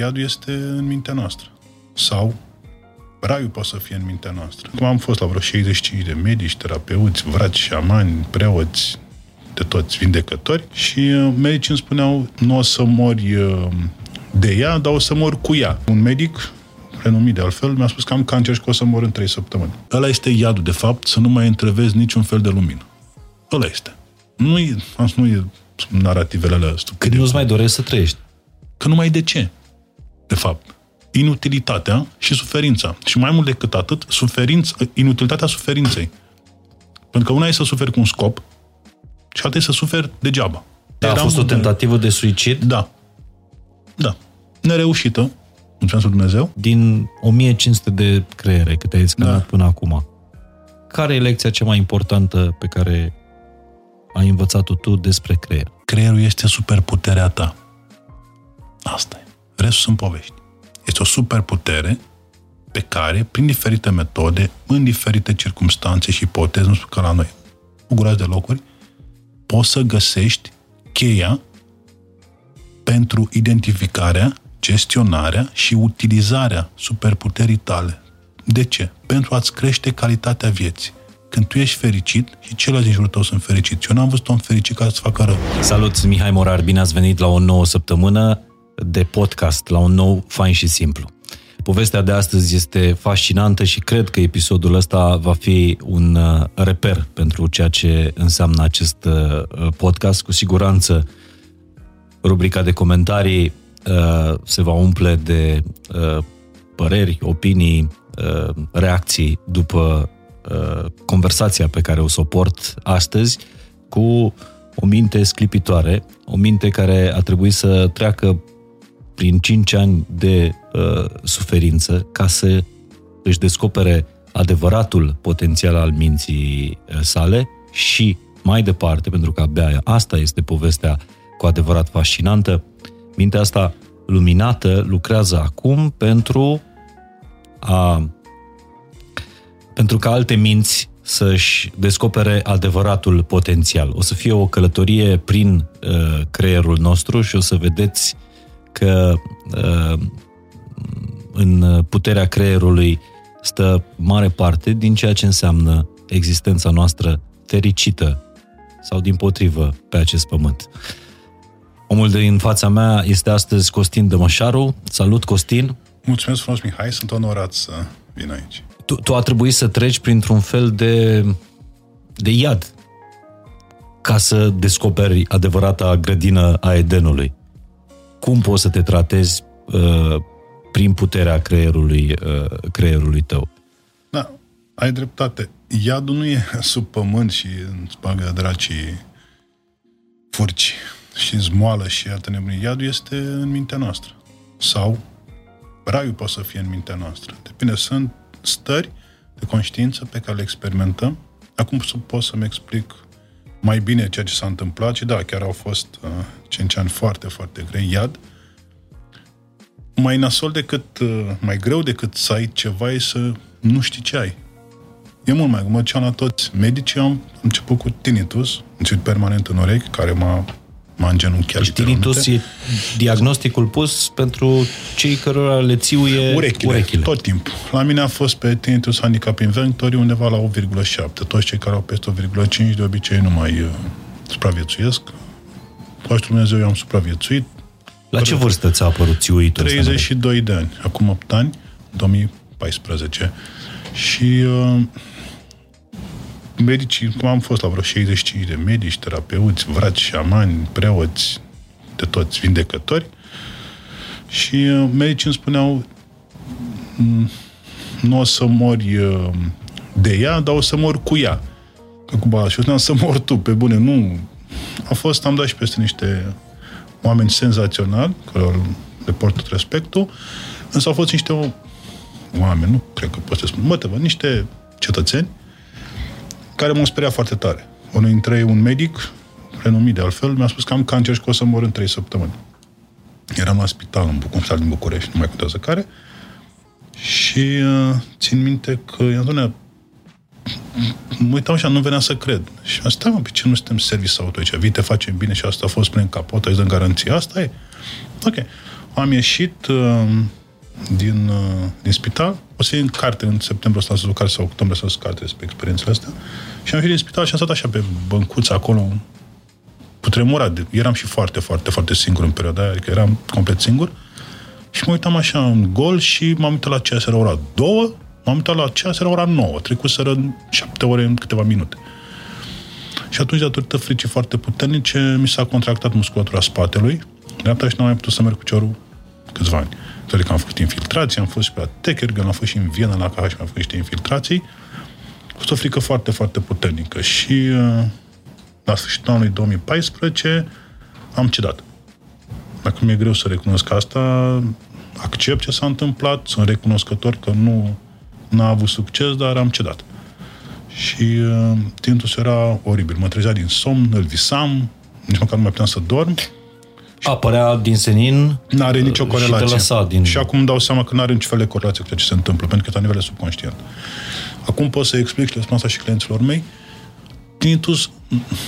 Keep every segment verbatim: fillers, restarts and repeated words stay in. Iadul este în mintea noastră. Sau raiul poate să fie în mintea noastră. Cum am fost la vreo șaizeci și cinci de medici, terapeuți, vraci, șamani, preoți, de toți vindecători, și medicii îmi spuneau: nu o să mori de ea, dar o să mor cu ea. Un medic renumit de altfel mi-a spus că am cancer și că o să mor în trei săptămâni. Ăla este iadul, de fapt, să nu mai întrevezi niciun fel de lumină. Ăla este. Nu e, nu e narativele alea stupide. Că nu-ți mai dorești să trăiești. Că numai de ce, de fapt. Inutilitatea și suferința. Și mai mult decât atât, suferința, inutilitatea suferinței. Pentru că una e să suferi cu un scop și alta e să suferi degeaba. Da, a fost o tentativă de suicid? Da. Da. Nereușită, în sensul Dumnezeu. Din o mie cinci sute de creiere cât ai scanat, da, până acum, care e lecția cea mai importantă pe care ai învățat-o tu despre creier? Creierul este superputerea ta. Asta e. Restul sunt povești. Este o superputere pe care, prin diferite metode, în diferite circumstanțe și ipoteze, nu știu, ca la noi, cu gurași de locuri, poți să găsești cheia pentru identificarea, gestionarea și utilizarea superputerii tale. De ce? Pentru a-ți crește calitatea vieții. Când tu ești fericit și ceilalți din jurul tău sunt fericiți. Eu n-am văzut un fericit care să facă rău. Salut, Mihai Morar, bine ați venit la o nouă săptămână de podcast, la un nou Fain și Simplu. Povestea de astăzi este fascinantă și cred că episodul ăsta va fi un reper pentru ceea ce înseamnă acest podcast. Cu siguranță rubrica de comentarii se va umple de păreri, opinii, reacții după conversația pe care o suport astăzi cu o minte sclipitoare, o minte care a trebuit să treacă prin cinci ani de uh, suferință ca să își descopere adevăratul potențial al minții sale și mai departe, pentru că abia asta este povestea cu adevărat fascinantă, mintea asta luminată lucrează acum pentru a pentru ca alte minți să-și descopere adevăratul potențial. O să fie o călătorie prin uh, creierul nostru și o să vedeți că uh, în puterea creierului stă mare parte din ceea ce înseamnă existența noastră fericită sau dimpotrivă pe acest pământ. Omul din fața mea este astăzi Costin Dămășaru. Salut, Costin! Mulțumesc frumos, Mihai, sunt onorat să vin aici. Tu, tu a trebuit să treci printr-un fel de, de iad ca să descoperi adevărata grădină a Edenului. Cum poți să te tratezi uh, prin puterea creierului, uh, creierului tău? Da, ai dreptate. Iadul nu e sub pământ și îți bagă dracii furci și zmoală și alte nebunii. Iadul este în mintea noastră. Sau raiul poate să fie în mintea noastră. Depinde, sunt stări de conștiință pe care le experimentăm. Acum pot să-mi explic mai bine ceea ce s-a întâmplat și da, chiar au fost uh, cinci ani foarte, foarte grei, iad. Mai nasol decât, uh, mai greu decât să ai ceva e să nu știi ce ai. E mult mai greu. Mă duceam la toți medicii, am început cu tinnitus, început permanent în urechi, care m-a, m-a îngenunchiat. Deci tinnitus e diagnosticul pus pentru cei cărora le țiuie urechile, urechile. Tot timpul. La mine a fost pe tinnitus handicap inventory undeva la opt virgulă șapte. Toți cei care au peste opt virgulă cinci de obicei nu mai uh, supraviețuiesc. Poate Dumnezeu, eu am supraviețuit. La ce vârstă ți-a apărut țiuitul? treizeci și doi de ani. Acum opt ani, două mii paisprezece. Și uh, medicii, cum am fost la vreo șaizeci și cinci de medici, terapeuți, vraci, șamani, preoți, de toți vindecători. Și uh, medicii îmi spuneau: nu o să mori uh, de ea, dar o să mor cu ea. Că cu ba, și eu spuneam: să mor tu, pe bune, nu... A fost, am dat și peste niște oameni senzaționali, care le port tot respectul, însă au fost niște oameni, nu cred că pot să spun, mă te vă, niște cetățeni care m-au speriat foarte tare. Unul dintre ei, un medic, renumit de altfel, mi-a spus că am cancer și că o să mor în trei săptămâni. Eram la spital, în București, din București, nu mai contează care, și țin minte că i-am zis: mă uitam așa, nu venea să cred. Și am zis: stai mă, pe ce nu suntem service auto aici? Vii, te facem bine și asta a fost până în capot, îți dăm garanție, asta e. Ok. Am ieșit uh, din, uh, din spital. O să fie în carte, în septembrie să las o carte sau octombrie să las o carte despre experiențele astea. Și am ieșit din spital și am stat așa pe băncuță acolo, putremurat. Eram și foarte, foarte, foarte singur în perioada aia, adică eram complet singur. Și mă uitam așa în gol și m-am uitat la ceas, era ora două, m-am uitat la ceas, era ora nouă, trecuseră șapte ore în câteva minute. Și atunci, datorită fricii foarte puternice, mi s-a contractat musculatura spatelui, dreapta, și n-am mai putut să merg cu piciorul câțiva ani. Adică am făcut infiltrații, am fost și pe la Techergel, am fost și în Viena, la K H, și am făcut niște infiltrații. A fost o frică foarte, foarte puternică. Și la sfârșitul anului două mii paisprezece am cedat. Dacă mi-e greu să recunosc asta, accept ce s-a întâmplat, sunt recunoscător că nu n-a avut succes, dar am cedat. Și uh, tinnitus era oribil. Mă trezea din somn, îl visam, nici măcar nu mai puteam să dorm. Apărea din senin. N-are nicio corelație. Și, din... și acum îmi dau seama că n-are nici fel de corelație cu ceea ce se întâmplă, pentru că e la nivel subconștient. Acum pot să explic și le spun asta și clienților mei. Tinnitus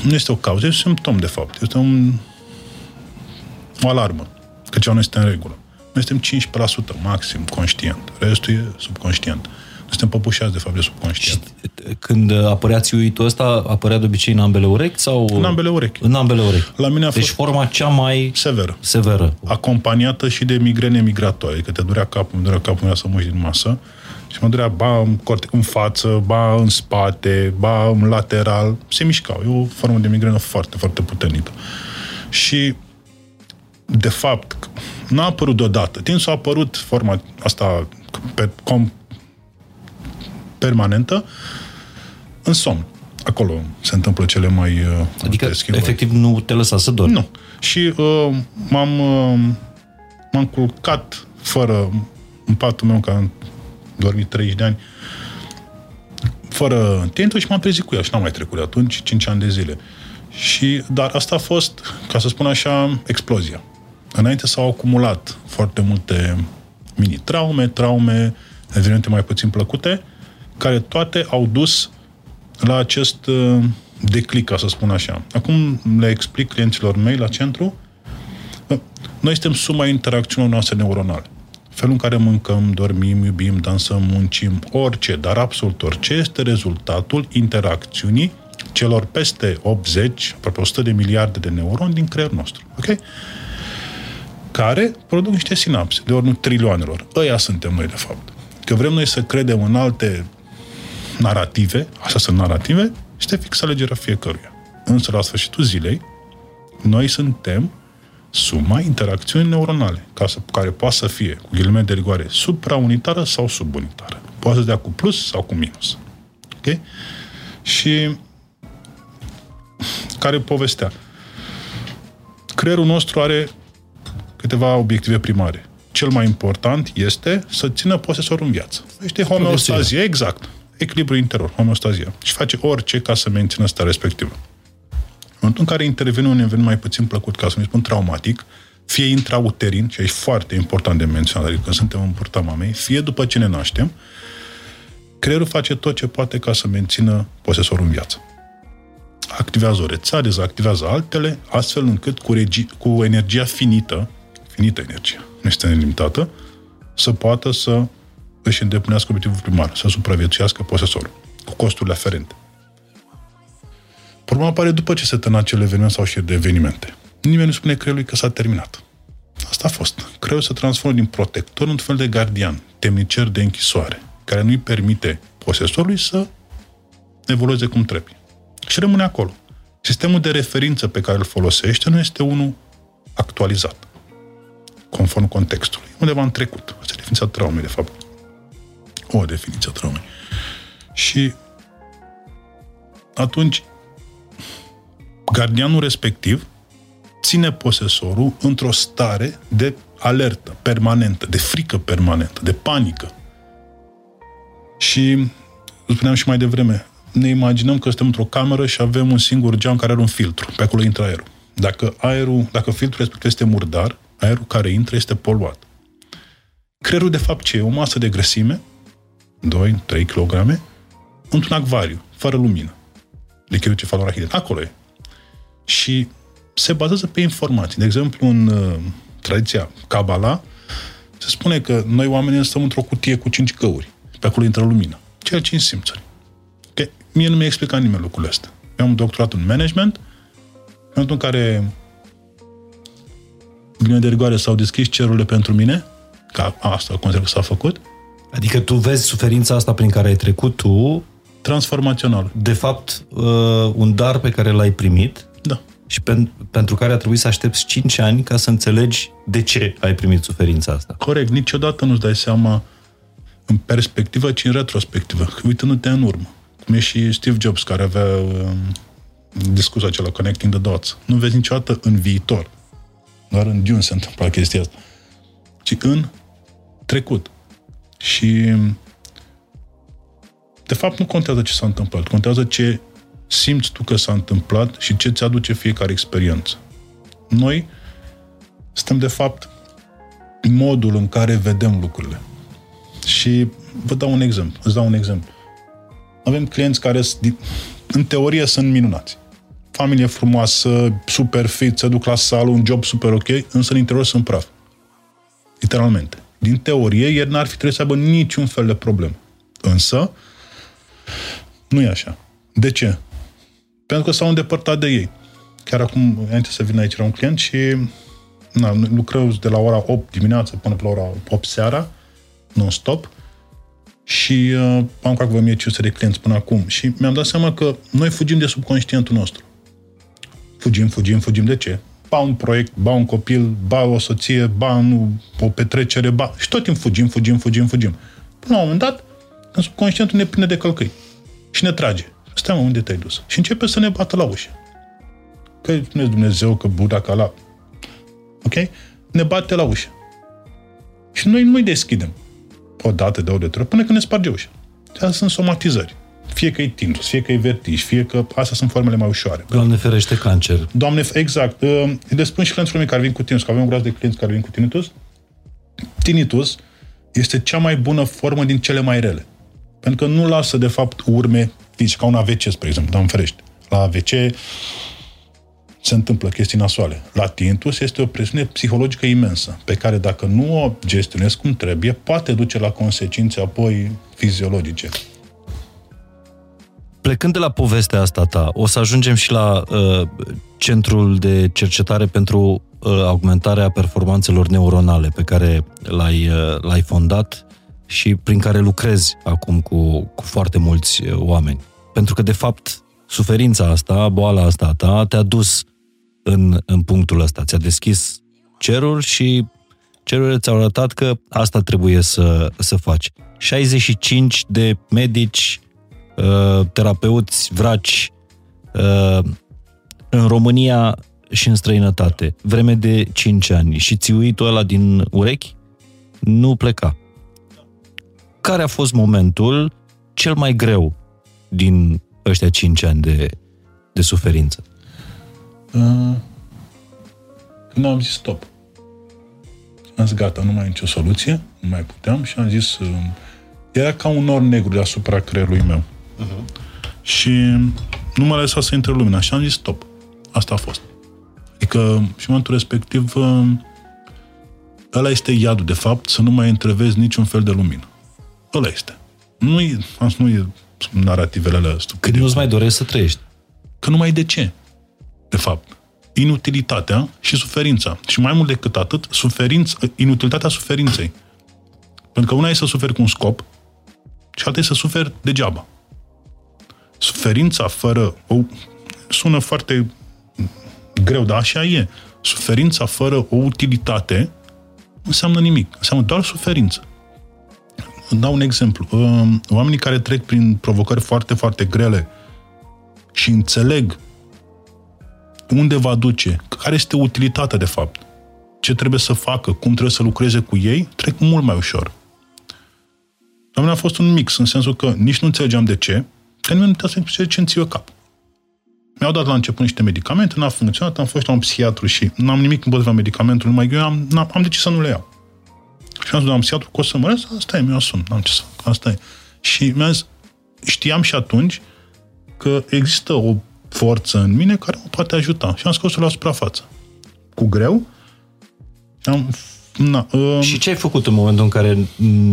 nu este o cauză, este un simptom, de fapt. Este un... o alarmă, că ceva nu este în regulă. Noi suntem cincisprezece la sută maxim conștient, restul e subconștient. Noi suntem păpușați, de fapt, de subconștient. Și când apărea țiuitul ăsta, apărea de obicei în ambele urechi? Sau... În ambele urechi. În ambele urechi. La mine a fost deci forma cea mai severă. severă. Acompaniată și de migrene migratoare. Adică te durea capul, îmi durea capul, îmi durea să muși din masă și mă durea ba în, corte, în față, ba în spate, ba în lateral. Se mișcau. E o formă de migrenă foarte, foarte puternică. Și de fapt, n-a apărut deodată. Tinnitus a apărut forma asta pe, com, permanentă în somn. Acolo se întâmplă cele mai... Uh, adică, efectiv, nu te lăsa să dormi. Nu. Și uh, m-am, uh, m-am culcat fără... în patul meu, că am dormit treizeci de ani, fără tinnitus și m-am trezit cu ea. Și n-am mai trecut de atunci, cinci ani de zile. Și, dar asta a fost, ca să spun așa, explozia. Înainte s-au acumulat foarte multe mini-traume, traume, evenimente mai puțin plăcute, care toate au dus la acest declic, ca să spun așa. Acum le explic clienților mei la centru. Noi suntem suma interacțiunilor noastre neuronale. Felul în care mâncăm, dormim, iubim, dansăm, muncim, orice, dar absolut orice, este rezultatul interacțiunii celor peste optzeci, aproape o sută de miliarde de neuroni din creierul nostru. Ok? Care produc niște sinapse, de ordinul trilioanelor. Ăia suntem noi, de fapt. Că vrem noi să credem în alte narrative, astea sunt narrative, este fix alegerea fiecăruia. Însă, la sfârșitul zilei, noi suntem suma interacțiunii neuronale, ca să, care poate să fie, cu ghilimele de rigoare, supraunitară sau subunitară. Poate să dea cu plus sau cu minus. Ok? Și care povestea. Creierul nostru are câteva obiective primare. Cel mai important este să țină posesorul în viață. Este homeostazie, exact. Echilibru interior, homeostazia. Și face orice ca să mențină starea respectivă. În momentul în care intervine un eveniment mai puțin plăcut, ca să nu spun traumatic, fie intrauterin, și aici foarte important de menționat, adică când suntem în burta mamei, fie după ce ne naștem, creierul face tot ce poate ca să mențină posesorul în viață. Activează o rețea, dezactivează altele, astfel încât cu, regi- cu energia finită, finită energia, nu este nelimitată, să poată să își îndeplinească obiectivul primar, să supraviețuiască posesorul, cu costurile aferente. Problema apare după ce se termină acel eveniment sau șir de evenimente. Nimeni nu spune creierului că s-a terminat. Asta a fost. Creierul se transformă din protector într-un fel de gardian, temnicer de închisoare, care nu-i permite posesorului să evolueze cum trebuie. Și rămâne acolo. Sistemul de referință pe care îl folosește nu este unul actualizat, conform contextului. Undeva în trecut. Asta e definiția traumei, de fapt. O definiție a traumei. Și atunci gardianul respectiv ține posesorul într-o stare de alertă permanentă, de frică permanentă, de panică. Și spuneam și mai devreme, ne imaginăm că suntem într-o cameră și avem un singur geam care are un filtru. Pe acolo intră aerul. Dacă aerul, dacă filtrul respectiv este murdar, aerul care intră este poluat. Creierul, de fapt, ce e? O masă de grăsime, doi trei kg, într-un acvariu, fără lumină. Electroencefalogram. Acolo e. Și se bazează pe informații. De exemplu, un tradiția Kabbalah, se spune că noi oamenii stăm într-o cutie cu cinci căuri. Pe acolo intră lumină. Cele cinci simțuri. Okay. Mie nu mi-a explicat nimeni lucrurile astea. Eu am un doctorat în management, în momentul în care ghilimele de rigoare s-au deschis cerurile pentru mine, că asta consider că s-a făcut. Adică tu vezi suferința asta prin care ai trecut tu transformațional. De fapt, un dar pe care l-ai primit. Da. Și pen, pentru care a trebuit să aștepți cinci ani ca să înțelegi de ce ai primit suferința asta. Corect. Niciodată nu-ți dai seama în perspectivă, ci în retrospectivă. Uitându-te în urmă. Cum e și Steve Jobs, care avea discuția acela, Connecting the Dots. Nu vezi niciodată în viitor. Doar în Dune se întâmplă chestia asta. Ci în trecut. Și de fapt nu contează ce s-a întâmplat. Contează ce simți tu că s-a întâmplat și ce ți-aduce fiecare experiență. Noi suntem, de fapt, modul în care vedem lucrurile. Și vă dau un exemplu. Îți dau un exemplu. Avem clienți care, în teorie, sunt minunați. Familie frumoasă, super fit, se duc la sală, un job super ok, însă în interior sunt praf. Literalmente. Din teorie, el n-ar fi trebuit să aibă niciun fel de problemă. Însă, nu e așa. De ce? Pentru că s-au îndepărtat de ei. Chiar acum, înainte să vin aici, era un client și na, lucrăm de la ora opt dimineața până la ora opt seara, non-stop, și uh, am cam vreo o mie cinci sute de clienți până acum. Și mi-am dat seama că noi fugim de subconștientul nostru. Fugim, fugim, fugim. De ce? Ba un proiect, ba un copil, ba o soție, ba nu, o petrecere, ba... Și tot timpul fugim, fugim, fugim, fugim. Până la un moment dat, în subconștientul ne prinde de călcâi și ne trage. Stai, mă, unde te-ai dus? Și începe să ne bată la ușă. Că spune Dumnezeu, că Buddha, că Allah. Ok? Ne bate la ușă. Și noi nu-i deschidem. O dată, de ori, de trei, până când ne sparge ușa. Astea sunt somatizări. Fie că e tinnitus, fie că e vertij, fie că... Astea sunt formele mai ușoare. Doamne ferește, cancer. Doamne, exact. Le spun și clienților mei care vin cu tinnitus, că avem un groază de clienți care vin cu tinnitus. Tinnitus este cea mai bună formă din cele mai rele. Pentru că nu lasă, de fapt, urme. Deci, ca un A V C, spre exemplu, dar în ferești. La A V C se întâmplă chestii nasoale. La tinnitus este o presiune psihologică imensă, pe care dacă nu o gestionezi cum trebuie, poate duce la consecințe apoi fiziologice. Plecând de la povestea asta ta, o să ajungem și la uh, Centrul de Cercetare pentru uh, Augmentarea Performanțelor Neuronale, pe care l-ai, uh, l-ai fondat și prin care lucrezi acum cu, cu foarte mulți oameni. Pentru că, de fapt, suferința asta, boala asta ta, te-a dus în, în punctul ăsta. Ți-a deschis cerul și cerurile ți-au arătat că asta trebuie să, să faci. șaizeci și cinci de medici, terapeuți, vraci, în România și în străinătate, vreme de cinci ani. Și țiuitul ăla din urechi nu pleca. Care a fost momentul cel mai greu din ăștia cinci ani de, de suferință? Când am zis stop. Am zis gata, nu mai am nicio soluție, nu mai puteam și am zis... Era ca un nor negru deasupra creierului meu. Uh-huh. Și nu m-a lăsat să intre lumina și am zis stop. Asta a fost. Adică, și în momentul respectiv, ăla este iadul, de fapt, să nu mai întrevezi niciun fel de lumină. Ăla este. Nu-i, nu-i narativele alea stupide. Când nu-ți mai dorești să trăiești. Că numai de ce, de fapt. Inutilitatea și suferința. Și mai mult decât atât, suferința, inutilitatea suferinței. Pentru că una e să suferi cu un scop și alta e să suferi degeaba. Suferința fără... O, sună foarte greu, dar așa e. Suferința fără o utilitate înseamnă nimic. Înseamnă doar suferință. Dau un exemplu. Oamenii care trec prin provocări foarte, foarte grele și înțeleg unde va duce, care este utilitatea de fapt, ce trebuie să facă, cum trebuie să lucreze cu ei, trec mult mai ușor. La mine a fost un mix, în sensul că nici nu înțelegeam de ce, că nimeni nu putea să înțelege ce îmi ție cap. Mi-au dat la început niște medicamente, n-a funcționat, am fost la un psihiatru și n-am nimic împotriva medicamentului, numai eu am, am decis să nu le iau. Și mi-am zis, am psihiatru, că o să măresc? Asta e, mi-o asum, n-am ce să fac, asta e. Și mi-am zis, știam și atunci că există o forță în mine care mă poate ajuta. Și am scos-o la suprafață. Cu greu, Am, na, um... Și ce ai făcut în momentul în care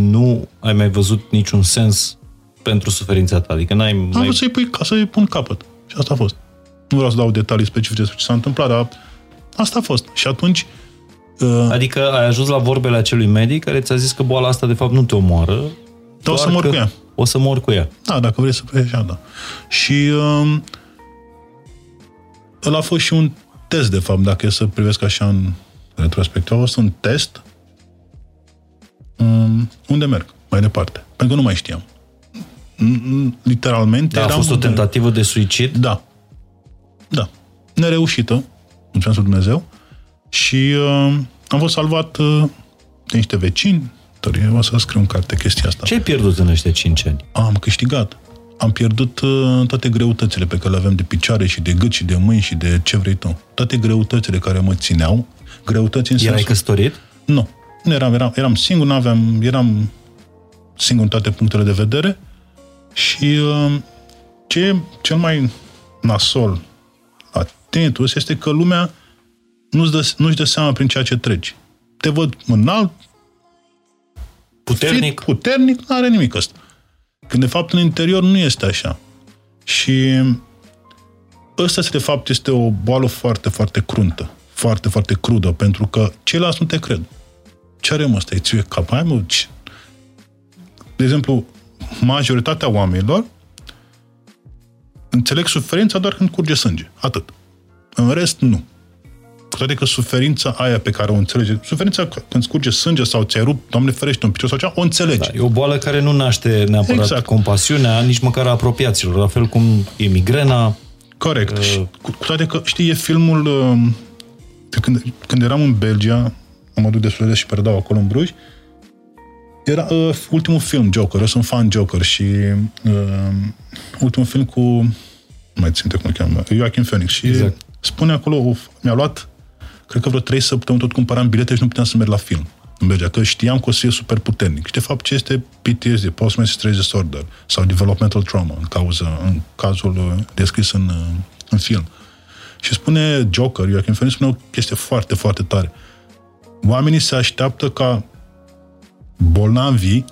nu ai mai văzut niciun sens pentru suferința ta? Adică n-ai, am vrut să-i pui, să-i pun capăt. Și asta a fost. Nu vreau să dau detalii specifice despre ce s-a întâmplat, dar asta a fost. Și atunci... Uh... Adică ai ajuns la vorbele acelui medic care ți-a zis că boala asta de fapt nu te omoară. Dar o să mor cu ea. O să mor cu ea. Da, dacă vrei să vrei așa, da. Și uh, ăla a fost și un test, de fapt, dacă e să privesc așa în retrospectivă, a fost un test um, unde merg mai departe. Pentru că nu mai știam. Literalmente. Da, a fost o tentativă de suicid? Da. Da. Nereușită, mulțumesc lui Dumnezeu. Și uh, am fost salvat uh, de niște vecini. Eu o să scriu în carte chestia asta. Ce ai pierdut în ăștia cinci ani? Am câștigat. Am pierdut uh, toate greutățile pe care le aveam de picioare și de gât și de mâini și de ce vrei tu. Toate greutățile care mă țineau. Greutăți în sensul... Erai căsătorit? Nu. Nu eram, eram, eram singur, nu aveam, eram singur în toate punctele de vedere și uh, ce cel mai nasol la tinnitus este că lumea nu-ți dă, nu-și dă seama prin ceea ce treci. Te văd înalt, puternic, fit, puternic, nu are nimic ăsta. Când de fapt în interior nu este așa. Și ăsta de fapt este o boală foarte, foarte cruntă. Foarte, foarte crudă, pentru că ceilalți nu te cred. Ce are mă ăsta? Îți ție cap? Hai, mă, ce... De exemplu, majoritatea oamenilor înțeleg suferința doar când curge sânge. Atât. În rest, nu. Cu toate că suferința aia pe care o înțelege, suferința când scurge sânge sau ți-ai rupt, Doamne ferește, un picior sau cea, o înțelegi. Da, e o boală care nu naște neapărat exact. Compasiunea, nici măcar apropiaților, la fel cum e migrena. Corect. Uh... Cu toate că, știi, e filmul... Uh, când, când eram în Belgia, mă duc de Suedez și predau acolo în Bruges, era uh, ultimul film Joker, eu sunt fan Joker și uh, ultimul film cu, nu mai țin cum îl cheamă, Joaquin Phoenix și exact. Spune acolo, uf, mi-a luat cred că vreo trei săptămâni tot cumpăram bilete și nu puteam să merg la film în Belgia, că știam că o să fie super puternic. Și de fapt ce este P T S D, Post-Traumatic Stress Disorder sau Developmental Trauma în, cauză, în cazul descris în, în film. Și spune Joker, Joaquin Phoenix, spune o chestie foarte, foarte tare. Oamenii se așteaptă ca bolnavii,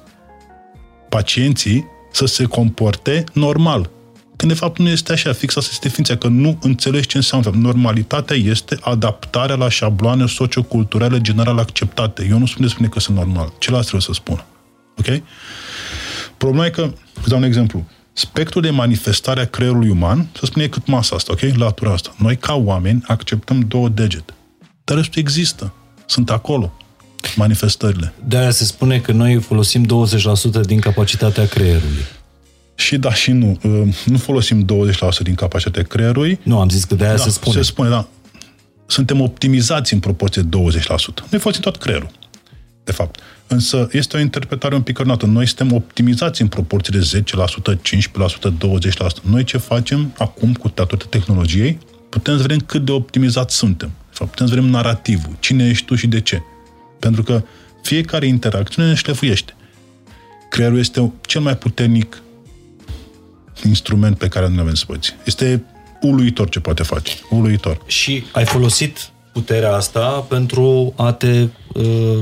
pacienții, să se comporte normal. Când de fapt nu este așa, fix asta este ființa, că nu înțelegi ce înseamnă. Normalitatea este adaptarea la șabloane socioculturale general acceptate. Eu nu spun despre că sunt normal, celălalt trebuie să spună. Ok? Problema e că, îți dau un exemplu, spectrul de manifestare a creierului uman, să spune cât masa asta, ok? Latura asta. Noi, ca oameni, acceptăm două degete. Dar restul există. Sunt acolo manifestările. De-aia se spune că noi folosim douăzeci la sută din capacitatea creierului. Și da, și nu. Nu folosim douăzeci la sută din capacitatea creierului. Nu, am zis că de-aia da, se spune. Se spune, da. Suntem optimizați în proporție de douăzeci la sută. Noi folosim tot creierul, de fapt. Însă este o interpretare un pic ornată. Noi suntem optimizați în proporție de zece la sută, cincisprezece la sută, douăzeci la sută. Noi ce facem acum cu datorită tehnologiei? Putem să vedem cât de optimizați suntem. De fapt, putem să vedem narativul. Cine ești tu și de ce? Pentru că fiecare interacțiune ne șlefuiește. Creierul este cel mai puternic instrument pe care nu avem spăți. Este uluitor ce poate face. Uluitor. Și ai folosit puterea asta pentru a te... Uh...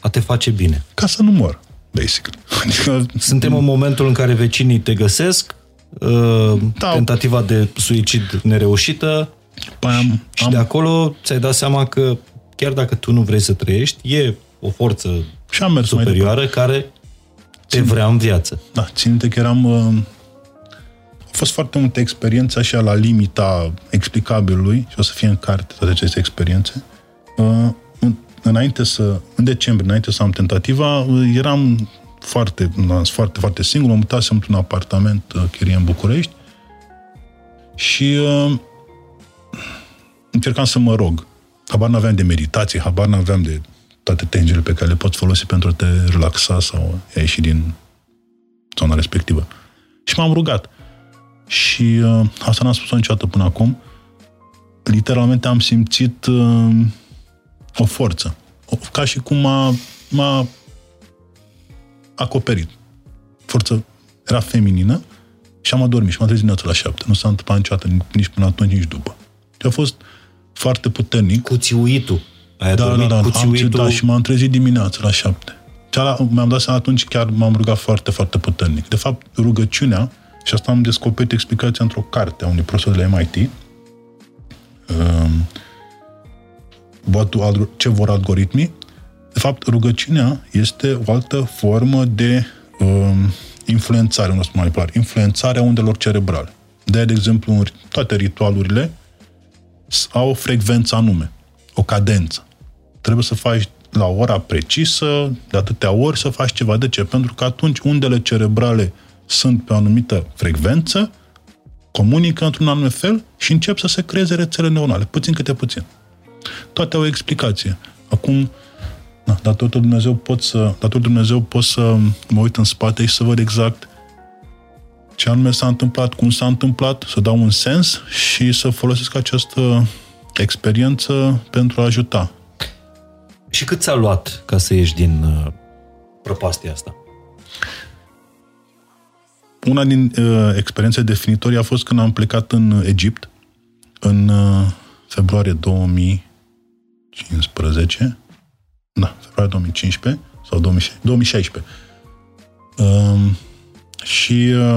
a te face bine. Ca să nu mor, basic. Adică, suntem în momentul în care vecinii te găsesc, da, tentativa de suicid nereușită am, și am... de acolo ți-ai dat seama că chiar dacă tu nu vrei să trăiești, e o forță și am mers superioară care te țin, vrea în viață. Da, țin minte că eram... Uh, a fost foarte multă experiență așa la limita explicabilului și o să fie în carte toate aceste experiențe. Uh, Înainte să, în decembrie, înainte să am tentativa, eram foarte, foarte, foarte singur, mă mutasem într-un apartament chirie în București și uh, încercam să mă rog. Habar n-aveam de meditație, habar n-aveam de toate tehnicile pe care le poți folosi pentru a te relaxa sau a ieși din zona respectivă. Și m-am rugat. Și uh, asta n-am spus-o niciodată până acum. Literalmente am simțit... Uh, o forță. Ca și cum m-a, m-a acoperit. Forță era feminină și am adormit și m-am trezit dimineața la șapte. Nu s-a întâmplat niciodată, nici până atunci, nici după. Și a fost foarte puternic. Cuțiuitul Ai da, da, da, am ținut, da, și m-am trezit dimineața la șapte. Mi-am dat seama atunci, chiar m-am rugat foarte, foarte puternic. De fapt, rugăciunea, și asta am descoperit explicația într-o carte a unui profesor de la M I T, um, ce vor algoritmii, de fapt, rugăciunea este o altă formă de um, influențare, nu spun manipulare, influențarea undelor cerebrale. De-aia, de exemplu, toate ritualurile au o frecvență anume, o cadență. Trebuie să faci la ora precisă, de atâtea ori să faci ceva. De ce? Pentru că atunci undele cerebrale sunt pe o anumită frecvență, comunică într-un anume fel și încep să se creeze rețele neuronale, puțin câte puțin. Toate au o explicație. Acum, na, datorită Dumnezeu pot să, datorită Dumnezeu pot să mă uit în spate și să văd exact ce anume s-a întâmplat, cum s-a întâmplat, să dau un sens și să folosesc această experiență pentru a ajuta. Și cât ți-a luat ca să ieși din uh, prăpastia asta? Una din uh, experiențe definitorii a fost când am plecat în Egipt în uh, februarie două mii cincisprezece, da, februarie două mii cincisprezece sau două mii șaisprezece. Uh, și uh,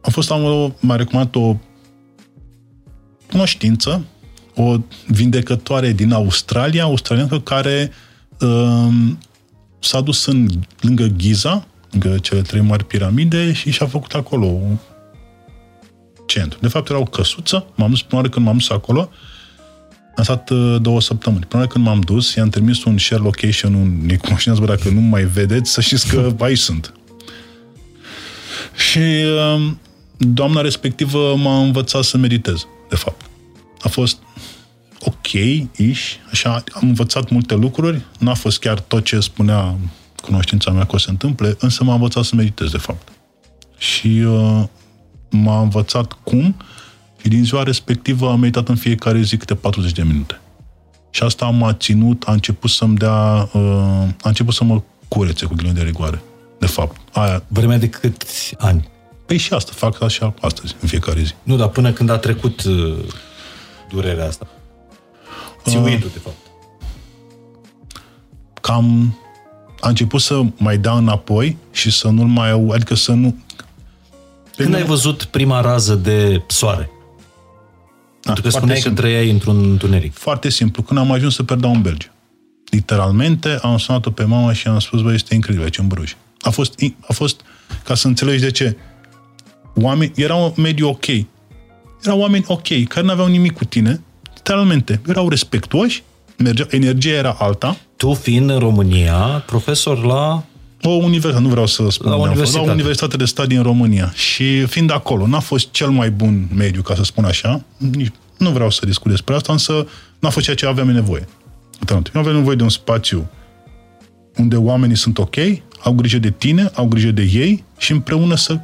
am fost am m-a recomandat o cunoștință, o vindecătoare din Australia, australiancă, care um, s-a dus în, lângă Giza, lângă cele trei mari piramide și și-a făcut acolo un centru. De fapt, era o căsuță, m-am dus, până când m-am dus acolo, am stat uh, două săptămâni. Până când m-am dus, i-am trimis un share location, un necunoștință, bă, dacă nu mai vedeți, să știți că aici sunt. Și uh, doamna respectivă m-a învățat să meditez, de fapt. A fost ok-ish, așa, am învățat multe lucruri, n-a fost chiar tot ce spunea cunoștința mea că o se întâmple, însă m-a învățat să meditez, de fapt. Și uh, m-a învățat cum și din ziua respectivă am meditat în fiecare zi câte patruzeci de minute. Și asta m-a ținut, a început să-mi dea, uh, a început să mă curețe cu ghilimele de rigoare, de fapt. Aia. Vremea de câți ani? Păi și asta, fac așa astăzi, în fiecare zi. Nu, dar până când a trecut... Uh... durerea asta. Țiuindu, uh, de fapt. Cam a început să mai dea înapoi și să nu-l mai au, adică să nu... Când nu... ai văzut prima rază de soare? Da, pentru că spuneai simplu. Că trăiai într-un întuneric. Foarte simplu. Când am ajuns să Perdau în Belgia. Literalmente am sunat-o pe mama și am spus, bă, este incredibil aici în Bruges. A fost, a fost, ca să înțelegi de ce, oameni, era un mediu ok. Erau oameni ok, care n-aveau nimic cu tine, literalmente. Erau respectuoși, mergeau, energia era alta. Tu fiind în România, profesor la... O universitate, nu vreau să spun. La universitate. La universitate de stat din România. Și fiind acolo, n-a fost cel mai bun mediu, ca să spun așa. Nici, nu vreau să discut despre asta, însă n-a fost ceea ce aveam nevoie. Eu aveam nevoie de un spațiu unde oamenii sunt ok, au grijă de tine, au grijă de ei și împreună să...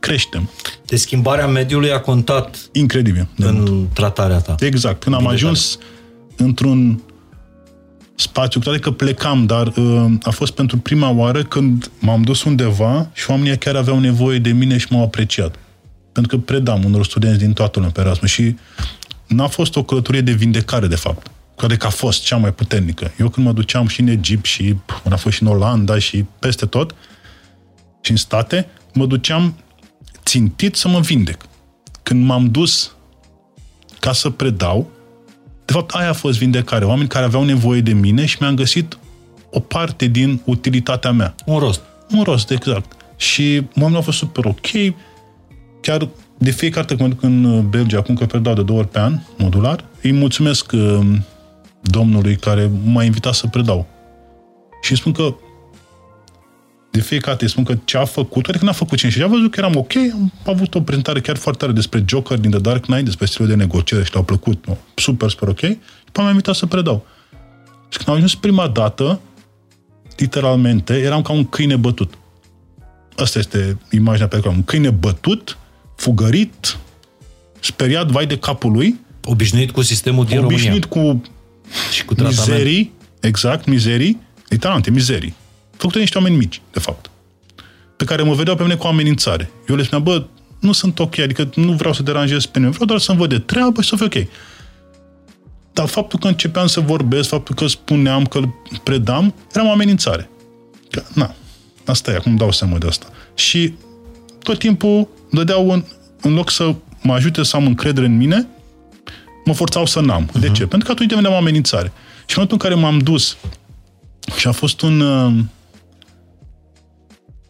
creștem. De schimbarea mediului a contat incredibil în mult. Tratarea ta. Exact. Când am ajuns într-un spațiu, cred că plecam, dar a fost pentru prima oară când m-am dus undeva și oamenii chiar aveau nevoie de mine și m-au apreciat. Pentru că predam unor studenți din toată lumea pe Erasmus și n-a fost o călătorie de vindecare, de fapt. Cred că a fost cea mai puternică. Eu când mă duceam și în Egipt și a fost și în Olanda și peste tot și în state, mă duceam țintit să mă vindec. Când m-am dus ca să predau, de fapt aia a fost vindecare. Oameni care aveau nevoie de mine și mi-am găsit o parte din utilitatea mea. Un rost. Un rost, exact. Și oamenii au fost super ok. Chiar de fiecare dată când mă duc în Belgia, acum că predau de două ori pe an, modular, îi mulțumesc domnului care m-a invitat să predau. Și îi spun că de fiecare dată spun că ce a făcut, adică n-a făcut cine și a văzut că eram ok, am avut o prezentare chiar foarte tare despre Joker din The Dark Knight, despre stilul de negociere și le-au plăcut, no, super, super ok, și m-am invitat să predau. Și când am ajuns prima dată, literalmente, eram ca un câine bătut. Asta este imaginea pe care am. Un câine bătut, fugărit, speriat, vai de capul lui. Obișnuit cu sistemul din România. Obișnuit cu, și cu mizerii, exact, mizerii, literalmente, mizerii. Făcute niște oameni mici, de fapt, pe care mă vedeau pe mine cu amenințare. Eu le spuneam, bă, nu sunt ok, adică nu vreau să deranjez pe nimeni, vreau doar să-mi văd de treabă și să fiu ok. Dar faptul că începeam să vorbesc, faptul că spuneam, că îl predam, era o amenințare. Că, na, asta e, acum dau seama de asta. Și tot timpul dădeau, în, în loc să mă ajute să am încredere în mine, mă forțau să n-am. Uh-huh. De ce? Pentru că atunci deveneam o amenințare. Și în momentul în care m-am dus și a fost un, uh,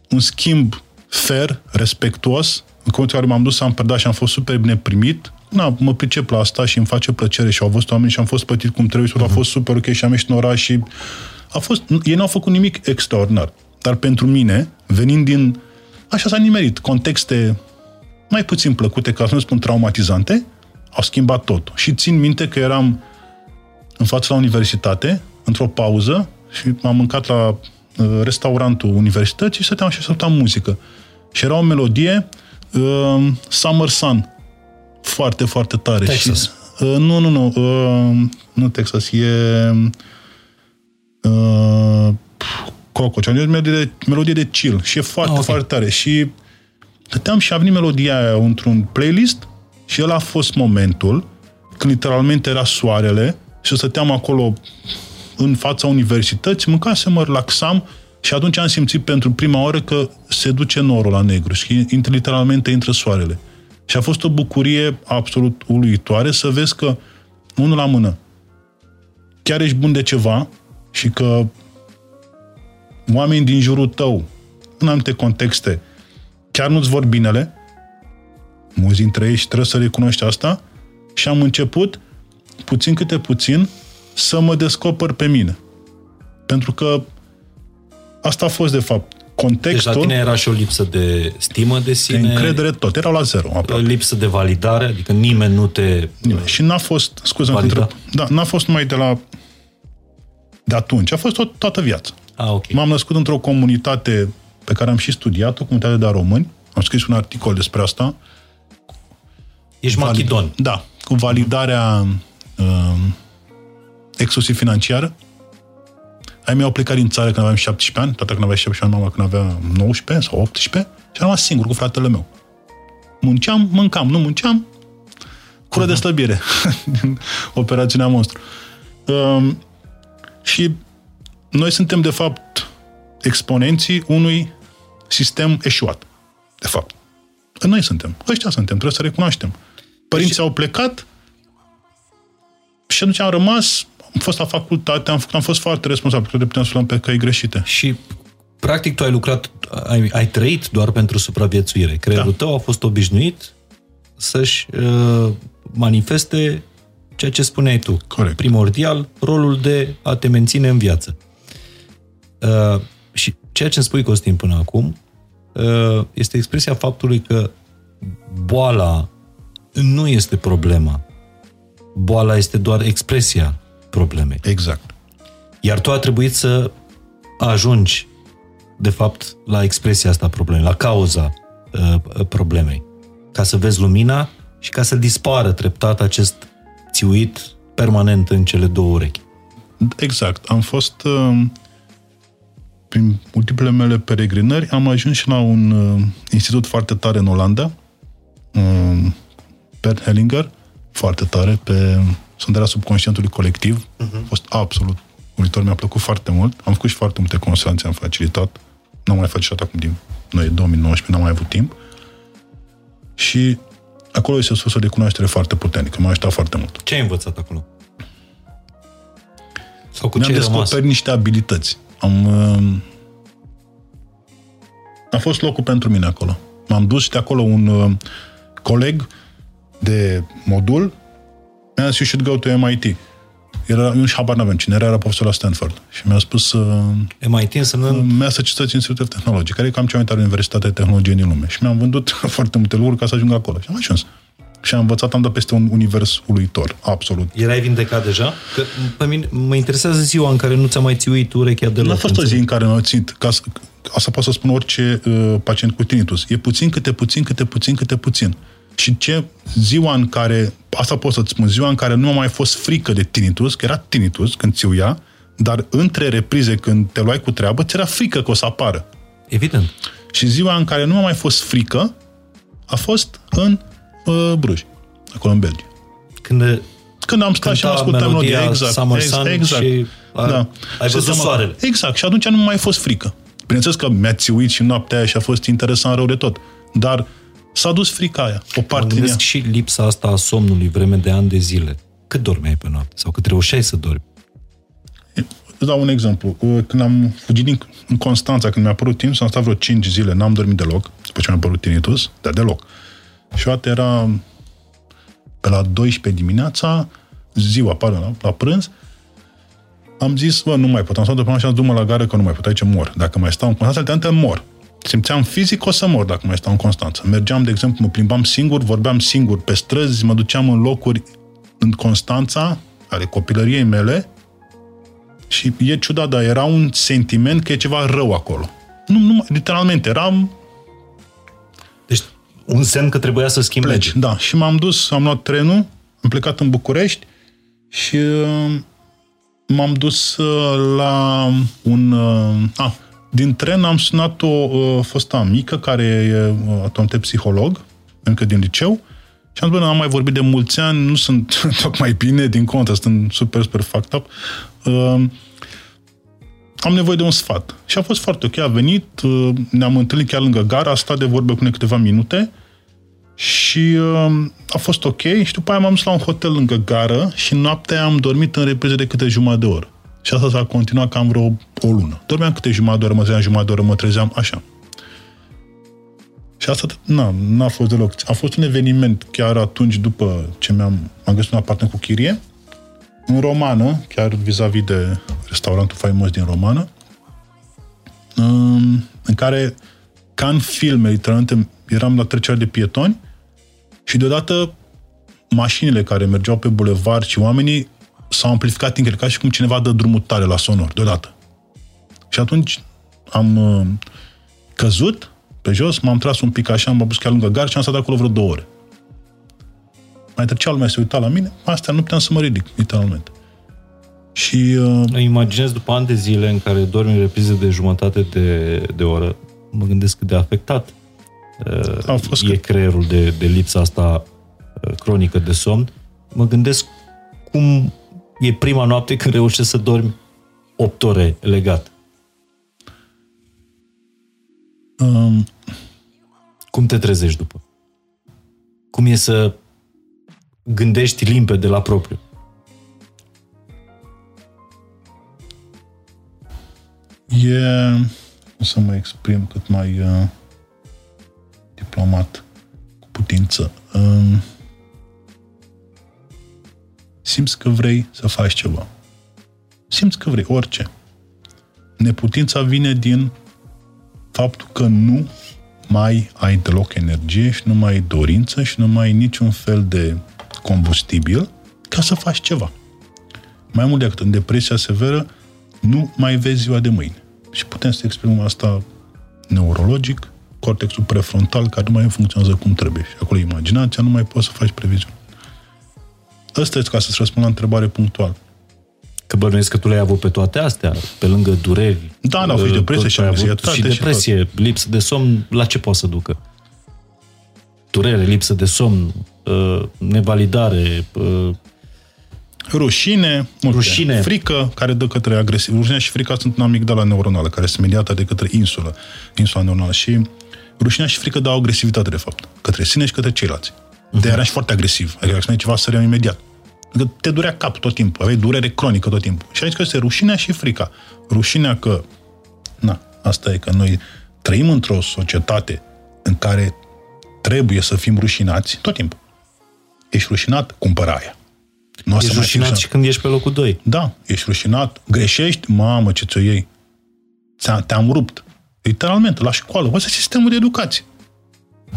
un schimb fair, respectuos, în momentul în care m-am dus să am predat și am fost super bine primit, na, mă pricep la asta și îmi face plăcere și au văzut oameni și am fost plătit cum trebuie și uh-huh. a fost super ok și am ieșit în oraș și a fost, ei n-au făcut nimic extraordinar. Dar pentru mine, venind din, așa s-a nimerit, contexte mai puțin plăcute, ca să nu spun traumatizante, au schimbat totul. Și țin minte că eram în față la universitate, într-o pauză, și m-am mâncat la uh, restaurantul universității și stăteam și ascultam muzică. Și era o melodie uh, Summer Sun, foarte, foarte tare. Texas. Și, uh, nu, nu, nu. Uh, nu Texas, e uh, Coco. Și am zis melodie, melodie de chill și e foarte, ah, okay. foarte tare. Și tăteam și a venit melodia aia într-un playlist și ăla a fost momentul când literalmente era soarele și stăteam acolo în fața universității, mâncasem, mă relaxam și atunci am simțit pentru prima oară că se duce norul la negru și intră, literalmente intră soarele. Și a fost o bucurie absolut uluitoare să vezi că, unul la mână, chiar ești bun de ceva și că oamenii din jurul tău, în anumite contexte, chiar nu-ți vor binele, mulți dintre ei și trebuie să recunoști asta, și am început, puțin câte puțin, să mă descoper pe mine. Pentru că asta a fost, de fapt, contextul. Deci la tine era și o lipsă de stimă de sine. De încredere, tot. Erau la zero, aproape. Lipsă de validare, adică nimeni nu te... Nimeni. Și n-a fost, scuze-mă, între... da, n-a fost numai de la... de atunci. A fost tot, toată viața. Ah, okay. M-am născut într-o comunitate pe care am și studiat-o, comunitatea de români. Am scris un articol despre asta. Ești Valid... machidon. Da. Cu validarea uh, exclusiv financiară. Ai mei au plecat din țară când aveam șaptesprezece ani, toată când avea șaptesprezece ani, mama când avea nouăsprezece sau optsprezece, și am rămas singur cu fratele meu. Munceam, mâncam, nu munceam, cură uh-huh. de slăbire din operațiunea Monstru. Um, și noi suntem, de fapt, exponenții unui sistem eșuat. De fapt. Noi suntem. Ăștia suntem. Trebuie să recunoaștem. Părinții deci... au plecat și atunci am rămas, am fost la facultate, am, făcut, am fost foarte responsabil, că de puteam să luăm pe căi greșite. Și, practic, tu ai lucrat, ai, ai trăit doar pentru supraviețuire. Creierul da. tău a fost obișnuit să-și uh, manifeste ceea ce spuneai tu. Corect. Primordial, rolul de a te menține în viață. Uh, și ceea ce îmi spui, Costin, până acum, uh, este expresia faptului că boala nu este problema. Boala este doar expresia problemei. Exact. Iar tu a trebuit să ajungi, de fapt, la expresia asta a problemei, la cauza uh, problemei, ca să vezi lumina și ca să dispară treptat acest țiuit permanent în cele două urechi. Exact. Am fost... Uh... prin multiple mele peregrinări, am ajuns și la un uh, institut foarte tare în Olanda, um, Bert Hellinger, foarte tare, pe sondarea subconștientului colectiv. Uh-huh. A fost absolut uluitor, mi-a plăcut foarte mult. Am făcut și foarte multe consultanțe, am facilitat. N-am mai facilitat acum din noi, două mii nouăsprezece, n-am mai avut timp. Și acolo este o recunoaștere foarte puternică, m-a ajutat foarte mult. Ce ai învățat acolo? Sau cu Mi-am descoperit niște abilități. Am, a fost locul pentru mine acolo. M-am dus și de acolo un coleg de modul mi-a zis, you should go to M I T. Era, eu și habar n-aveam cine era, era profesor la Stanford. Și mi-a spus... M I T însemnând... Massachusetts Institute of Technology, care e cam cea mai tare universitate de tehnologie din lume. Și mi-am vândut foarte multe lucruri ca să ajung acolo. Și am ajuns. Și am învățat, am dat peste un univers uluitor, absolut. Erai vindecat deja? Că pe mine mă interesează ziua în care nu ți-a mai țiuit urechea de loc. A fost o zi în care m-a ținut, ca să, asta pot să spun orice uh, pacient cu tinnitus. E puțin, câte puțin, câte puțin, câte puțin. Și ce ziua în care, asta pot să-ți spun, ziua în care nu a mai fost frică de tinnitus, că era tinnitus când țiuia, dar între reprize, când te luai cu treabă, ți era frică că o să apară. Evident. Și ziua în care nu a mai fost frică, a fost în uh, Bruges, acolo în Belgia. Când, Când am stat și am ascultat melodia, exact, Summer exact, Sun exact, și a, da. Ai văzut soarele. Exact, și atunci nu mai a fost frică. Bineînțeles că mi-a țiuit și noaptea aia și a fost interesant rău de tot, dar s-a dus frica aia, o parte din ea. Și lipsa asta a somnului vreme de ani de zile. Cât dormeai pe noapte? Sau cât reușeai să dormi? Îți dau un exemplu. Când am fugit din, în Constanța, când mi-a apărut tinnitus, am stat vreo cinci zile, n-am dormit deloc, după ce mi-a apărut tinnitus, dar deloc. Și o dată era pe la douăsprezece dimineața, ziua, pare, la, la prânz, am zis, bă, nu mai pot, am stat de până și am zis, du-mă la gară că nu mai pot, aici mor. Dacă mai stau în Constanța, de-aia mor. Simțeam fizic, o să mor dacă mai stau în Constanța. Mergeam, de exemplu, mă plimbam singur, vorbeam singur pe străzi, mă duceam în locuri în Constanța, ale copilăriei mele, și e ciudat, dar era un sentiment că e ceva rău acolo. Nu, nu, literalmente, eram... Deci, un semn că trebuia să schimbi. Pleci, da. Și m-am dus, am luat trenul, am plecat în București și m-am dus la un... A, din tren am sunat o fostă amică care e atunci psiholog, încă din liceu, și am zis, bă, n-am mai vorbit de mulți ani, nu sunt tocmai bine, din contră, sunt super, super fucked up. Uh, am nevoie de un sfat. Și a fost foarte ok, a venit, uh, ne-am întâlnit chiar lângă gara, a stat de vorbă cu noi câteva minute și uh, a fost ok și după aia m-am dus la un hotel lângă gară și noaptea am dormit în repriză de câte jumătate de oră. Și asta s-a continuat cam vreo o lună. Dormeam câte jumătate de oră, mă trezeam jumătate de oră, mă trezeam, așa. Și asta, na, n-a fost deloc. A fost un eveniment chiar atunci după ce mi-am am găsit un apartament cu chirie, în Romană, chiar vis-a-vis de restaurantul faimos din Romană, în care, ca în filme, literalmente, eram la trecerea de pietoni și deodată mașinile care mergeau pe bulevard și oamenii s-au amplificat incredibil, ca și cum cineva dă drumul tare la sonor, deodată. Și atunci am căzut pe jos, m-am tras un pic așa, m-am pus chiar lângă gar și am stat acolo vreo două ore. Mai trecea lumea, se uita la mine, astea nu puteam să mă ridic, literalmente. Și... Uh... Imaginez după ani de zile în care dormi în reprize de jumătate de, de oră, mă gândesc cât de afectat uh, fost e că... creierul de, de lipsa asta uh, cronică de somn. Mă gândesc cum e prima noapte când reușești să dormi opt ore legat. Um... Cum te trezești după? Cum e să... gândești limpede la propriu. E... O să mă exprim cât mai uh, diplomat cu putință. Uh, simți că vrei să faci ceva. Simți că vrei orice. Neputința vine din faptul că nu mai ai deloc energie și nu mai ai dorință și nu mai ai niciun fel de combustibil ca să faci ceva. Mai mult decât în depresia severă, nu mai vezi ziua de mâine. Și putem să exprimăm asta neurologic, cortexul prefrontal, care nu mai funcționează cum trebuie. Și acolo imaginația, nu mai poți să faci previziuni. Asta este ca să-ți răspund la întrebare punctuală. Că bănuiesc că tu le-ai avut pe toate astea, pe lângă dureri. Da, n-au fost depresie și anxietate. Și depresie, și lipsă de somn, la ce poate să ducă? Durere, lipsă de somn, nevalidare, rușine, multe. Rușine, frică, care dă către agresiv. Rușinea și frica sunt în amigdala neuronală, care sunt mediată de către insulă, insula neuronală. Și rușinea și frică dau agresivitate, de fapt, către sine și către ceilalți. Uh-huh. De-aia eram și foarte agresiv. Adică dacă ceva, săream imediat. Adică te durea cap tot timpul, aveai durere cronică tot timpul. Și aici că este rușinea și frica. Rușinea că, na, asta e că noi trăim într-o societate în care trebuie să fim rușinați tot timpul. Ești rușinat, cumpără aia. Nu ești rușinat și când ești pe locul doi. Da, ești rușinat, greșești, mamă, ce ți-o iei. Te-am rupt. Literalmente, la școală. Asta e sistemul de educație.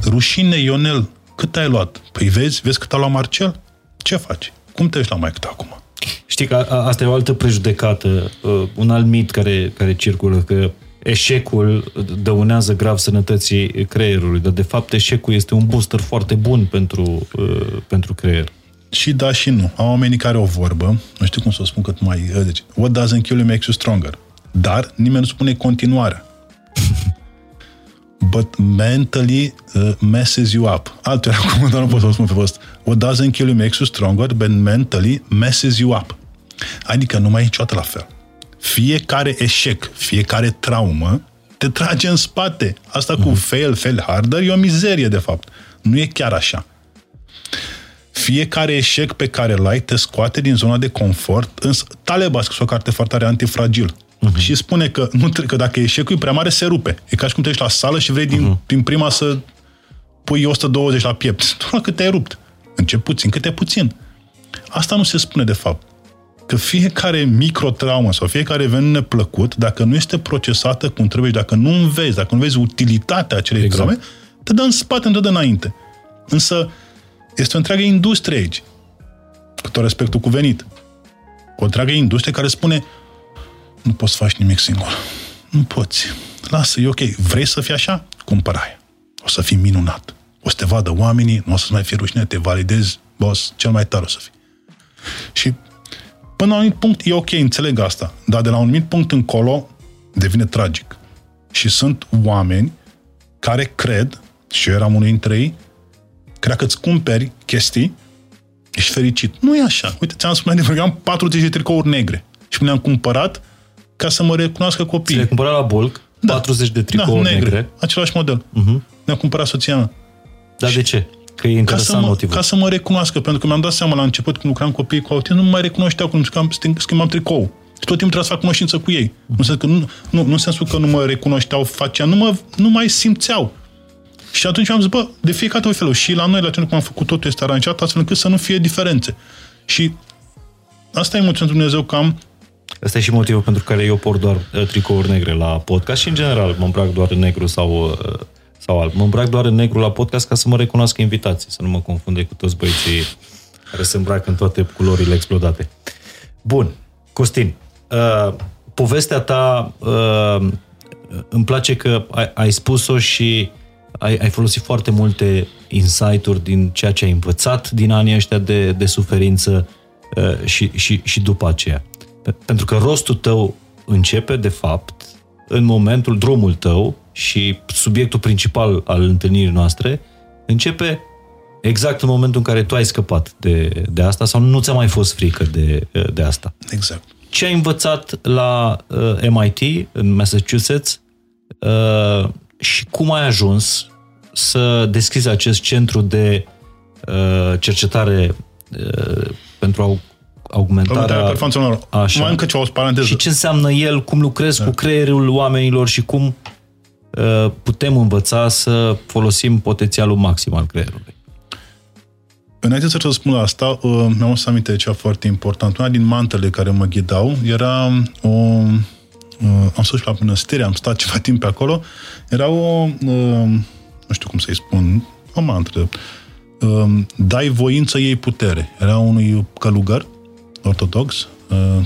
Rușine, Ionel, cât ai luat? Păi vezi, vezi cât a luat Marcel? Ce faci? Cum te ești la mai cât acum? Știi că asta e o altă prejudecată, un alt mit care, care circulă, că eșecul dăunează grav sănătății creierului, dar de fapt eșecul este un booster foarte bun pentru, uh, pentru creier. Și da și nu. Am oamenii care o vorbă, nu știu cum să o spun cât mai... Deci, what doesn't kill you makes you stronger. Dar nimeni nu spune continuarea. but mentally uh, messes you up. Altfel, acum dar nu pot să o spun pe post. What doesn't kill you makes you stronger, but mentally messes you up. Adică nu mai e niciodată la fel. Fiecare eșec, fiecare traumă te trage în spate. Asta cu fail, fail harder e o mizerie, de fapt. Nu e chiar așa. Fiecare eșec pe care l-ai te scoate din zona de confort. Însă, Taleb a scris o carte foarte tare, Antifragil. Uh-huh. Și spune că, nu, că dacă eșecul e prea mare, se rupe. E ca și cum te ești la sală și vrei din, uh-huh. din prima să pui o sută douăzeci la piept. Doamne, cât te-ai rupt. Încep puțin, câte puțin. Asta nu se spune, de fapt. Că fiecare microtraumă sau fiecare eveniment neplăcut, dacă nu este procesată cum trebuie și dacă nu înveți, dacă nu vezi utilitatea acelei exact. Traume, te dă în spate, te dă înainte. Însă, este o întreagă industrie aici, cu tot respectul cuvenit. O întreagă industrie care spune nu poți să faci nimic singur. Nu poți. Lasă, e ok. Vrei să fii așa? Cumpără aia. O să fii minunat. O să te vadă oamenii, nu o să-ți mai fie rușine, te validezi, boss, cel mai tare o să fii. Și până la un anumit punct e ok, înțeleg asta, dar de la un anumit punct încolo devine tragic. Și sunt oameni care cred, și eu eram unul dintre ei, cred că îți cumperi chestii, ești fericit. Nu e așa. Uite, ți-am spus mai devreme, eu am patruzeci de tricouri negre și mi le-am cumpărat ca să mă recunoască copiii. Ți le-ai cumpărat la bulk, da. patruzeci de tricouri da, negre. negre. Același model. Uh-huh. Mi-a cumpărat soția mea. Dar de ce? Că e ca să, mă, ca să mă recunoască, pentru că mi-am dat seama la început când lucram copiii cu autism, nu mă mai recunoșteau când schimbam tricou. Și tot timpul trebuia să fac cunoștință cu ei. Mm-hmm. Că nu, nu, nu în sensul că nu mă recunoșteau, faceam, nu, mă, nu mai simțeau. Și atunci am zis, bă, de fiecare dată felul. Și la noi, la tine cum am făcut totul, este aranjat astfel încât să nu fie diferențe. Și asta e mulțumit Dumnezeu că am... Asta e și motivul pentru care eu port doar tricouri negre la podcast și în general mă îmbrac doar în negru sau... sau alb. Mă îmbrac doar în negru la podcast ca să mă recunoască invitații, să nu mă confunde cu toți băieții care se îmbracă în toate culorile explodate. Bun, Costin, uh, povestea ta uh, îmi place că ai, ai spus-o și ai, ai folosit foarte multe insight-uri din ceea ce ai învățat din anii ăștia de, de suferință uh, și, și, și după aceea. Pentru că rostul tău începe, de fapt, în momentul, drumul tău și subiectul principal al întâlnirii noastre începe exact în momentul în care tu ai scăpat de, de asta sau nu ți-a mai fost frică de, de asta. Exact. Ce ai învățat la uh, M I T, în Massachusetts, uh, și cum ai ajuns să deschizi acest centru de uh, cercetare uh, pentru a augmentarea performanțelor. Mai încă ceva, o paranteză. Și ce înseamnă el, cum lucrezi da. Cu creierul oamenilor și cum uh, putem învăța să folosim potențialul maxim al creierului. Înainte să răspund la asta, uh, mi-am adus aminte de ceva foarte important. Una din mantrele care mă ghidau era o... Uh, am stat și la mănăstire, am stat ceva timp pe acolo. Era o... Uh, nu știu cum să-i spun, o mantră. Uh, Dai voință, iei putere. Era unui călugăr ortodox,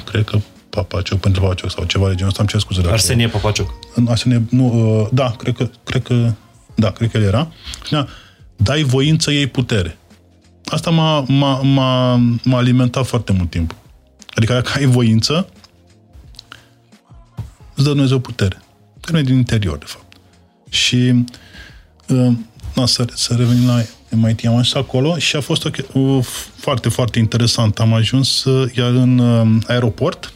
cred că Papacioc, pentru Papacioc sau ceva de genul ăsta, am cer scuze. Arsenie Papacioc. Arsenie, nu, da, cred că, cred că, da, cred că el era. Dai voință, iei putere. Asta m-a, m-a, m-a, m-a alimentat foarte mult timp. Adică dacă ai voință, îți dă Dumnezeu putere. Că nu e din interior, de fapt. Și na, să, să revenim la M I T, am ajuns acolo și a fost o, o, foarte, foarte interesant. Am ajuns iar în aeroport,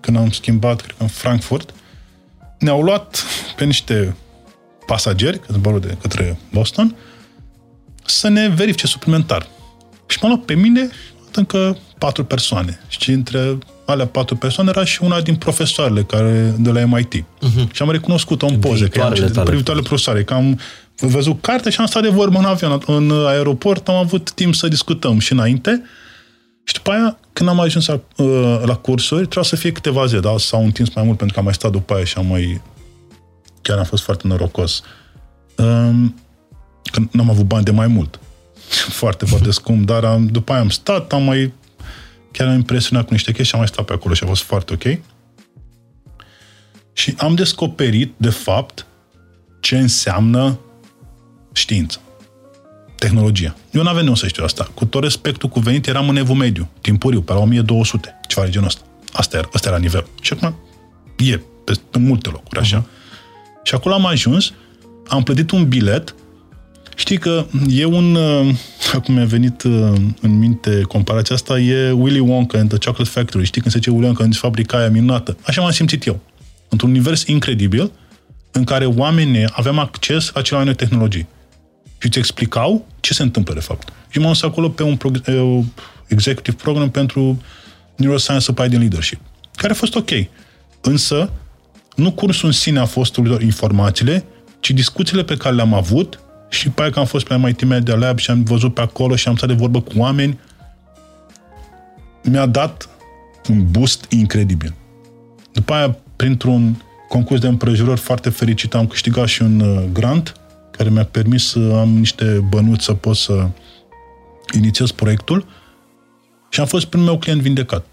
când am schimbat, cred că în Frankfurt, ne-au luat pe niște pasageri, zborul de către Boston, să ne verifice suplimentar. Și m-am luat pe mine încă patru persoane. Și între alea patru persoane era și una din profesoarele care, de la M I T. Uh-huh. Și am recunoscut-o în poze, că eram privitoarele profesoare, că am văzut cartea și am stat de vorbă în avion, în aeroport, am avut timp să discutăm și înainte. Și după aia, când am ajuns la, la cursuri, trebuia să fie câteva zile, dar s-au întins mai mult pentru că am mai stat după aia și am mai... Chiar am fost foarte norocos. Că n-am avut bani de mai mult. Foarte, foarte scump, dar am, după aia am stat, am mai... Chiar am impresionat cu niște chestii și am mai stat pe acolo și a fost foarte ok. Și am descoperit, de fapt, ce înseamnă știință, tehnologia. Eu n-aveam de unde să știu asta. Cu tot respectul cuvenit, eram în evul mediu, timpuriu, pe la o mie două sute, ceva de genul ăsta. Asta era, asta era nivelul. Și acum e, pe, în multe locuri, așa. Uh-huh. Și acolo am ajuns am plătit un bilet. Știi că e un, acum mi-a venit în minte comparația asta, e Willy Wonka and the Chocolate Factory. Știi, când se zice Willy Wonka în fabrica aia minunată. Așa m-am simțit eu. Într-un univers incredibil în care oamenii aveam acces la cele mai noi tehnologii. Și îți explicau ce se întâmplă de fapt. Și m-am dus acolo pe un prog- executive program pentru Neuroscience Applied in Leadership, care a fost ok. Însă, nu cursul în sine a fost informațiile, ci discuțiile pe care le-am avut și pe aia că am fost pe mai timide de lab și am văzut pe acolo și am stat de vorbă cu oameni, mi-a dat un boost incredibil. După aia, printr-un concurs de împrejurări foarte fericit, am câștigat și un grant care mi-a permis să am niște bănuți să pot să inițiez proiectul și am fost primul meu client vindecat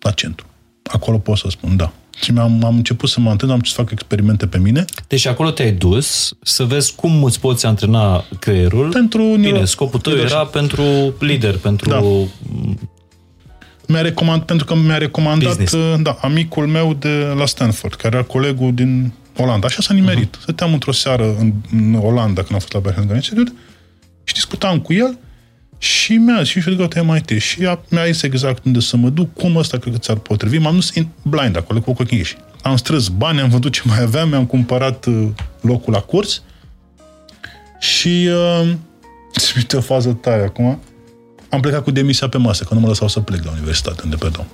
la centru. Acolo pot să spun, da. Și am, am început să mă antrenez, am început să fac experimente pe mine. Deci acolo te-ai dus să vezi cum îți poți antrena creierul. Pentru Bine, scopul tău leadership. Era pentru lider, pentru... Da. Mi-a recomandat, pentru că mi-a recomandat da, amicul meu de la Stanford, care era colegul din Olanda. Așa s-a nimerit. Uh-huh. Stăteam într-o seară în, în Olanda, când am fost la Berkeley Institute, și discutam cu el și mi-a zis, eu te mai te. Și a, mi-a zis exact unde să mă duc, cum ăsta cred că ți-ar potrivi. M-am dus in blind acolo, cu ochii închiși. Am strâns bani, am vândut ce mai aveam, mi-am cumpărat locul la curs și uh, se uite o fază tare acum. Am plecat cu demisia pe masă, că nu mă lăsau să plec la universitate, unde perdau.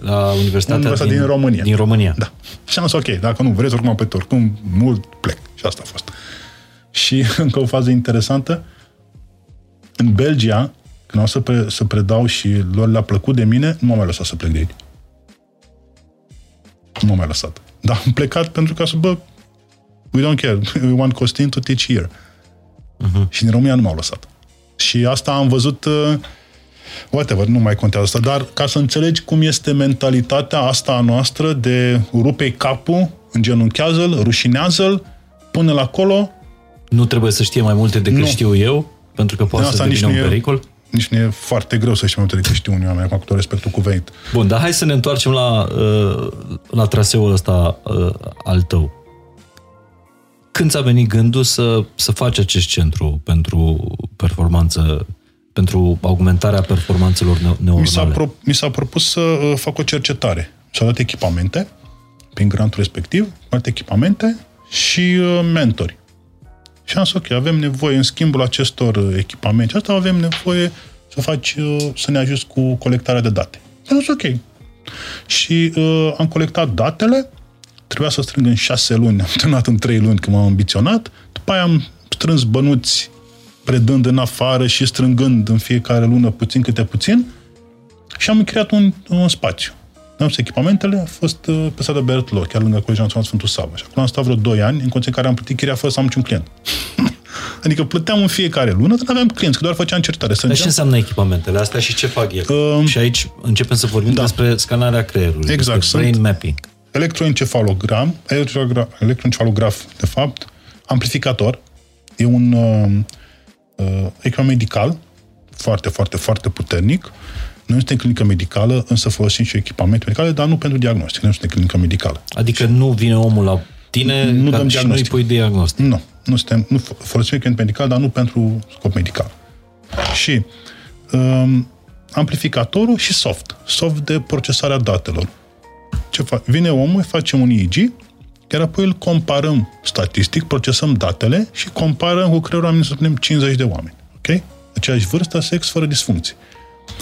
La universitatea, universitatea din, din România. Din România. Da. Și am zis, ok, dacă nu vreți, oricum pe oricum, mult plec. Și asta a fost. Și încă o fază interesantă, în Belgia, când am să, pre, să predau și lor le-a plăcut de mine, nu m-am mai lăsat să plec de aici. Nu m-am mai lăsat. Dar am plecat pentru că, bă, we don't care, we want Costin to teach here. Uh-huh. Și în România nu m-au lăsat. Și asta am văzut, whatever, nu mai contează asta, dar ca să înțelegi cum este mentalitatea asta a noastră de rupe-i capul, îngenunchează-l, rușinează-l, pune-l acolo. Nu trebuie să știe mai multe decât nu. știu eu, pentru că poate să devină un e, pericol. Nici nu e foarte greu să știi mai multe decât știu unii oameni, acum cu tot respectul cuvenit. Bun, dar hai să ne întoarcem la, la traseul ăsta al tău. Când ți-a venit gândul să, să faci acest centru pentru performanță, pentru augmentarea performanțelor neuronale? Mi s-a, pro, mi s-a propus să fac o cercetare. S-au dat echipamente, prin grantul respectiv, alte echipamente și uh, mentori. Și am zis, ok, avem nevoie, în schimbul acestor echipamente, asta avem nevoie să faci, uh, să ne ajuți cu colectarea de date. Am zis, ok. Și uh, am colectat datele. Trebuia să strâng în șase luni, am terminat în trei luni când m-am ambiționat, după aia am strâns bănuți predând în afară și strângând în fiecare lună puțin câte puțin și am creat un, un spațiu. Am pus echipamentele, a fost pe strada Bertlo, chiar lângă Colegiul Național Sfântul Sava. Și acolo am stat vreo doi ani, în condiții în care am plătit chiria fără să am niciun client. Adică plăteam în fiecare lună, dar nu aveam clienți, că doar făceam cercetare. Dar ce înseamnă echipamentele astea și ce fac ele? Uh, și aici începem să vorbim da. despre scanarea creierului, exact, despre brain mapping. Electroencefalogram, electroencefalograf, de fapt, amplificator, e un uh, echipament medical foarte, foarte, foarte puternic. Noi suntem clinică medicală, însă folosim și echipamente medicale, dar nu pentru diagnostic, noi suntem clinică medicală. Adică și nu vine omul la tine nu dăm și nu îi pui diagnostic. Nu, nu, suntem, nu folosim echipament medical, dar nu pentru scop medical. Și uh, amplificatorul și soft, soft de procesarea datelor. Ce fa- vine omul, facem un E E G, iar apoi îl comparăm statistic, procesăm datele și comparăm cu creierul oamenilor, să spunem, cincizeci de oameni. Ok? Aceeași vârstă, sex, fără disfuncții.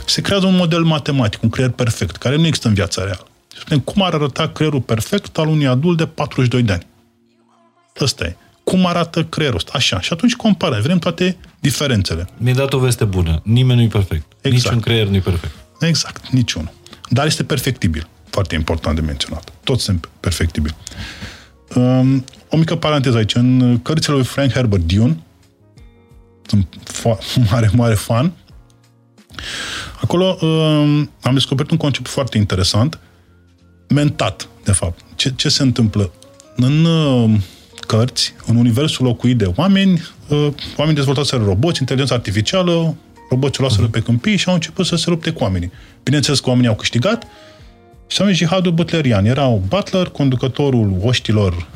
Se creează un model matematic, un creier perfect, care nu există în viața reală. Să spunem, cum ar arăta creierul perfect al unui adult de patruzeci și doi de ani? Ăsta e. Cum arată creierul ăsta? Așa. Și atunci comparăm, vedem toate diferențele. Mi-ai dat o veste bună. Nimeni nu-i perfect. Exact. Niciun creier nu-i perfect. Exact. Niciunul. Dar este perfectibil. Foarte important de menționat. Toți sunt perfectibili. Um, o mică paranteză aici. În cărțile lui Frank Herbert Dune, sunt fo- mare, mare fan, acolo um, am descoperit un concept foarte interesant, mentat, de fapt. Ce, ce se întâmplă? În uh, cărți, în universul locuit de oameni, uh, oamenii dezvoltaseră roboți, inteligența artificială, roboții luaseră pe câmpii și au început să se lupte cu oamenii. Bineînțeles că oamenii au câștigat. Și am zis jihadul butlerian. Era un butler, conducătorul oștilor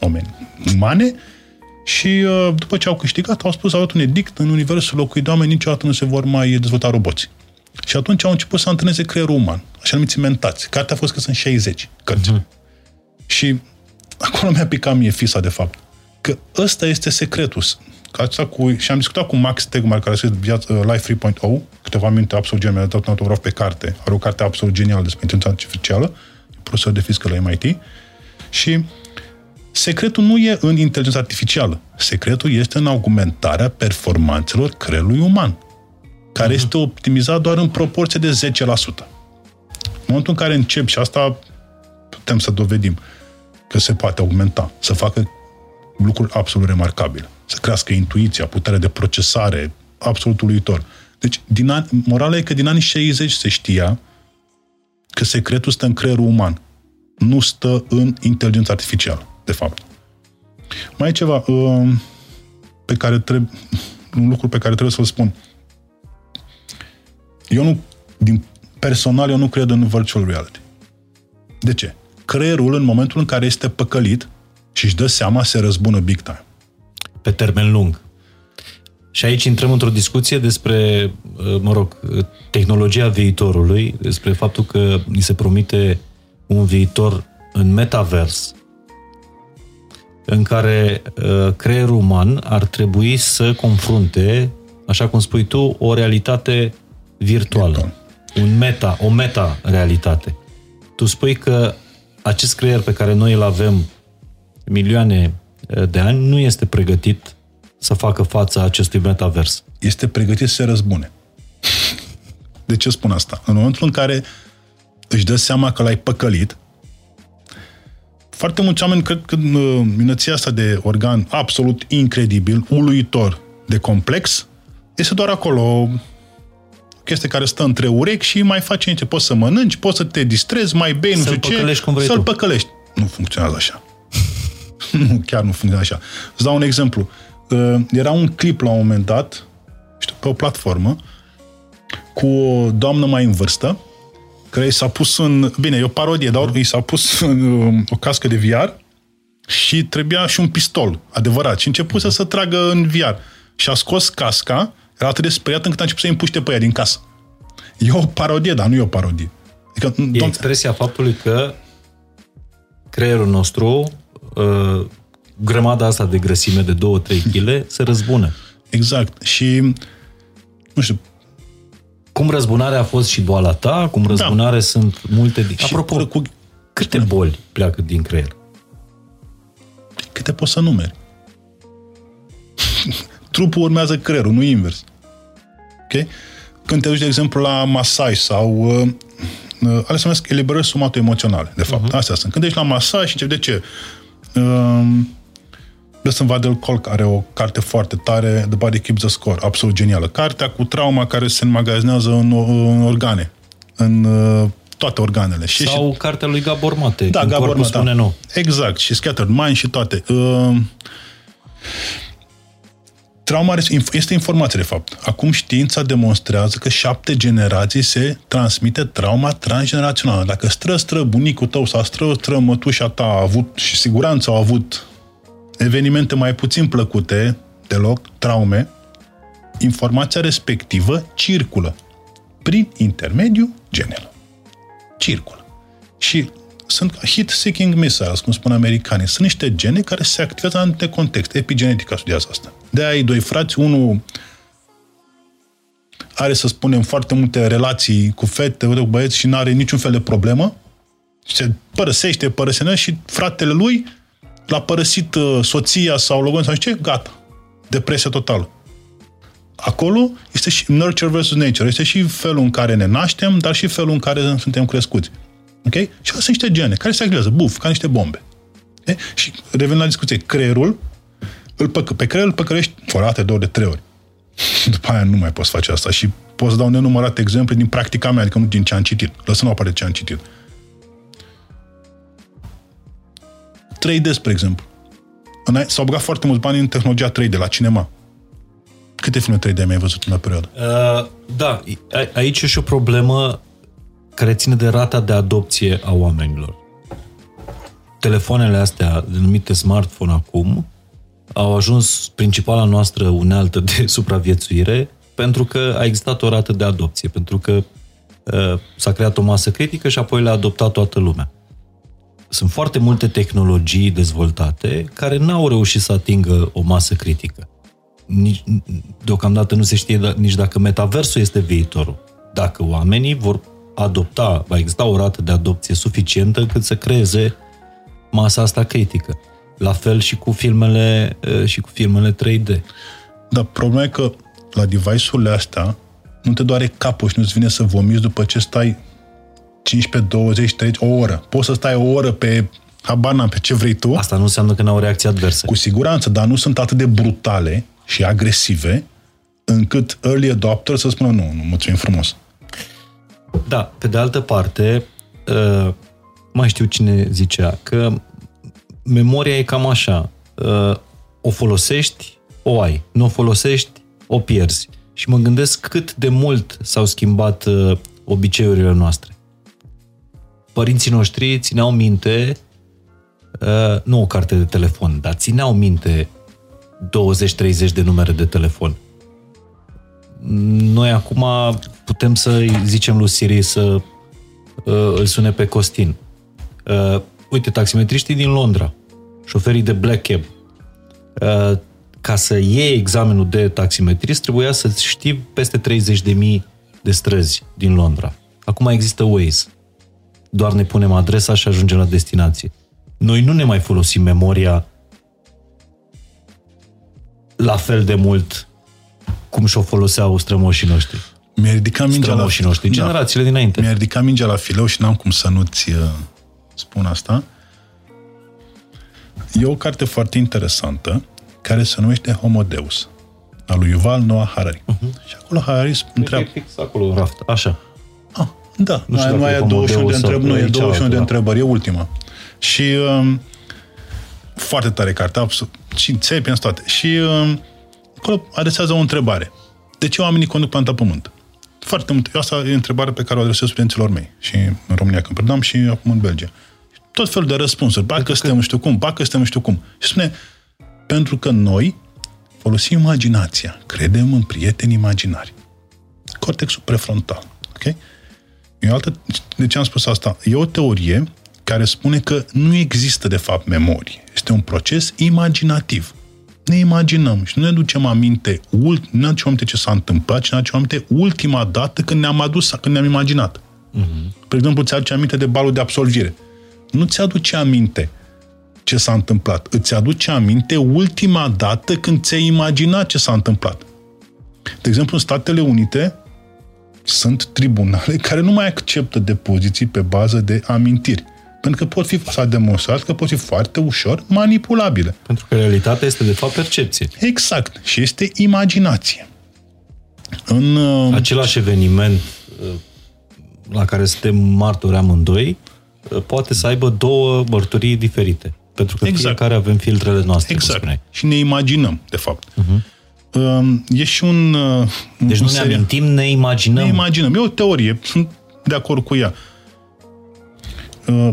oameni umane, Și după ce au câștigat, au spus, au dat un edict, în universul locuit de oameni niciodată nu se vor mai dezvolta roboți. Și atunci au început să antreneze creierul uman, așa numiți mentați. Cartea a fost că sunt șaizeci cărți. Uh-huh. Și acolo mi-a picat mie fisa, de fapt. Că ăsta este secretul. Cu, și am discutat cu Max Tegmar, care a scris Life trei punct zero, câteva minute absolut genial, mi-a dat un autograf pe carte, are o carte absolut genială despre inteligența artificială, profesor de fizică la M I T, și secretul nu e în inteligența artificială, secretul este în augmentarea performanțelor creierului uman, care uh-huh. este optimizat doar în proporție de zece la sută. În momentul în care încep, și asta putem să dovedim, că se poate augmenta, să facă lucruri absolut remarcabile, să crească intuiția, puterea de procesare, absolut uluitor. Deci, din an... morala e că din anii șaizeci se știa că secretul stă în creierul uman, nu stă în inteligența artificială, de fapt. Mai e ceva pe care trebuie, un lucru pe care trebuie să-l spun. Eu nu, din personal, eu nu cred în virtual reality. De ce? Creierul, în momentul în care este păcălit și își dă seama, se răzbună big time. Pe termen lung. Și aici intrăm într-o discuție despre, mă rog, tehnologia viitorului, despre faptul că ni se promite un viitor în metavers, în care creierul uman ar trebui să confrunte, așa cum spui tu, o realitate virtuală. Virtual. Un meta, o meta-realitate. Tu spui că acest creier pe care noi îl avem milioane de ani nu este pregătit să facă fața acestui metavers. Este pregătit să se răzbune. De ce spun asta? În momentul în care își dă seama că l-ai păcălit, foarte mulți oameni cred că minăția asta de organ absolut incredibil, uluitor de complex, este doar acolo chestie care stă între urechi și mai face niște. Poți să mănânci, poți să te distrezi, mai bei, nu știu ce, să-l tu. păcălești. Nu funcționează așa. Nu, chiar nu funcționează așa. Îți dau un exemplu. Era un clip la un moment dat, știu, pe o platformă, cu o doamnă mai în vârstă, care i s-a pus în... Bine, e o parodie, dar i s-a pus în o cască de V R și trebuia și un pistol, adevărat. Și începuse să tragă în V R. Și a scos casca, era atât de speriat încât a început să-i împuște pe ea din casă. E o parodie, dar nu e o parodie. Adică, e domn... expresia faptului că creierul nostru, uh, grămada asta de grăsime de două-trei kilograme, se răzbună. Exact. Și, nu știu, cum răzbunarea a fost și boala ta, cum răzbunare da. sunt multe... Din... Apropo, cu... câte boli pleacă din creier? Câte poți să numeri? Trupul urmează creierul, nu invers. Okay? Când te duci, de exemplu, la masaj sau... Uh, uh, ale se numesc eliberări somato-emoționale, de fapt. Uh-huh. Astea sunt. Când ești la masaj și începi de ce... Uh, Lăsăm Vadel Kolk are o carte foarte tare, The Body Keeps the Score, absolut genială. Cartea cu trauma care se înmagazinează în, în organe, în toate organele. Și sau și... cartea lui Gabor Mate, da, Gabor Corpul Mate, spune nu. Exact, și Scattered Mind și toate. Uh, trauma este informație, de fapt. Acum știința demonstrează că șapte generații se transmite trauma transgenerațională. Dacă stră, stră, bunicul tău sau stră, stră, mătușa ta a avut și siguranță au avut evenimente mai puțin plăcute, deloc, traume, informația respectivă circulă prin intermediul genelor. Circulă. Și sunt hit-seeking missiles, cum spun americanii. Sunt niște gene care se activează în anumite contexte. Epigenetica studiază asta. De-aia ai doi frați, unul are, să spunem, foarte multe relații cu fete, cu băieți și n-are niciun fel de problemă. Se părăsește, părăsește și fratele lui l-a părăsit soția sau logon sau ce, gata. Depresia totală. Acolo este și nurture versus nature. Este și felul în care ne naștem, dar și felul în care suntem crescuți. Ok? Și sunt niște gene care se activează, buf, ca niște bombe. Okay? Și revenind la discuție, creierul, îl păcă, pe creier îl păcălești o dată, două, de trei ori. După aia nu mai poți face asta. Și pot să dau nenumărate exemple din practica mea, adică nu din ce am citit. Lăsăm la o parte ce am citit. trei D, spre exemplu. S-au băgat foarte mulți bani în tehnologia trei D, la cinema. Câte filme trei D mi-ai văzut în la perioadă? Uh, da, aici e și o problemă care ține de rata de adopție a oamenilor. Telefoanele astea, denumite smartphone acum, au ajuns principala noastră unealtă de supraviețuire pentru că a existat o rată de adopție, pentru că uh, s-a creat o masă critică și apoi le-a adoptat toată lumea. Sunt foarte multe tehnologii dezvoltate care n-au reușit să atingă o masă critică. Nici, deocamdată nu se știe d- nici dacă metaversul este viitorul. Dacă oamenii vor adopta, va exista o rată de adopție suficientă încât să creeze masa asta critică. La fel și cu filmele, și cu filmele trei D. Dar problema e că la device-urile astea nu te doare capul și nu-ți vine să vomiți după ce stai cincisprezece, douăzeci, treizeci, o oră. Poți să stai o oră pe habana, pe ce vrei tu. Asta nu înseamnă că n-au reacții adverse. Cu siguranță, dar nu sunt atât de brutale și agresive încât early adopter să spună nu, nu, mulțumim frumos. Da, pe de altă parte, mai știu cine zicea că memoria e cam așa. O folosești, o ai. Nu o folosești, o pierzi. Și mă gândesc cât de mult s-au schimbat obiceiurile noastre. Părinții noștri țineau minte, nu o carte de telefon, dar țineau minte douăzeci-treizeci de numere de telefon. Noi acum putem să zicem lui Siri să îl sune pe Costin. Uite, taximetriștii din Londra, șoferii de black cab, ca să iei examenul de taximetrist, trebuia să știi peste treizeci de mii de străzi din Londra. Acum există Waze. Doar ne punem adresa și ajungem la destinație. Noi nu ne mai folosim memoria la fel de mult cum și-o foloseau strămoșii noștri. Mi-a ridicat mingea la fileu. noștri, generațiile da. dinainte. Mi-a ridicat mingea la fileu și n-am cum să nu-ți uh, spun asta. E o carte foarte interesantă care se numește Homo Deus, a lui Yuval Noah Harari. Uh-huh. Și acolo Harari întreabă... Fix acolo, raft, așa. Ah, da, nu, nu e douăzeci și unu de întrebări, nu e douăzeci și unu de întrebări, e ultima. Și um, foarte tare carte, absolut. Și ți-ai piens toate. Și... Um, acolo adresează o întrebare. De ce oamenii conduc planta Pământ? Foarte mult. Asta e întrebarea pe care o adresez studenților mei. Și în România când predam și acum în Belgia. Tot felul de răspunsuri. Ba că suntem nu știu cum, ba că suntem nu știu cum. Și spune, pentru că noi folosim imaginația. Credem în prieteni imaginari. Cortexul prefrontal. Okay? E o altă... De ce am spus asta? E o teorie care spune că nu există de fapt memorie. Este un proces imaginativ. Ne imaginăm și nu ne ducem aminte, nu ne aducem aminte ce s-a întâmplat, ci ne aducem aminte ultima dată când ne-am adus, când ne-am imaginat. Uh-huh. Pe exemplu, ți aduce aminte de balul de absolvire. Nu ți aduce aminte ce s-a întâmplat. Îți aduce aminte ultima dată când ți-ai imaginat ce s-a întâmplat. De exemplu, în Statele Unite sunt tribunale care nu mai acceptă depoziții pe bază de amintiri. Pentru că pot fi, s-a demonstrat că pot fi foarte ușor manipulabile. Pentru că realitatea este, de fapt, percepție. Exact. Și este imaginație. În același eveniment la care suntem martori amândoi poate să aibă două mărturii diferite. Pentru că exact. Fiecare avem filtrele noastre. Exact. Și ne imaginăm, de fapt. Uh-huh. E și un... Deci un nu ne seria. amintim, ne imaginăm. Ne imaginăm. E o teorie. Sunt de acord cu ea.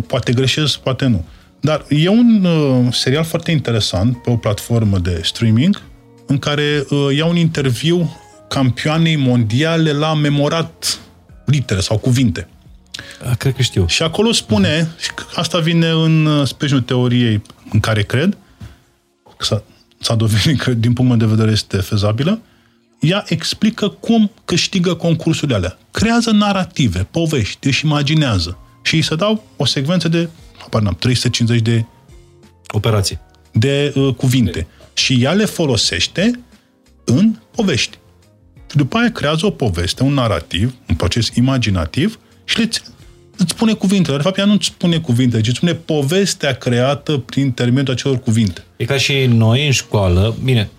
Poate greșesc, poate nu. Dar e un uh, serial foarte interesant pe o platformă de streaming în care uh, iau un interviu campioanei mondiale la memorat litere sau cuvinte. A, cred că știu. Și acolo spune, uh-huh. și asta vine în sprijinul teoriei în care cred, că s-a, s-a dovedit că din punctul meu de vedere este fezabilă, ea explică cum câștigă concursurile alea. Creează narrative, povești, își imaginează. Și îi se dau o secvență de apar, trei sute cincizeci de operații, de uh, cuvinte. Și ea le folosește în povești. Și după aia creează o poveste, un narativ, un proces imaginativ și le, îți spune cuvintele. De fapt, ea nu-ți spune cuvintele, ci îți spune povestea creată prin intermediul acelor cuvinte. E ca și noi în școală. Bine,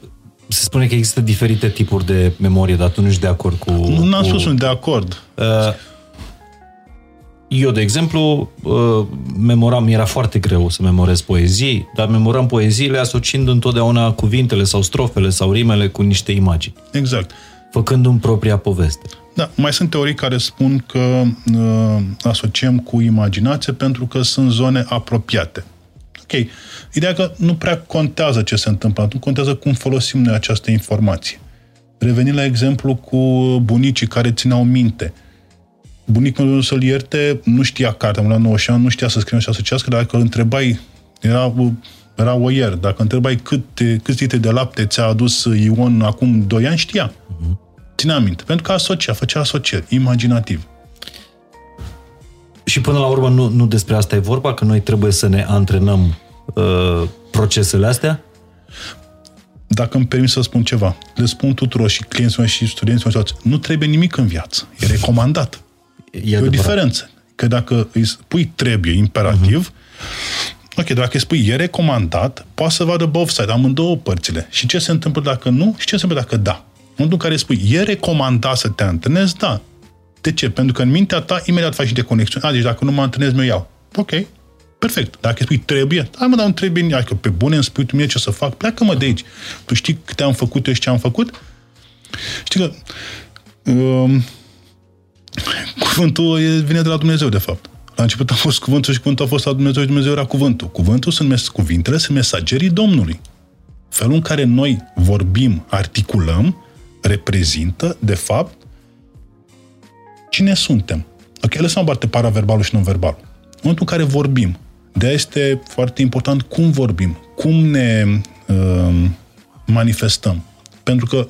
se spune că există diferite tipuri de memorie, dar tu nu ești de acord cu... Nu, n-am cu... spus, sunt de acord. Uh... Eu, de exemplu, memoram, era foarte greu să memorez poezii, dar memoram poeziile asociind întotdeauna cuvintele sau strofele sau rimele cu niște imagini. Exact. Făcându-mi propria poveste. Da, mai sunt teorii care spun că uh, asociem cu imaginație pentru că sunt zone apropiate. ok. Ideea că nu prea contează ce se întâmplă, nu contează cum folosim noi această informație. Revenind la exemplu cu bunicii care țineau minte. Bunicul meu să-l ierte, nu știa carte, la nouă ani, nu știa să scrie, nu știa să citească, dar dacă îl întrebai, era, era oier, dacă întrebai câte, câți litri de lapte ți-a adus Ion acum doi ani, știa. Uh-huh. Ținea minte, pentru că asocia, făcea asocieri, imaginativ. Și până la urmă nu, nu despre asta e vorba, că noi trebuie să ne antrenăm uh, procesele astea? Dacă îmi permis să spun ceva, le spun tuturor și clienților și studenților, toți, nu trebuie nimic în viață, e recomandat. E, e o diferență. Că dacă îi spui trebuie, imperativ, uh-huh. ok, dacă îi spui e recomandat, poate să vadă both side, amândouă părțile. Și ce se întâmplă dacă nu și ce se întâmplă dacă da. În momentul în care îi spui e recomandat să te antrenezi, da. De ce? Pentru că în mintea ta imediat faci niște conexiuni. A, deci dacă nu mă antrenez, mi-o iau. Ok, perfect. Dacă îi spui trebuie, hai mă, dar nu trebuie nimic. Adică pe bune îmi spui tu mie ce să fac, pleacă-mă de aici. Tu știi câte am făcut eu și ce am făcut? Știi că um, cuvântul vine de la Dumnezeu, de fapt. La început a fost cuvântul și cuvântul a fost la Dumnezeu și Dumnezeu era cuvântul. Cuvântul sunt mes- cuvintele, sunt mesagerii Domnului. Felul în care noi vorbim, articulăm, reprezintă, de fapt, cine suntem. Ok, lăsăm parte paraverbalul și non-verbalul. În momentul în care vorbim, de-aia este foarte important cum vorbim, cum ne uh, manifestăm. Pentru că,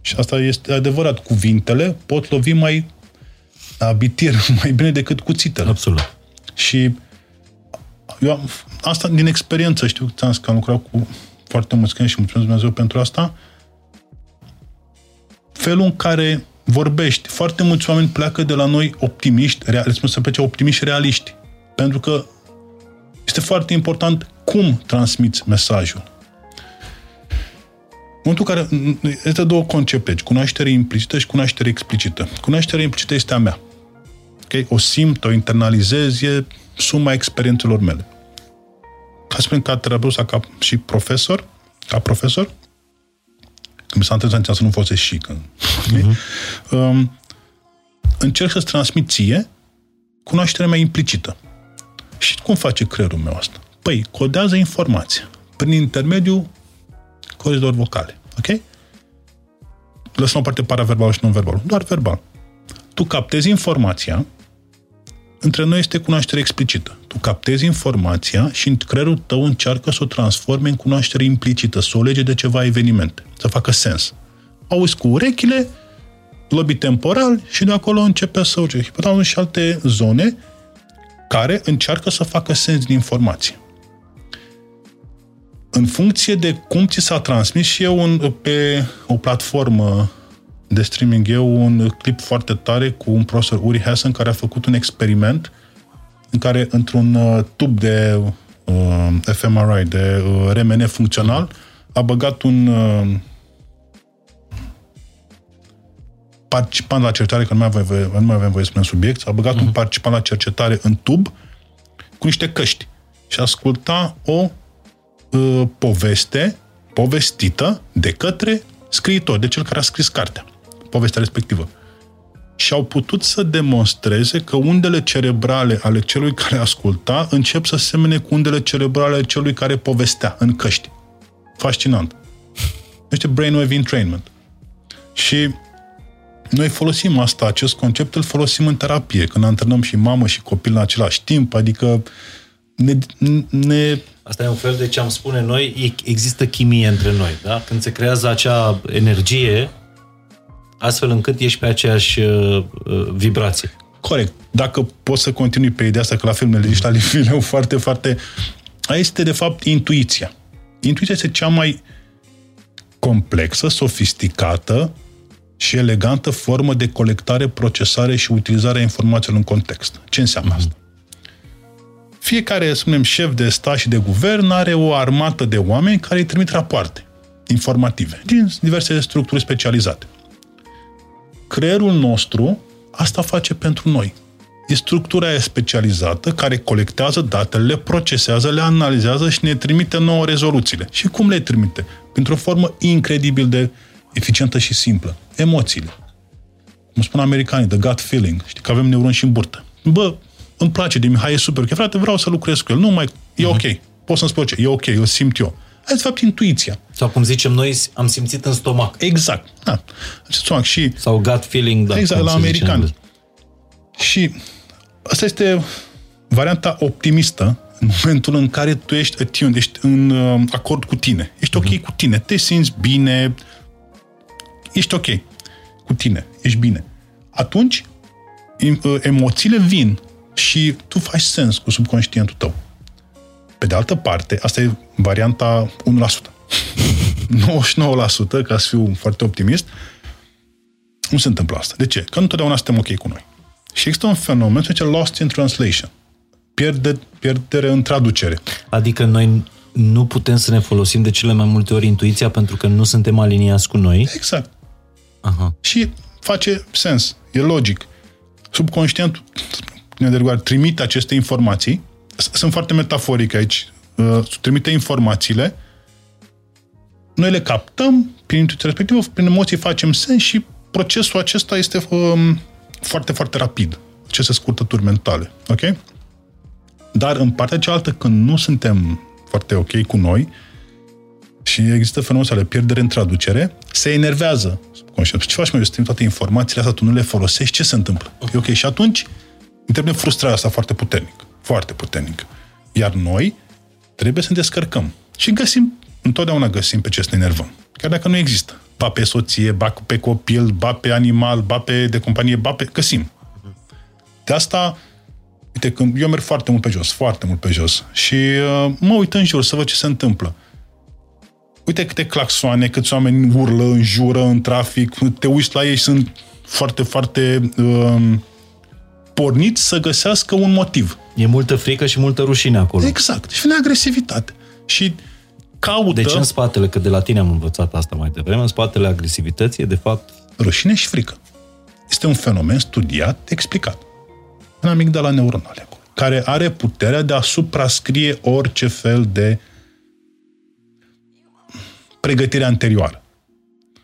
și asta este adevărat, cuvintele pot lovi mai abitir, mai bine decât cuțitele. Absolut. Și eu, asta din experiență, știu că ți-am zis că am lucrat cu foarte mulți clienți și mulțumesc Dumnezeu pentru asta, felul în care vorbești. Foarte mulți oameni pleacă de la noi optimiști, real, să plece optimiști și realiști. Pentru că este foarte important cum transmiți mesajul. În momentul care este două concepte, cunoaștere implicită și cunoaștere explicită. Cunoașterea implicită este a mea. Okay? O simt, o internalizez, e suma experiențelor mele. Ca să spun ca terapeut sau ca și profesor, ca profesor, când mi s-a întâmplat să nu fose și când. Okay? Uh-huh. Um, încerc să-ți transmit ție cunoașterea mea implicită. Și cum face creierul meu asta? Păi, codează informația prin intermediul codilor vocale. Ok? Lăsăm o parte paraverbală și non-verbală. Doar verbal. Tu captezi informația, între noi este cunoaștere explicită. Tu captezi informația și creierul tău încearcă să o transforme în cunoaștere implicită, să o lege de ceva evenimente, să facă sens. Auzi cu urechile, lobi temporal și de acolo începe să urce. Hipotalamus și alte zone care încearcă să facă sens din informație. În funcție de cum ți s-a transmis și eu un, pe o platformă de streaming, eu un clip foarte tare cu un profesor Uri Hassan care a făcut un experiment în care într-un tub de uh, fMRI, de uh, R M N funcțional, a băgat un uh, participant la cercetare, că nu mai, voie, nu mai avem voie să spunem subiect, a băgat uh-huh. un participant la cercetare în tub cu niște căști și asculta o uh, poveste povestită de către scriitor, de cel care a scris cartea, povestea respectivă. Și au putut să demonstreze că undele cerebrale ale celui care asculta încep să semene cu undele cerebrale ale celui care povestea în căști. Fascinant. Este brainwave entrainment. Și noi folosim asta, acest concept îl folosim în terapie, când antrenăm și mamă și copil în același timp, adică ne... ne asta e un fel de ce am spune noi, există chimie între noi, da? Când se creează acea energie, astfel încât ești pe aceeași uh, vibrație. Corect. Dacă poți să continui pe ideea asta, că la filmele ești la filmul foarte, foarte... Aia este, de fapt, intuiția. Intuiția este cea mai complexă, sofisticată și elegantă formă de colectare, procesare și utilizare a informațiilor în context. Ce înseamnă asta? Fiecare, spunem, șef de stat și de guvern are o armată de oameni care îi trimit rapoarte informative din diverse structuri specializate. Creierul nostru asta face pentru noi. E structura aia specializată care colectează datele, le procesează, le analizează și ne trimite nouă rezoluțiile. Și cum le trimite? Printr-o formă incredibil de eficientă și simplă. Emoțiile. Cum spun americanii, the gut feeling. Știi că avem neuroni și în burtă. Bă, îmi place de Mihai, e super, că frate, vreau să lucrez cu el, nu mai, e ok. poți să-mi spui, e ok, eu simt eu. Aia, de fapt, intuiția. Sau cum zicem noi, am simțit în stomac. Exact. Da. Stomac și... Sau gut feeling, da. Exact, la american. Și asta este varianta optimistă în momentul în care tu ești attuned, ești în acord cu tine. Ești ok mm-hmm. cu tine. Te simți bine. Ești ok cu tine. Ești bine. Atunci, emoțiile vin și tu faci sens cu subconștientul tău. Pe de altă parte, asta e varianta unu la sută. nouăzeci și nouă la sută, ca să fiu foarte optimist, nu se întâmplă asta. De ce? Că nu întotdeauna suntem ok cu noi. Și există un fenomen, se zice lost in translation. Pierde, pierdere în traducere. Adică noi nu putem să ne folosim de cele mai multe ori intuiția pentru că nu suntem aliniați cu noi. Exact. Aha. Și face sens. E logic. Subconștientul trimite aceste informații. Sunt foarte metaforic aici. Trimite informațiile. Noi le captăm prin intuiția respectivă, prin emoții facem sens și procesul acesta este foarte, foarte rapid. Aceste scurtături mentale. Ok? Dar în partea cealaltă, când nu suntem foarte ok cu noi și există fenomenul de pierdere în traducere, se enervează. Ce faci, mă, eu strâng toate informațiile astea, tu nu le folosești, ce se întâmplă? E ok. Și atunci intervine frustrarea asta foarte puternic. Foarte puternic. Iar noi trebuie să ne descărcăm. Și găsim, întotdeauna găsim pe ce să ne enervăm. Chiar dacă nu există. Ba pe soție, ba pe copil, ba pe animal, ba pe de companie, ba pe... Găsim. De asta... Uite, când eu merg foarte mult pe jos, foarte mult pe jos și uh, mă uit în jur să văd ce se întâmplă. Uite câte claxoane, câți oameni urlă, înjură în trafic, te uiți la ei și sunt foarte, foarte uh, porniți să găsească un motiv. E multă frică și multă rușine acolo. Exact. Și vine agresivitate. Și caută... Deci în spatele, că de la tine am învățat asta mai devreme, în spatele agresivității e de fapt... Rușine și frică. Este un fenomen studiat, explicat. În amigdala neuronală, care are puterea de a suprascrie orice fel de pregătire anterioară.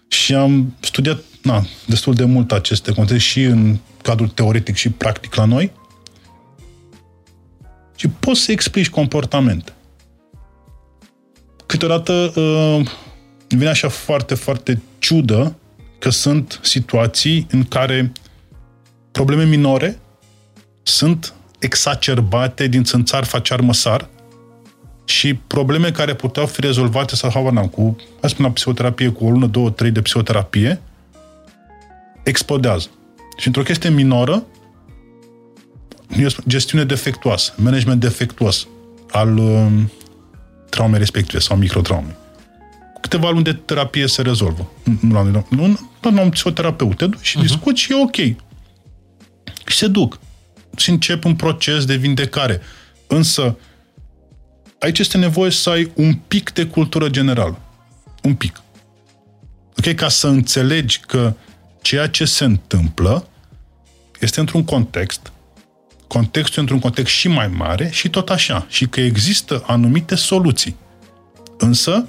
Și am studiat na, destul de mult aceste concepte și în cadrul teoretic și practic la noi. Și poți să explici comportamente. Câteodată vine așa foarte, foarte ciudă că sunt situații în care probleme minore sunt exacerbate din țânțar face armăsar și probleme care puteau fi rezolvate sau habar n-am, cu, hai spune, la psihoterapie, cu o lună, două, trei de psihoterapie, explodează. Și într-o chestie minoră, gestiune defectuoasă, management defectuos al um, traumei respective sau microtraumei. Câteva luni de terapie se rezolvă. Nu la un, un, un psihoterapeut, te duci și uh-huh. discuți și e ok. Și se duc. Și încep un proces de vindecare. Însă, aici este nevoie să ai un pic de cultură generală. Un pic. Ok? Ca să înțelegi că ceea ce se întâmplă este într-un context, contextul într-un context și mai mare și tot așa. Și că există anumite soluții. Însă,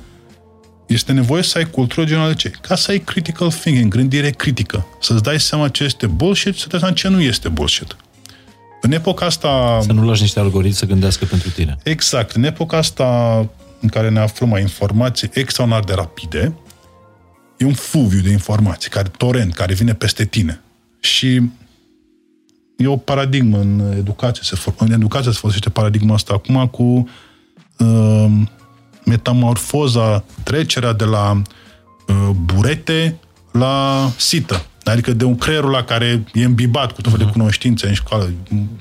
este nevoie să ai cultură generală de ce? Ca să ai critical thinking, gândire critică. Să-ți dai seama ce este bullshit și să te dai seama ce nu este bullshit. În epoca asta... Să nu lași niște algoritmi să gândească pentru tine. Exact. În epoca asta în care ne aflăm la informații extraordinar de rapide, e un fluviu de informații, care torent, care vine peste tine. Și e o paradigmă în educație. Se for... În educație se folosește paradigma asta acum cu uh, metamorfoza, trecerea de la uh, burete la sită. Adică de un creierul la care e îmbibat cu tot felul de cunoștințe în școală.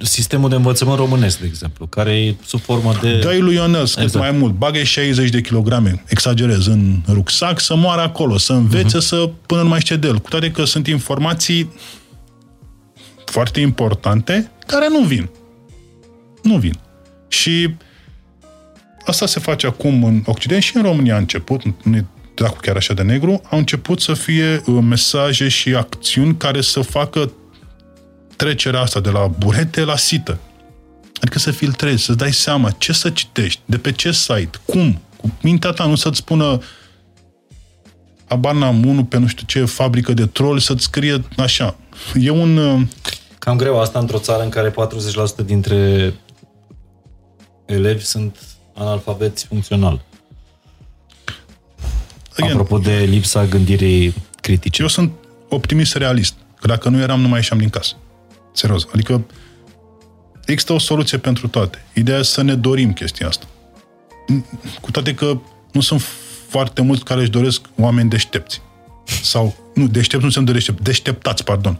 Sistemul de învățământ românesc, de exemplu, care e sub formă de... Dă-i lui Ionăs exact. Cât mai mult, bagă-i șaizeci de kilograme, exagerez, în rucsac, să moară acolo, să învețe, uh-huh. să până nu mai știe de el. Cu toate că sunt informații foarte importante care nu vin. Nu vin. Și asta se face acum în Occident și în România a început, dracu chiar așa de negru, au început să fie uh, mesaje și acțiuni care să facă trecerea asta de la burete la sită. Adică să filtrezi, să-ți dai seama ce să citești, de pe ce site, cum, cu mintea ta, nu să-ți spună abana unu pe nu știu ce fabrică de troll, să-ți scrie așa. E un... Uh... Cam greu asta într-o țară în care patruzeci la sută dintre elevi sunt analfabeți funcțional. Again, apropo de lipsa gândirii critice. Eu sunt optimist realist. Că dacă nu eram, nu mai ieșeam din casă. Serios. Adică există o soluție pentru toate. Ideea e să ne dorim chestia asta. Cu toate că nu sunt foarte mulți care își doresc oameni deștepți. Sau, nu, deștepți nu sunt deștepți, deșteptați, pardon.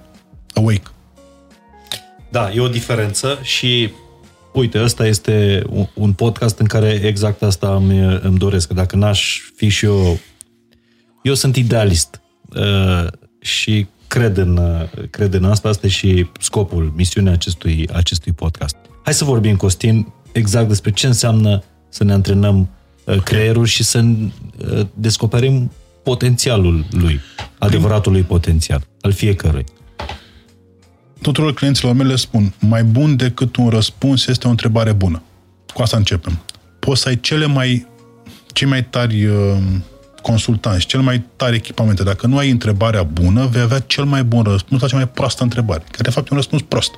Awake. Da, e o diferență și uite, ăsta este un podcast în care exact asta îmi, îmi doresc. Dacă n-aș fi și eu... Eu sunt idealist uh, și cred în, cred în asta. Asta e și scopul, misiunea acestui, acestui podcast. Hai să vorbim, Costin, exact despre ce înseamnă să ne antrenăm uh, creierul și să uh, descoperim potențialul lui, adevăratul lui potențial, al fiecărui. Tuturor clienților mele le spun, mai bun decât un răspuns este o întrebare bună. Cu asta începem. Poți să ai cele mai, cei mai tari uh, consultanți, cele mai tari echipamente. Dacă nu ai întrebarea bună, vei avea cel mai bun răspuns la cea mai proastă întrebare, care de fapt e un răspuns prost.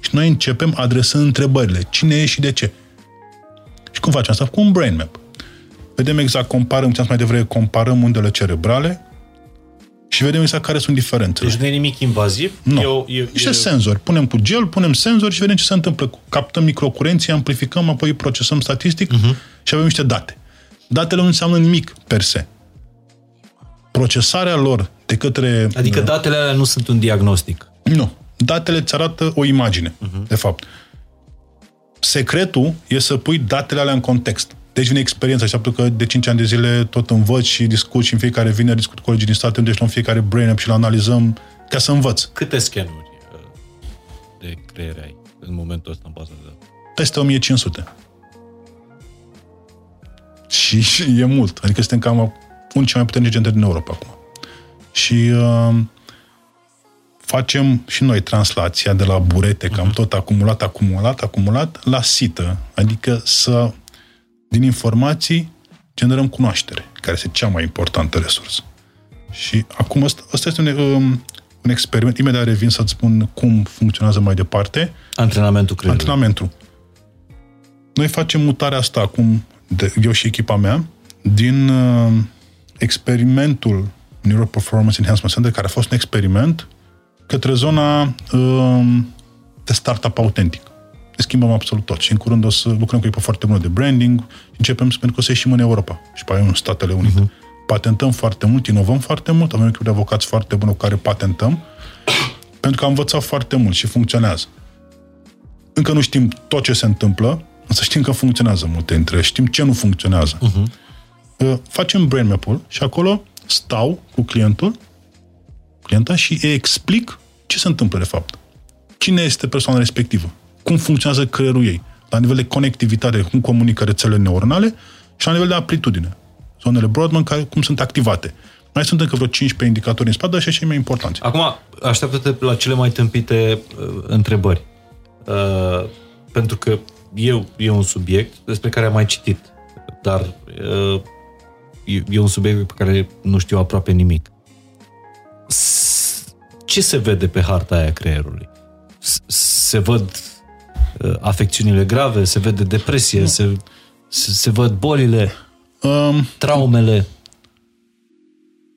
Și noi începem adresând întrebările. Cine e și de ce? Și cum facem asta? Cu un brain map. Vedem exact, comparăm, ce am mai devreme, comparăm undele cerebrale, și vedem exact care sunt diferențele. Deci nu e nimic invaziv? Nu. Eu, eu, niște eu... senzori. Punem cu gel, punem senzori și vedem ce se întâmplă. Captăm microcurenții, amplificăm, apoi procesăm statistic uh-huh. și avem niște date. Datele nu înseamnă nimic, per se. Procesarea lor de către... Adică datele alea nu sunt un diagnostic. Nu. Datele îți arată o imagine, uh-huh. de fapt. Secretul e să pui datele alea în context. Deci vine experiența, șapte că de cinci ani de zile tot învăț și discut și în fiecare vineri discut cu colegii din state, unde luăm fiecare brain up și îl analizăm ca să învăț. Câte scanuri de creier ai în momentul ăsta în bază de date? Peste o mie cinci sute. Și e mult. Adică suntem cam unul cel mai puternici centre din Europa acum. Și uh, facem și noi translația de la burete, că am tot acumulat, acumulat, acumulat, la sită. Adică să... Din informații generăm cunoaștere, care este cea mai importantă resursă. Și acum ăsta este un, un experiment. Imediat revin să-ți spun cum funcționează mai departe. Antrenamentul creierului. Antrenamentul. Noi facem mutarea asta acum, de, eu și echipa mea, din uh, experimentul Neuro Performance Enhancement Center, care a fost un experiment, către zona uh, de startup autentic. Ne schimbăm absolut tot și în curând o să lucrăm cu ei pe foarte mult de branding și începem să pentru că o să ieșim în Europa și pe aia în Statele Unite. Uh-huh. Patentăm foarte mult, inovăm foarte mult, avem un echipă de avocați foarte bună cu care patentăm pentru că am învățat foarte mult și funcționează. Încă nu știm tot ce se întâmplă, însă știm că funcționează multe dintre ele, știm ce nu funcționează. Uh-huh. Facem brain map-ul și acolo stau cu clientul, clienta și îi explic ce se întâmplă de fapt. Cine este persoana respectivă? Cum funcționează creierul ei, la nivel de conectivitate, cum comunică rețelele neuronale și la nivel de amplitudine. Zonele Broadband, care, cum sunt activate. Mai sunt încă vreo cincisprezece indicatori în spate, așa și cei mai importanți. Acum, așteaptă-te la cele mai tâmpite uh, întrebări. Uh, pentru că eu e un subiect despre care am mai citit, dar uh, e, e un subiect pe care nu știu aproape nimic. Ce se vede pe harta aia creierului? Se văd afecțiunile grave, se vede depresie, se, se, se văd bolile, um, traumele.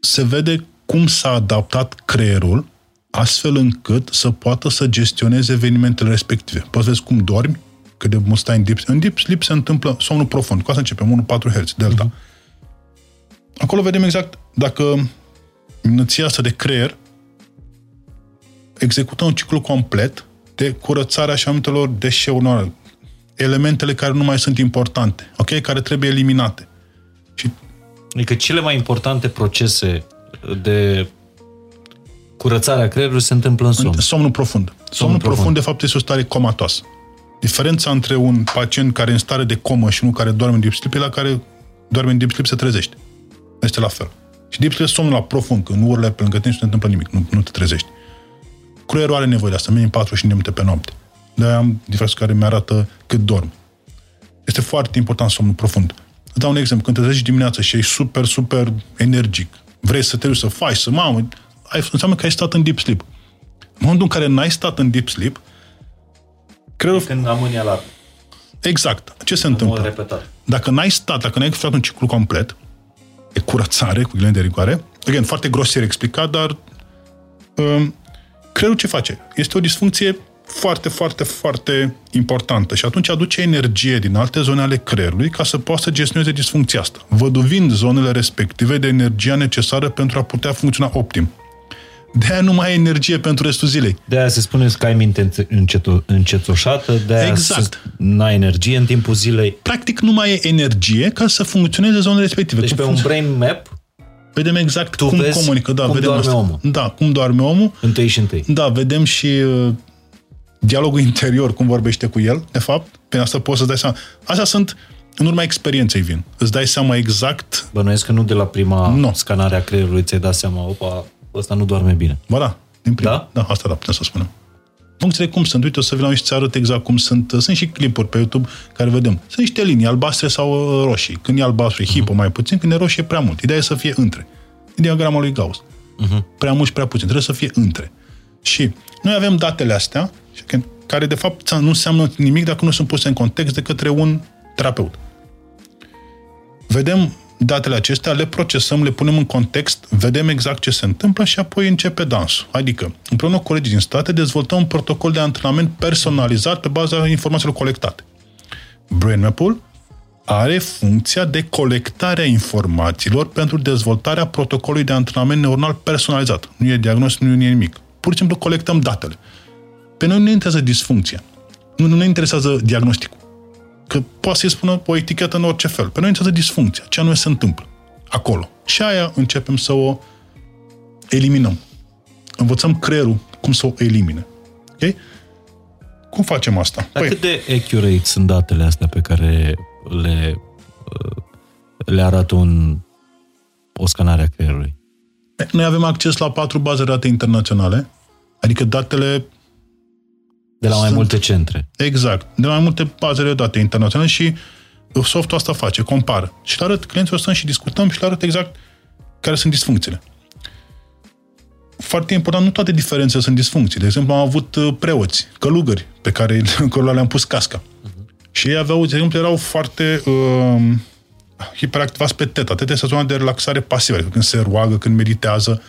Se vede cum s-a adaptat creierul astfel încât să poată să gestioneze evenimentele respective. Poți vezi cum dormi, cât de mult stai în deep. În deep sleep se întâmplă somnul profund. Cu asta începem, unu virgulă patru herți, delta. Uh-huh. Acolo vedem exact dacă minăția asta de creier execută un ciclu complet de curățarea așa numitelor deșeuri, elementele care nu mai sunt importante, ok? Care trebuie eliminate. Și... Adică cele mai importante procese de curățare a creierului se întâmplă în somn. Somnul profund. Somnul, somnul profund, profund, de fapt, este o stare comatoasă. Diferența între un pacient care e în stare de comă și unul care doarme în deep sleep e la care doarme în deep sleep se trezește. Este la fel. Și deep sleep somnul la profund, când urle pe lângă tine și nu se întâmplă nimic, nu, nu te trezești. Creierul are nevoie de asta, minim patru și minute pe noapte. De-aia am diferențe care mi-arată cât dorm. Este foarte important somnul profund. Îți dau un exemplu. Când te trezi dimineața și ești super, super energic, vrei să te duci, să faci, să mamă, înseamnă că ai stat în deep sleep. În momentul în care n-ai stat în deep sleep, creierul... Când amâni alarmă. Exact. Ce se întâmplă? Dacă n-ai stat, dacă n-ai făcut un ciclu complet, e curățare, cu ghilimele de rigoare, again, foarte grosier explicat, dar um, creierul ce face? Este o disfuncție foarte, foarte, foarte importantă și atunci aduce energie din alte zone ale creierului ca să poată să gestioneze disfuncția asta, văduvind zonele respective de energia necesară pentru a putea funcționa optim. De-aia nu mai ai energie pentru restul zilei. De-aia se spune că ai minte înceto- încețoșată, de-aia exact. N-ai energie în timpul zilei. Practic nu mai ai energie ca să funcționeze zonele respective. Deci cum pe un brain map vedem exact tu cum comunică. Da, cum vedem doarme asta. omul. Da, cum doarme omul. Întâi și întâi. Da, vedem și uh, dialogul interior, cum vorbește cu el, de fapt. Pe asta poți să-ți dai seama. Astea sunt, în urma experienței vin. Îți dai seama exact... Bănuiesc că nu de la prima no. scanare a creierului ți-ai dat seama, opa... Ăsta nu doarme bine. Ba da, din prim. Da? Da, asta da, putem să spunem. Funcție de cum sunt. Uite, o să vin la noi și ți arăt exact cum sunt. Sunt și clipuri pe YouTube care vedem. Sunt niște linii, albastre sau roșii. Când e albastru, e uh-huh. hipo mai puțin, când e roșie, e prea mult. Ideea e să fie între. E diagrama lui Gauss. Uh-huh. Prea mult și prea puțin. Trebuie să fie între. Și noi avem datele astea, care de fapt nu înseamnă nimic dacă nu sunt puse în context de către un terapeut. Vedem datele acestea, le procesăm, le punem în context, vedem exact ce se întâmplă și apoi începe dansul. Adică, împreună cu colegii din state, dezvoltăm un protocol de antrenament personalizat pe baza informațiilor colectate. Brain Map-ul are funcția de colectare a informațiilor pentru dezvoltarea protocolului de antrenament neuronal personalizat. Nu e diagnostic, nu e nimic. Pur și simplu colectăm datele. Pe noi nu ne interesează disfuncția. Nu ne interesează diagnosticul. Că poate să-i spună o etichetă în orice fel. Pe noi înțează disfuncția, ce anume se întâmplă acolo. Și aia începem să o eliminăm. Învățăm creierul cum să o elimine. Okay? Cum facem asta? Dar păi... cât de accurate sunt datele astea pe care le, le arată un, o scanare a creierului? Noi avem acces la patru baze de date internaționale, adică datele de la mai sunt, multe centre. Exact. De la mai multe baze de date internaționale și softul asta face, compară. Și le arăt clienților, stăm și discutăm și le arăt exact care sunt disfuncțiile. Foarte important, nu toate diferențele sunt disfuncții. De exemplu, am avut preoți, călugări, pe care cărora le-am pus casca. Uh-huh. Și ei aveau, de exemplu, erau foarte uh, hiperactivați pe teta. Teta este zona de relaxare pasivă, când se roagă, când meditează.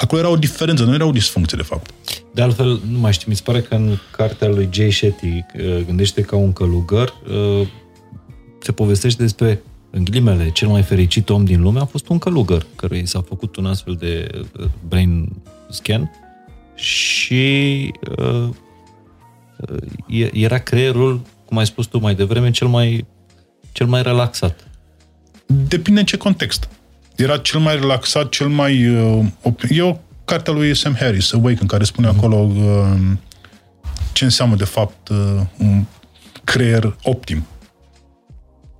Acolo era o diferență, nu era o disfuncție, de fapt. De altfel, nu mai știu, mi se pare că în cartea lui Jay Shetty, Gândește ca un călugăr, se povestește despre, în ghilimele, cel mai fericit om din lume a fost un călugăr, căruia i s-a făcut un astfel de brain scan și era creierul, cum ai spus tu mai devreme, cel mai, cel mai relaxat. Depinde în ce context. Era cel mai relaxat, cel mai... Uh, e o carte a lui Sam Harris, Awaken, care spune mm-hmm. acolo uh, ce înseamnă, de fapt, uh, un creier optim.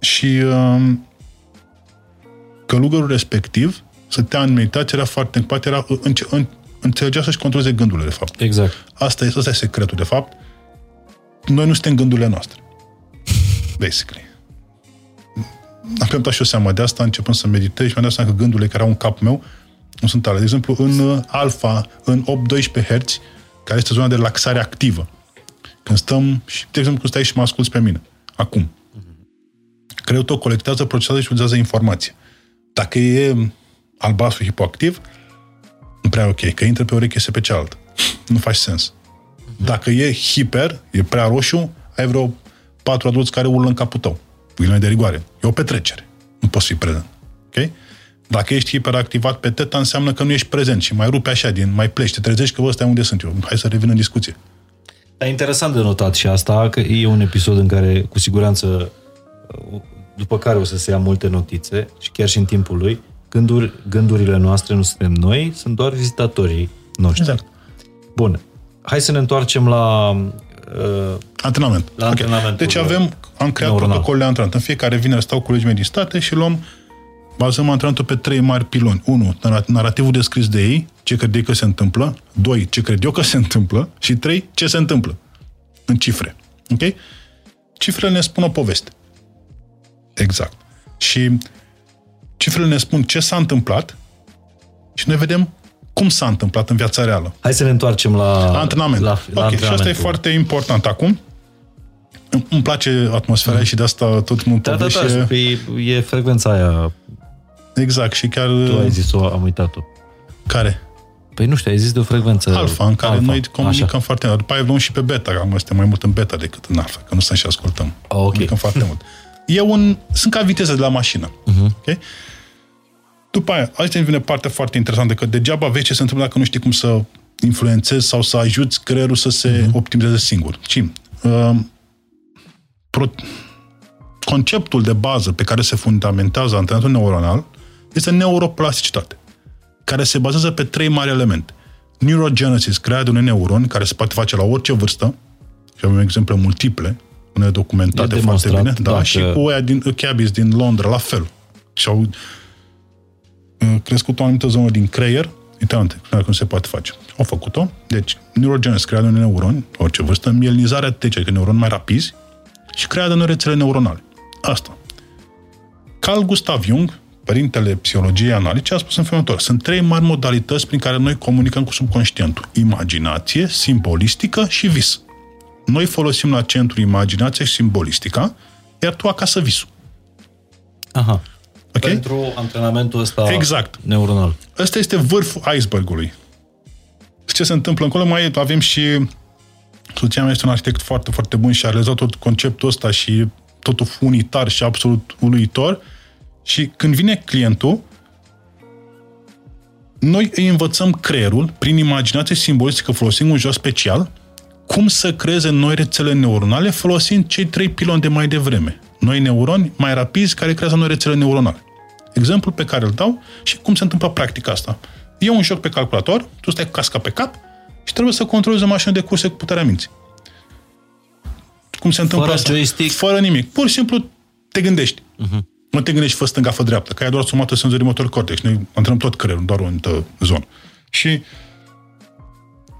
Și uh, călugărul respectiv, stătea în meditație, era foarte încăpat, era, înce- în, înțelegea să-și controleze gândurile, de fapt. Exact. Asta e, asta e secretul, de fapt. Noi nu suntem gândurile noastre. Basically. Am dat și o seama de asta, începând să meditez și mi-am dat seama că gândurile care au în cap meu nu sunt ale. De exemplu, în alfa, în opt doisprezece herți, care este zona de relaxare activă. Când stăm, și, de exemplu, când stai și mă asculți pe mine, acum. Creierul tău colectează, procesează și utilizează informație. Dacă e albastru hipoactiv, nu prea e ok, că intră pe o ureche, este pe cealaltă. Nu faci sens. Dacă e hiper, e prea roșu, ai vreo patru adulți care urlă în capul tău. Ghilimele de rigoare. E o petrecere. Nu poți fi prezent. Okay? Dacă ești hiperactivat pe teta, înseamnă că nu ești prezent și mai rupe așa, din, mai pleci, te trezești că ăsta e unde sunt eu. Hai să revin în discuție. E interesant de notat și asta, că e un episod în care, cu siguranță, după care o să se ia multe notițe și chiar și în timpul lui, gânduri, gândurile noastre nu suntem noi, sunt doar vizitatorii noștri. Exact. Bun. Hai să ne întoarcem la... Uh, antrenament. La okay. Antrenamentul deci avem... Am creat neuronal. Protocolul de antrenament. În fiecare vineri stau colegii mei din state și luăm, bazăm antrenamentul pe trei mari piloni. unu. Narativul descris de ei, ce cred ei că se întâmplă. doi. Ce cred eu că se întâmplă. Și trei. Ce se întâmplă. În cifre. Ok? Cifrele ne spun o poveste. Exact. Și cifrele ne spun ce s-a întâmplat și noi vedem cum s-a întâmplat în viața reală. Hai să ne întoarcem la, la antrenament. La, la okay. Și asta e foarte important acum. Îmi place atmosfera și de asta tot mă poveșe. Da, da, da, e, e frecvența aia. Exact, și chiar... Tu ai zis-o, am uitat-o. Care? Păi nu știu, ai zis de o frecvență... Alfa, în care alpha. Noi comunicăm Așa. Foarte mult. După aia luăm și pe beta, că noi suntem mai mult în beta decât în alfa, că nu stăm și ascultăm. Ah, okay. Comunicăm foarte mult. E un... Sunt ca viteză de la mașină. Uh-huh. Ok? După aia, aici vine partea foarte interesantă, că degeaba vezi ce se întâmplă dacă nu știi cum să influențezi sau să ajuți creierul să se uh-huh. optimizeze singur. Cim. Uh, pro... Conceptul de bază pe care se fundamentează antrenatul neuronal este neuroplasticitatea, care se bazează pe trei mari elemente. Neurogenesis, crearea unui neuron, care se poate face la orice vârstă, și avem exemple multiple, unele documentate foarte bine, da, și cu oia din Cabbies din Londra, la fel. Și-au crescut o anumită zonă din creier, interesant, cum se poate face. Au făcut-o, deci neurogenesis, crearea unui neuron, orice vârstă, mielinizarea tece, adică neuron mai rapizi, și crearea unei rețele neuronale. Asta. Carl Gustav Jung, părintele psihologiei analice, a spus în felul următor. Sunt trei mari modalități prin care noi comunicăm cu subconștientul. Imaginație, simbolistică și vis. Noi folosim la centru imaginația și simbolistica, iar tu acasă visul. Aha. Okay? Pentru antrenamentul ăsta exact. Neuronal. Ăsta este vârful icebergului. Ce se întâmplă încolo? Mai avem și... Soția mea este un arhitect foarte, foarte bun și a realizat tot conceptul ăsta și totul unitar și absolut uluitor. Și când vine clientul, noi îi învățăm creierul, prin imaginație simbolistică, folosind un joc special, cum să creeze noi rețele neuronale folosind cei trei piloni de mai devreme. Noi neuroni mai rapizi care creează noi rețele neuronale. Exemplul pe care îl dau și cum se întâmplă practica asta. E un joc pe calculator, tu stai cu casca pe cap și trebuie să controlezi o mașină de curse cu puterea minții. Cum se întâmplă fără asta? Joystick. Fără nimic. Pur și simplu te gândești. Uh-huh. Nu te gândești fă stânga, fă dreapta, că e doar sumată senzorii motor cortex. Noi antrenăm tot creierul, doar o anumită zonă. Și,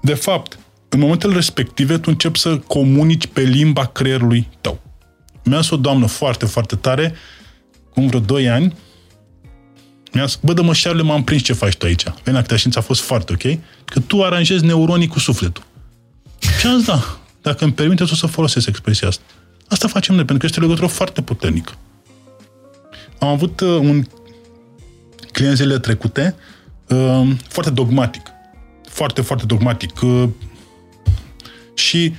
de fapt, în momentele respective, tu începi să comunici pe limba creierului tău. Mi-a zis o doamnă foarte, foarte tare, cum vreo doi ani, mi-a zis, bă, Dămășarule, m-am prins ce faci tu aici. Venea că știința a fost foarte ok, că tu aranjezi neuronii cu sufletul. Și am zis, da, dacă îmi permite tu să folosesc expresia asta. Asta facem noi, pentru că este o legătură foarte puternică. Am avut un client zilele trecute foarte dogmatic. Foarte, foarte dogmatic. Și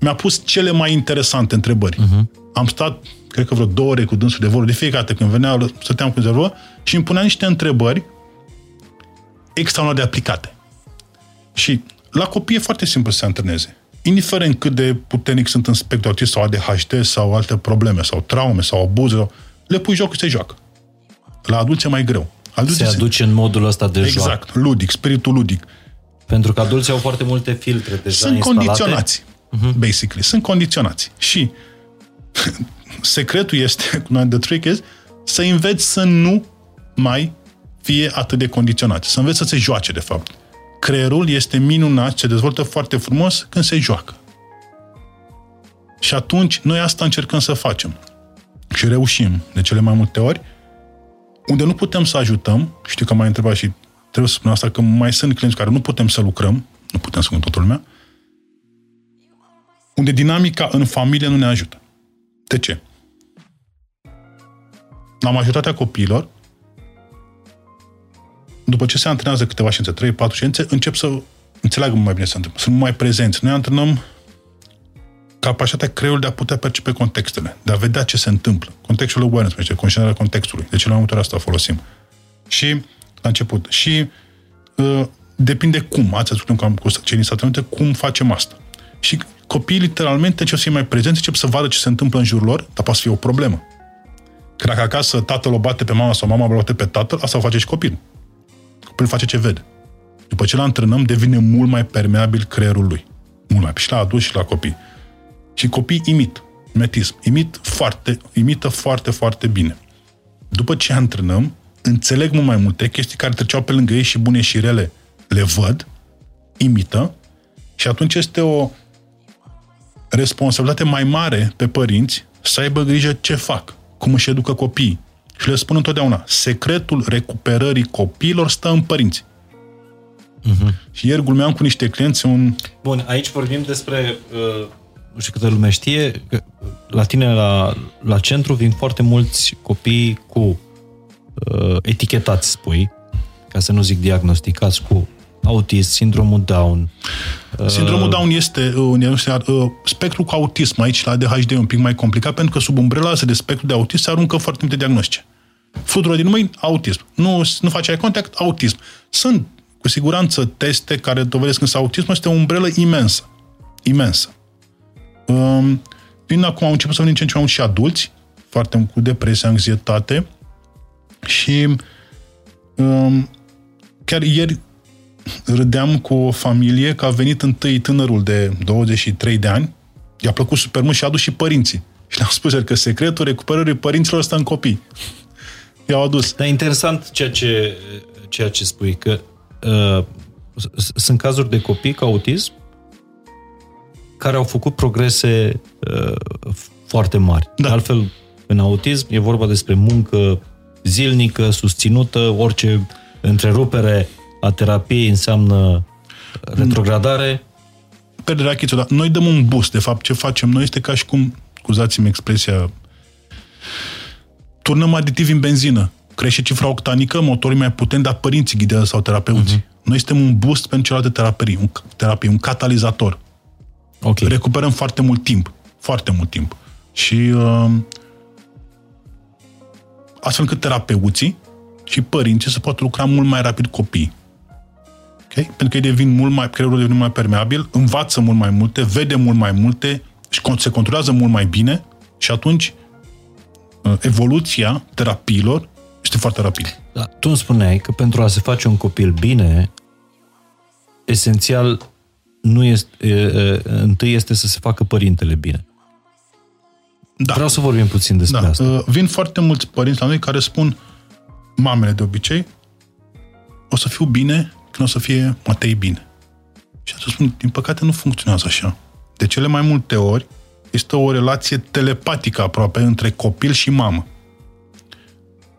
mi-a pus cele mai interesante întrebări. Uh-huh. Am stat, cred că vreo două ore cu dânsul de vorbă. De fiecare dată când venea, stăteam cu zervă și îmi punea niște întrebări extraordinar de aplicate. Și la copii e foarte simplu să se antreneze. Indiferent cât de puternic sunt în spectrul autist sau A D H D sau alte probleme sau traume sau abuze sau... le pui jocul și se joacă. La adulți e mai greu. Adulții se aduce se... în modul ăsta de exact, joacă. Exact, ludic, spiritul ludic. Pentru că adulții au foarte multe filtre deja Sunt instalate. Condiționați, uh-huh. basically. Sunt condiționați. Și secretul este, the trick is, să înveți să nu mai fie atât de condiționați. Să înveți să se joace, de fapt. Creierul este minunat, se dezvoltă foarte frumos când se joacă. Și atunci, noi asta încercăm să facem. Și reușim, de cele mai multe ori, unde nu putem să ajutăm, știu că m-ai întrebat și trebuie să spun asta, că mai sunt clienți care nu putem să lucrăm, nu putem să spun totul lumea, unde dinamica în familie nu ne ajută. De ce? La majoritatea copiilor, după ce se antrenează câteva ședințe, trei patru ședințe, încep să înțeleagă mai bine ce se întâmplă, sunt mai prezenți. Noi antrenăm capacitatea creierului de a putea percepe contextele, de a vedea ce se întâmplă. Contextul awareness, deci conștientizarea contextului. De ce la momentul asta folosim. Și, la început, și uh, depinde cum, ați ascultat că am cu cei din Statele Unite, cum facem asta. Și copiii, literalmente, încep să fie mai prezenți, încep să vadă ce se întâmplă în jurul lor, dar poate să fie o problemă. Că dacă acasă tatăl o bate pe mama sau mama o bate pe tatăl, asta o face și copilul. Copilul face ce vede. După ce l-antrenăm, devine mult mai permeabil creierul lui. Mult mai, și la adulți și la copii. Și copiii imit, metism, imit foarte, imită foarte, foarte bine. După ce antrenăm, înțeleg mult mai multe chestii care treceau pe lângă ei și bune și rele, le văd, imită și atunci este o responsabilitate mai mare pe părinți să aibă grijă ce fac, cum își educă copiii. Și le spun întotdeauna, secretul recuperării copiilor stă în părinți. Uh-huh. Și ieri glumeam cu niște clienți un... Bun, aici vorbim despre... Uh... nu știu câtă lume știe, că la tine la, la centru vin foarte mulți copii cu uh, etichetați, spui, ca să nu zic diagnosticați, cu autism, sindromul Down. Sindromul Down este un spectru cu autism. Aici la A D H D e un pic mai complicat, pentru că sub umbrela asta de spectru de autism se aruncă foarte multe diagnostice. Flutură din mâini, autism. Nu, nu face eye contact, autism. Sunt, cu siguranță, teste care dovedesc însă autismul este o umbrelă imensă. Imensă. Prin acum au început să venim în ce în ce mai mult și adulți, foarte mult cu depresie, anxietate și um, chiar ieri râdeam cu o familie că a venit întâi tânărul de douăzeci și trei de ani, i-a plăcut super mult și a adus și părinții. Și le-am spus că secretul recuperării părinților stă în copii. I-au adus. Dar interesant ceea ce, ceea ce spui, că uh, sunt cazuri de copii cu autism care au făcut progrese uh, foarte mari. Da. De altfel, în autism e vorba despre muncă zilnică, susținută, orice întrerupere a terapiei înseamnă retrogradare. Perderea chițul, dar noi dăm un boost. De fapt, ce facem noi este ca și cum, scuzați-mi expresia, turnăm aditivi în benzină. Crește cifra octanică, motorii mai puternici, dar părinții ghidează sau terapeuții. Uh-huh. Noi suntem un boost pentru celelalte terapii, un, terapii, un catalizator. Okay. Recuperăm foarte mult timp. Foarte mult timp. Și uh, astfel încât terapeuții și părinții se pot lucra mult mai rapid copiii. Okay? Pentru că ei devin mult mai, creierul devine mai permeabil, învață mult mai multe, vede mult mai multe și se controlează mult mai bine și atunci evoluția terapiilor este foarte rapidă. Da, tu îmi spuneai că pentru a se face un copil bine, esențial nu este, e, e, întâi este să se facă părintele bine. Da. Vreau să vorbim puțin despre da. asta. Vin foarte mulți părinți la noi care spun, mamele de obicei, o să fiu bine când o să fie Matei bine. Și atunci spun, din păcate nu funcționează așa. De cele mai multe ori este o relație telepatică aproape între copil și mamă.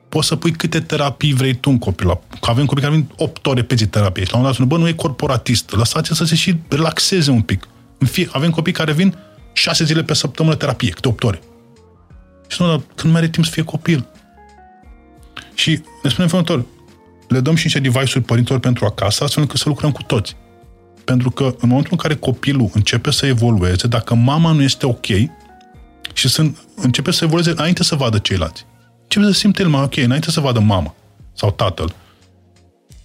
Poți să pui câte terapii vrei tu în copil. Că avem copii care vin opt ore pe zi terapie și la un moment dat spune, bă, nu e corporatist, lăsați-l să se și relaxeze un pic. În fie, avem copii care vin șase zile pe săptămână terapie, câte opt ore. Și nu, dar când mai are timp să fie copil? Și ne spunem felul le dăm și niște device-uri părinților pentru acasă, astfel încât să lucrăm cu toți. Pentru că în momentul în care copilul începe să evolueze, dacă mama nu este ok și să începe să evolueze înainte să vadă ceilalți, începe să simte el mai ok, înainte să vadă mama sau tatăl.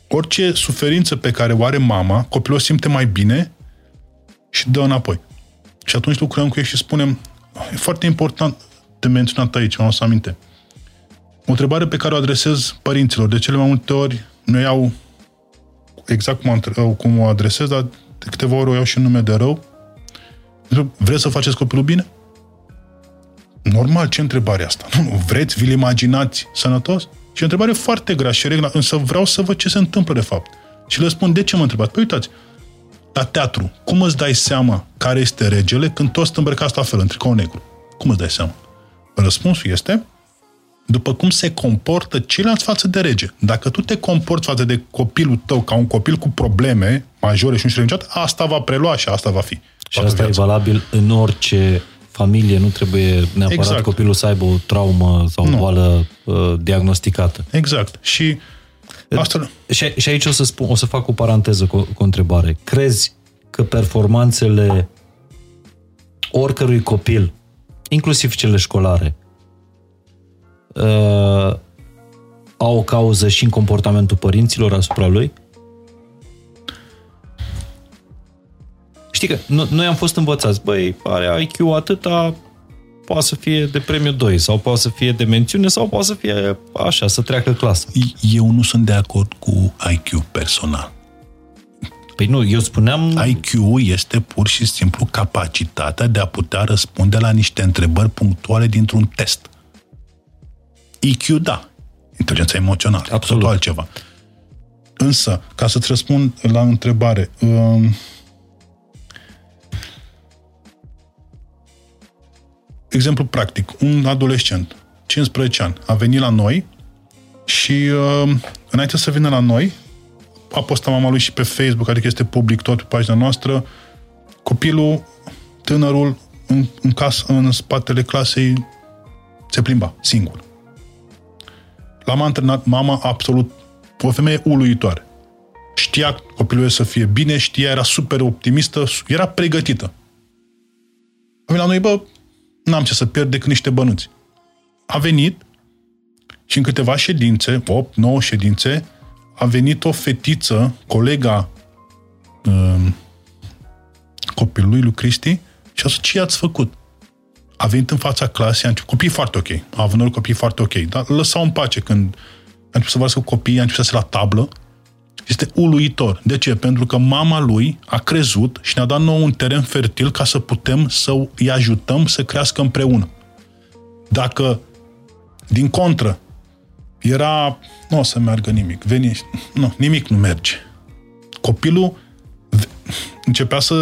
Orice suferință pe care o are mama, copilul o simte mai bine și dă înapoi. Și atunci lucrăm cu ei și spunem, e foarte important de menționat aici, m-am să aminte. O întrebare pe care o adresez părinților, de cele mai multe ori nu iau exact cum o adresez, dar de câteva ori o iau și nume de rău. Vreți să faceți copilul bine? Normal, ce întrebare asta? Nu, nu, vreți, vi-l imaginați sănătos? Și o întrebare foarte grea și regla, însă vreau să văd ce se întâmplă de fapt. Și le spun, de ce mă întrebați? Păi uitați, la teatru, cum îți dai seama care este regele când toți sunt îmbrăcați la fel, în tricou negru? Cum îți dai seama? Răspunsul este după cum se comportă ceilalți față de rege. Dacă tu te comporți față de copilul tău ca un copil cu probleme majore și nu știu niciodată, asta va prelua și asta va fi. Și asta viața. E valabil în orice familie. Nu trebuie neapărat exact. Copilul să aibă o traumă sau o boală uh, diagnosticată. Exact. Și, asta... și, și aici o să, spun, o să fac o paranteză cu, cu o întrebare. Crezi că performanțele oricărui copil, inclusiv cele școlare, Uh, au o cauză și în comportamentul părinților asupra lui? Știi că no- noi am fost învățați, băi, are I Q atâta, poate să fie de premiu doi, sau poate să fie de mențiune, sau poate să fie așa, să treacă clasa. Eu nu sunt de acord cu I Q personal. Păi nu, eu spuneam... I Q-ul este pur și simplu capacitatea de a putea răspunde la niște întrebări punctuale dintr-un test. I Q, da. Inteligența emoțională. Absolut. Totul altceva. Însă, ca să-ți răspund la întrebare, um, exemplu practic, un adolescent, cincisprezece ani, a venit la noi și um, înainte să vină la noi, a postat mama lui și pe Facebook, adică este public tot pe pagina noastră, copilul, tânărul, în, în, casă, în spatele clasei se plimba, singur. L-am antrenat mama absolut, o femeie uluitoare. Știa copilul să fie bine, știa, era super optimistă, era pregătită. A venit la noi, bă, n-am ce să pierd decât niște bănuți. A venit și în câteva ședințe, opt, nouă ședințe, a venit o fetiță, colega uh, copilului lui Cristi, și a zis, ce i-ați făcut? A venit în fața clasei, a început, copiii foarte ok, a avut noi copii foarte ok, dar lăsau în pace când a început să vorbească copiii, a început să se la tablă. Este uluitor. De ce? Pentru că mama lui a crezut și ne-a dat nou un teren fertil ca să putem să îi ajutăm să crească împreună. Dacă, din contră, era, nu o să meargă nimic, veni, nu, nimic nu merge. Copilul începea să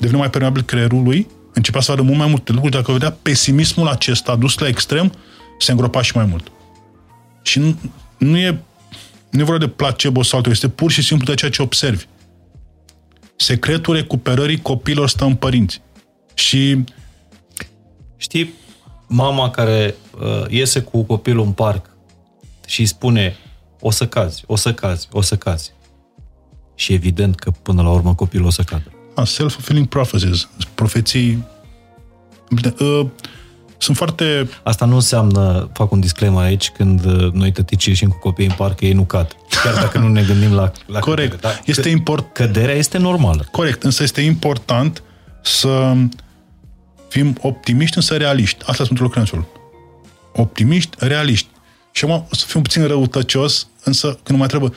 devină mai permeabil creierul lui, începea să vadă mult mai multe lucruri, dacă vedea pesimismul acesta dus la extrem, se îngropa și mai mult. Și nu, nu e nu e vorba de placebo sau altul, este pur și simplu de ceea ce observi. Secretul recuperării copiilor stă în părinți. Și știi, mama care uh, iese cu copilul în parc și îi spune o să cazi, o să cazi, o să cazi. Și evident că până la urmă copilul o să cadă. A, self-fulfilling prophecies, profeții. Uh, Sunt foarte... Asta nu înseamnă, fac un disclaimer aici, când noi tăticii ieșim cu copiii în parc, ei nu cad. Chiar dacă nu ne gândim la, la corect. Cădere. Dar este că, import... Căderea este normală. Corect, însă este important să fim optimiști, însă realiști. Asta sunt lucrurile. Optimiști, realiști. Și acum să fiu puțin răutăcios, însă când mă mai întrebă,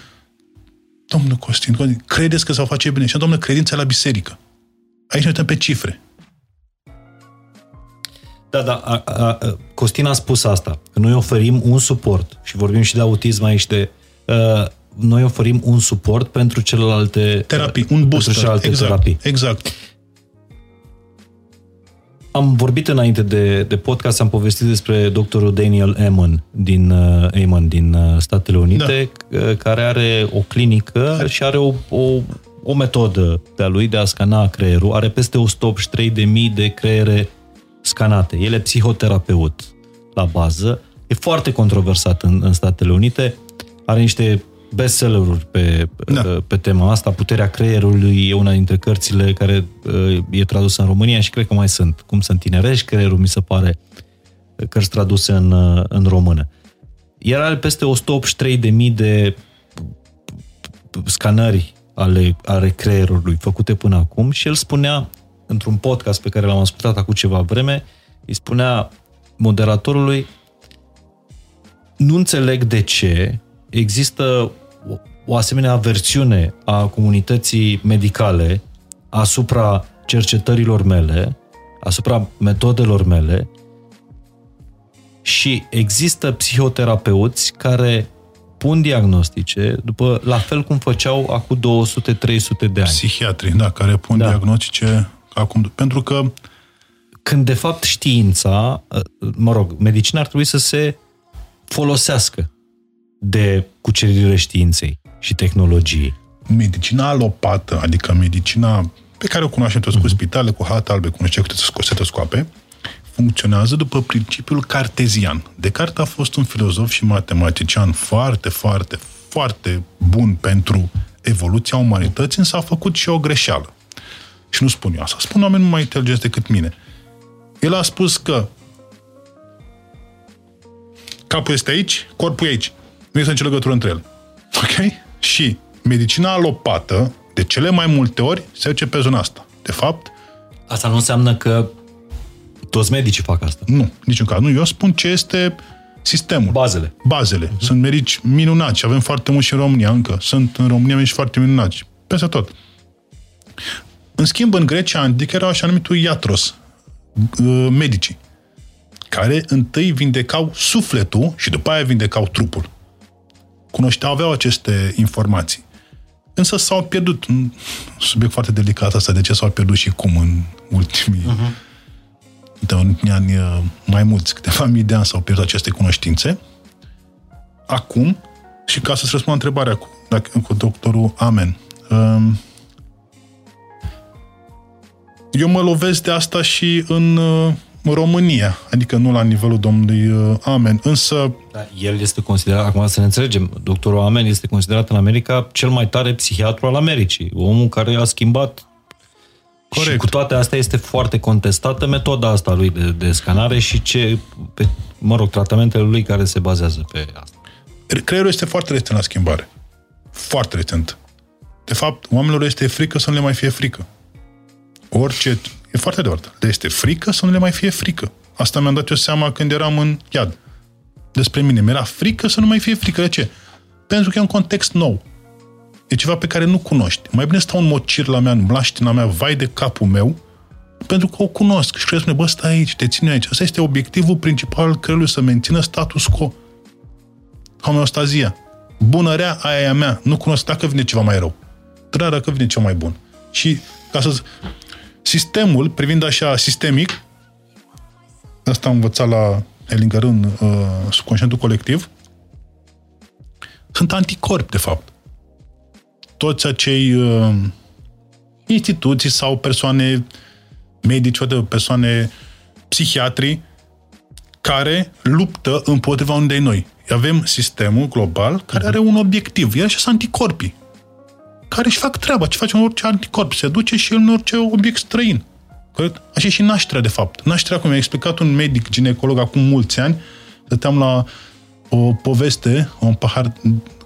domnul Costin, Costin, credeți că s-o face bine? Și domnul, credința la biserică. Aici ne uităm pe cifre. Da, da, a, a, Costin a spus asta, că noi oferim un suport și vorbim și de autism aici de, uh, noi oferim un suport pentru celelalte terapii, un booster, celelalte exact, terapii. Exact. Am vorbit înainte de, de podcast, am povestit despre doctorul Daniel Amen din, uh, Amen, din uh, Statele Unite, da. Care are o clinică da. Și are o, o, o metodă de-a lui de a scana creierul, are peste o sută optzeci și trei de mii de creiere scanate. El e psihoterapeut la bază. E foarte controversat în, în Statele Unite. Are niște bestselleruri pe, da. pe tema asta. Puterea creierului e una dintre cărțile care e tradusă în România și cred că mai sunt. Cum să întinerești creierul, mi se pare, cărți traduse în, în română. Iar are peste o sută optzeci și trei de mii de scanări ale, ale creierului făcute până acum și el spunea într-un podcast pe care l-am ascultat acum ceva vreme, îi spunea moderatorului, nu înțeleg de ce există o asemenea aversiune a comunității medicale asupra cercetărilor mele, asupra metodelor mele și există psihoterapeuți care pun diagnostice, după la fel cum făceau acum două sute trei sute de ani. Psihiatri, da, care pun da. diagnostice acum, pentru că când de fapt știința, mă rog, medicina ar trebui să se folosească de cuceririle științei și tehnologiei. Medicina alopată, adică medicina pe care o cunoaștem toți mm-hmm. cu spitale, cu hate albe, cu nu știu ce, cu setoscoape, funcționează după principiul cartezian. Descartes a fost un filozof și matematician foarte, foarte, foarte bun pentru evoluția umanității, însă a făcut și o greșeală. Și nu spun eu asta. Spun oameni mai inteligenți decât mine. El a spus că capul este aici, corpul e aici. Nu este nicio legătură între ele. Ok? Și medicina alopată, de cele mai multe ori, se duce pe zona asta. De fapt... Asta nu înseamnă că toți medicii fac asta. Nu, niciun caz. Nu, eu spun ce este sistemul. Bazele. Bazele. Uh-huh. Sunt medici minunați. Avem foarte mulți și în România încă. Sunt în România medici foarte minunați. Peste tot. În schimb, în Grecia antică erau așa numitul iatros, medicii, care întâi vindecau sufletul și după aia vindecau trupul. Cunoșteau, aveau aceste informații. Însă s-au pierdut. Un subiect foarte delicat asta, de ce s-au pierdut și cum în ultimii uh-huh. ani, mai mulți, câteva mii de ani s-au pierdut aceste cunoștințe. Acum, și ca să-ți răspund întrebarea cu, cu doctorul Amen, um, Eu mă lovesc de asta și în România, adică nu la nivelul domnului Amen, însă... Da, el este considerat, acum să ne înțelegem, doctorul Amen este considerat în America cel mai tare psihiatru al Americii, omul care a schimbat. Corect. Și cu toate astea este foarte contestată metoda asta lui de, de scanare și ce, pe, mă rog, tratamentele lui care se bazează pe asta. Creierul este foarte rezistent la schimbare. Foarte rezistent. De fapt, oamenilor este frică să nu le mai fie frică. Orice... E foarte de ordă. Le este frică să nu le mai fie frică. Asta mi-am dat eu seama când eram în iad. Despre mine. Mi-era frică să nu mai fie frică. De ce? Pentru că e un context nou. E ceva pe care nu cunoști. Mai bine stau un mocir la mea, în blaștina mea, vai de capul meu, pentru că o cunosc. Și crezi, bă, stai aici, te ține aici. Asta este obiectivul principal al creierului, să mențină status quo. Homeostazia. Bună, rea, aia e a mea. Nu cunosc dacă vine ceva mai rău. Dar dacă vine ceva mai bun. Și ca să... Sistemul, privind așa sistemic, asta am învățat la Elingarân, uh, subconștientul colectiv, sunt anticorpi, de fapt. Toți acei uh, instituții sau persoane medici, persoane psihiatri, care luptă împotriva unui de noi. Avem sistemul global care are un obiectiv, iar așa sunt anticorpii, care își fac treaba, ce face în orice anticorp, se duce și în orice obiect străin. Corect? Așa e și nașterea, de fapt. Nașterea, cum mi-a explicat un medic ginecolog acum mulți ani, stăteam la o poveste, un pahar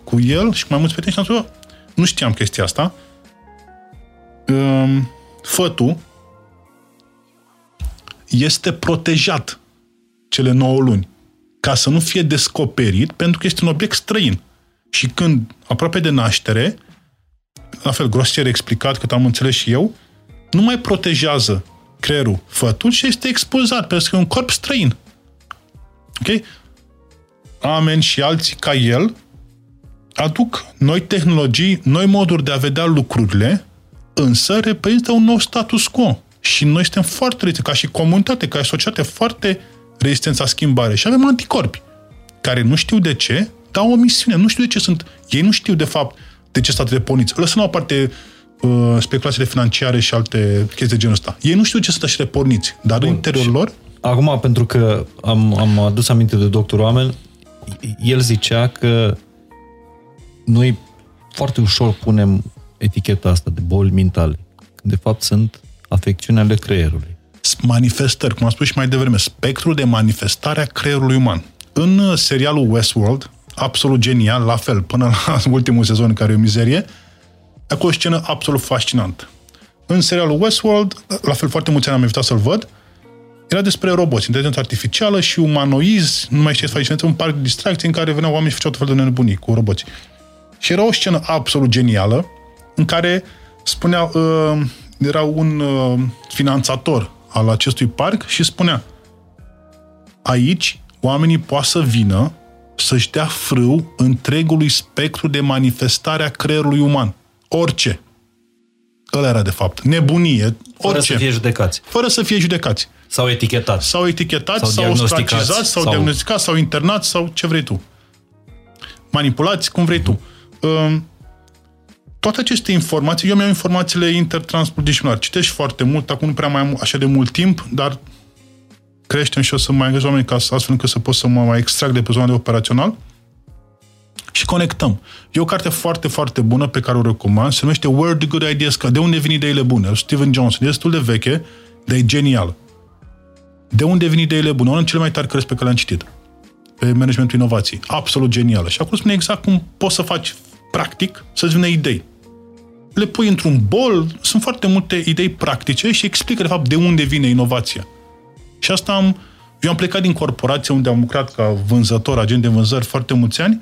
cu el și cu mai mulți prieteni și am spus, nu știam chestia asta. Fătul este protejat cele nouă luni, ca să nu fie descoperit, pentru că este un obiect străin. Și când, aproape de naștere, la fel, grosier explicat, cât am înțeles și eu, nu mai protejează creierul fătul și este expulzat, pentru că e un corp străin. Ok? Amen și alții ca el aduc noi tehnologii, noi moduri de a vedea lucrurile, însă reprezintă un nou status quo. Și noi suntem foarte rezistenți, ca și comunitate, ca și societate, foarte rezistenți la schimbare. Și avem anticorpi, care nu știu de ce, dar o misiune. Nu știu de ce sunt. Ei nu știu, de fapt, de ce statele porniți. Lăsăm la o parte uh, speculațiile financiare și alte chestii de genul ăsta. Ei nu știu ce sunt statele porniți, dar bun, în interiorul lor... Acum, pentru că am, am adus aminte de doctorul Amen, el zicea că noi foarte ușor punem eticheta asta de boli mentale, când de fapt sunt afecțiuni ale creierului. Manifestări, cum am spus și mai devreme, spectrul de manifestare a creierului uman. În serialul Westworld, absolut genial, la fel, până la ultimul sezon, care e o mizerie, acolo o scenă absolut fascinantă. În serialul Westworld, la fel, foarte mulți ani am evitat să-l văd, era despre roboți, inteligență artificială și umanoizi, nu mai știu ce să faci, un parc de distracții în care veneau oameni și făceau tot felul de nebunii cu roboți. Și era o scenă absolut genială, în care spunea, era un finanțator al acestui parc și spunea, aici oamenii poate să vină să-și dea frâu întregului spectru de manifestare a creierului uman. Orice. Ăla era, de fapt, nebunie. Orice. Fără să fie judecați. Fără să fie judecați. Sau etichetați. Sau etichetați, sau ostracizați, sau, sau diagnosticați, sau internați, sau ce vrei tu. Manipulați cum vrei tu. Toate aceste informații, eu mi-am informațiile intertranspuldișimular. Citești foarte mult, acum nu prea mai am așa de mult timp, dar creștem și o să mai angajez oameni ca astfel încât să pot să mă mai extrag de pe zona de operațional și conectăm. E o carte foarte, foarte bună pe care o recomand. Se numește Where the Good Ideas Come. De unde vin ideile bune? Steven Johnson. E destul de veche, dar e genial. De unde vin ideile bune? Una din cele mai tari cărți pe care le-am citit. Pe managementul inovației. Absolut genială. Și acolo spune exact cum poți să faci practic să-ți vină idei. Le pui într-un bol. Sunt foarte multe idei practice și explică de fapt de unde vine inovația. Și asta am... Eu am plecat din corporație unde am lucrat ca vânzător, agent de vânzări, foarte mulți ani,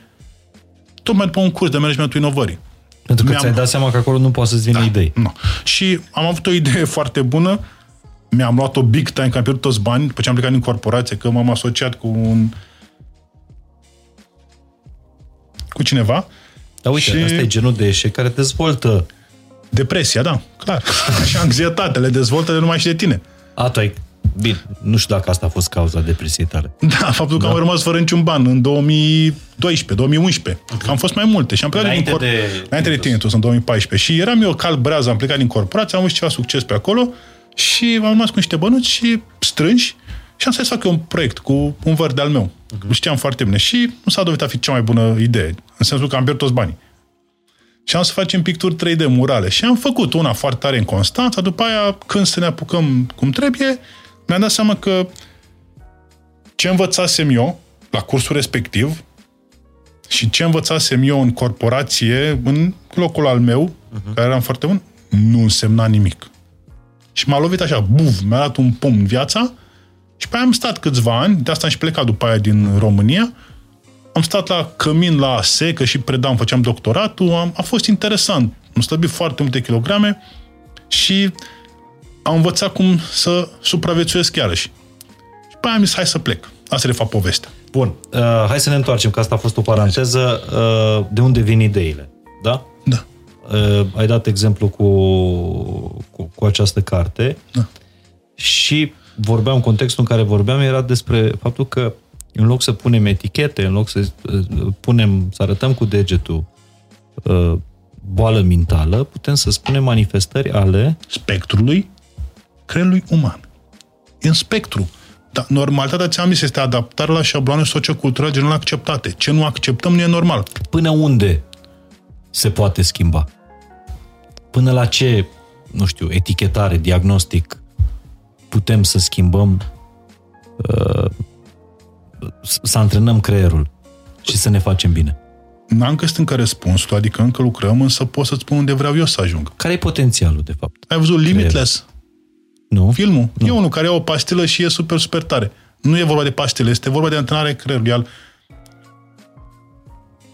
tocmai după un curs de managementul inovării. Pentru că mi-am... ți-ai dat seama că acolo nu poate să-ți vină da, idei. Nu. Și am avut o idee foarte bună, mi-am luat-o big time, că am pierdut toți banii, după ce am plecat din corporație, că m-am asociat cu un... cu cineva. Dar uite, și... asta e genul de eșec care dezvoltă... Depresia, da, clar. Și anxietatele dezvoltă de numai și de tine. A, tu ai... Bine, nu știu dacă asta a fost cauza depresiei tale. Da, faptul că da. am rămas fără niciun ban în două mii doisprezece, două mii unsprezece. Okay. Am fost mai multe și am plecat înainte din cor... de... Înainte de tinnitus, în două mii paisprezece. Și eram eu cal brează, am plecat din corporație, am avut ceva succes pe acolo și am rămas cu niște bănuți și strânși și am să fac eu un proiect cu un văr de-al meu. Uh-huh. Știam foarte bine și nu s-a dovedit a fi cea mai bună idee, în sensul că am pierdut toți banii. Și am să facem picturi trei D murale. Și am făcut una foarte tare în Constanța. După aia, când să ne apucăm cum trebuie, mi-am dat seama că ce învățasem eu la cursul respectiv și ce învățasem eu în corporație, în locul al meu, uh-huh. care eram foarte bun, nu însemna nimic. Și m-a lovit așa, buf, mi-a dat un pumn viața și pe aia am stat câțiva ani, de asta am și plecat după aia din România. Am stat la cămin, la secă și predam, făceam doctoratul, am, a fost interesant. Am slăbit foarte multe kilograme și am învățat cum să supraviețuiesc iarăși. Și pe aia am zis, hai să plec. Asta e de fapt povestea. Bun, uh, hai să ne întoarcem, că asta a fost o paranteză. Uh, de unde vin ideile, da? Da. Uh, ai dat exemplu cu, cu, cu această carte da. Și vorbeam, în contextul în care vorbeam era despre faptul că în loc să punem etichete, în loc să punem, să arătăm cu degetul boală mentală, putem să spunem manifestări ale spectrului creierului uman. În spectru. Dar normalitatea, ți-am zis, este adaptarea la șabloane socioculturale general acceptate. Ce nu acceptăm nu e normal. Până unde se poate schimba? Până la ce, nu știu, etichetare, diagnostic putem să schimbăm uh, să antrenăm creierul și să ne facem bine. N-am găsit încă răspunsul, adică încă lucrăm, însă pot să-ți spun unde vreau eu să ajung. Care e potențialul, de fapt? Ai văzut Limitless? Creierul. Nu. Filmul? Nu. E unul care ia o pastilă și e super, super tare. Nu e vorba de pastile, este vorba de antrenare creierului. Al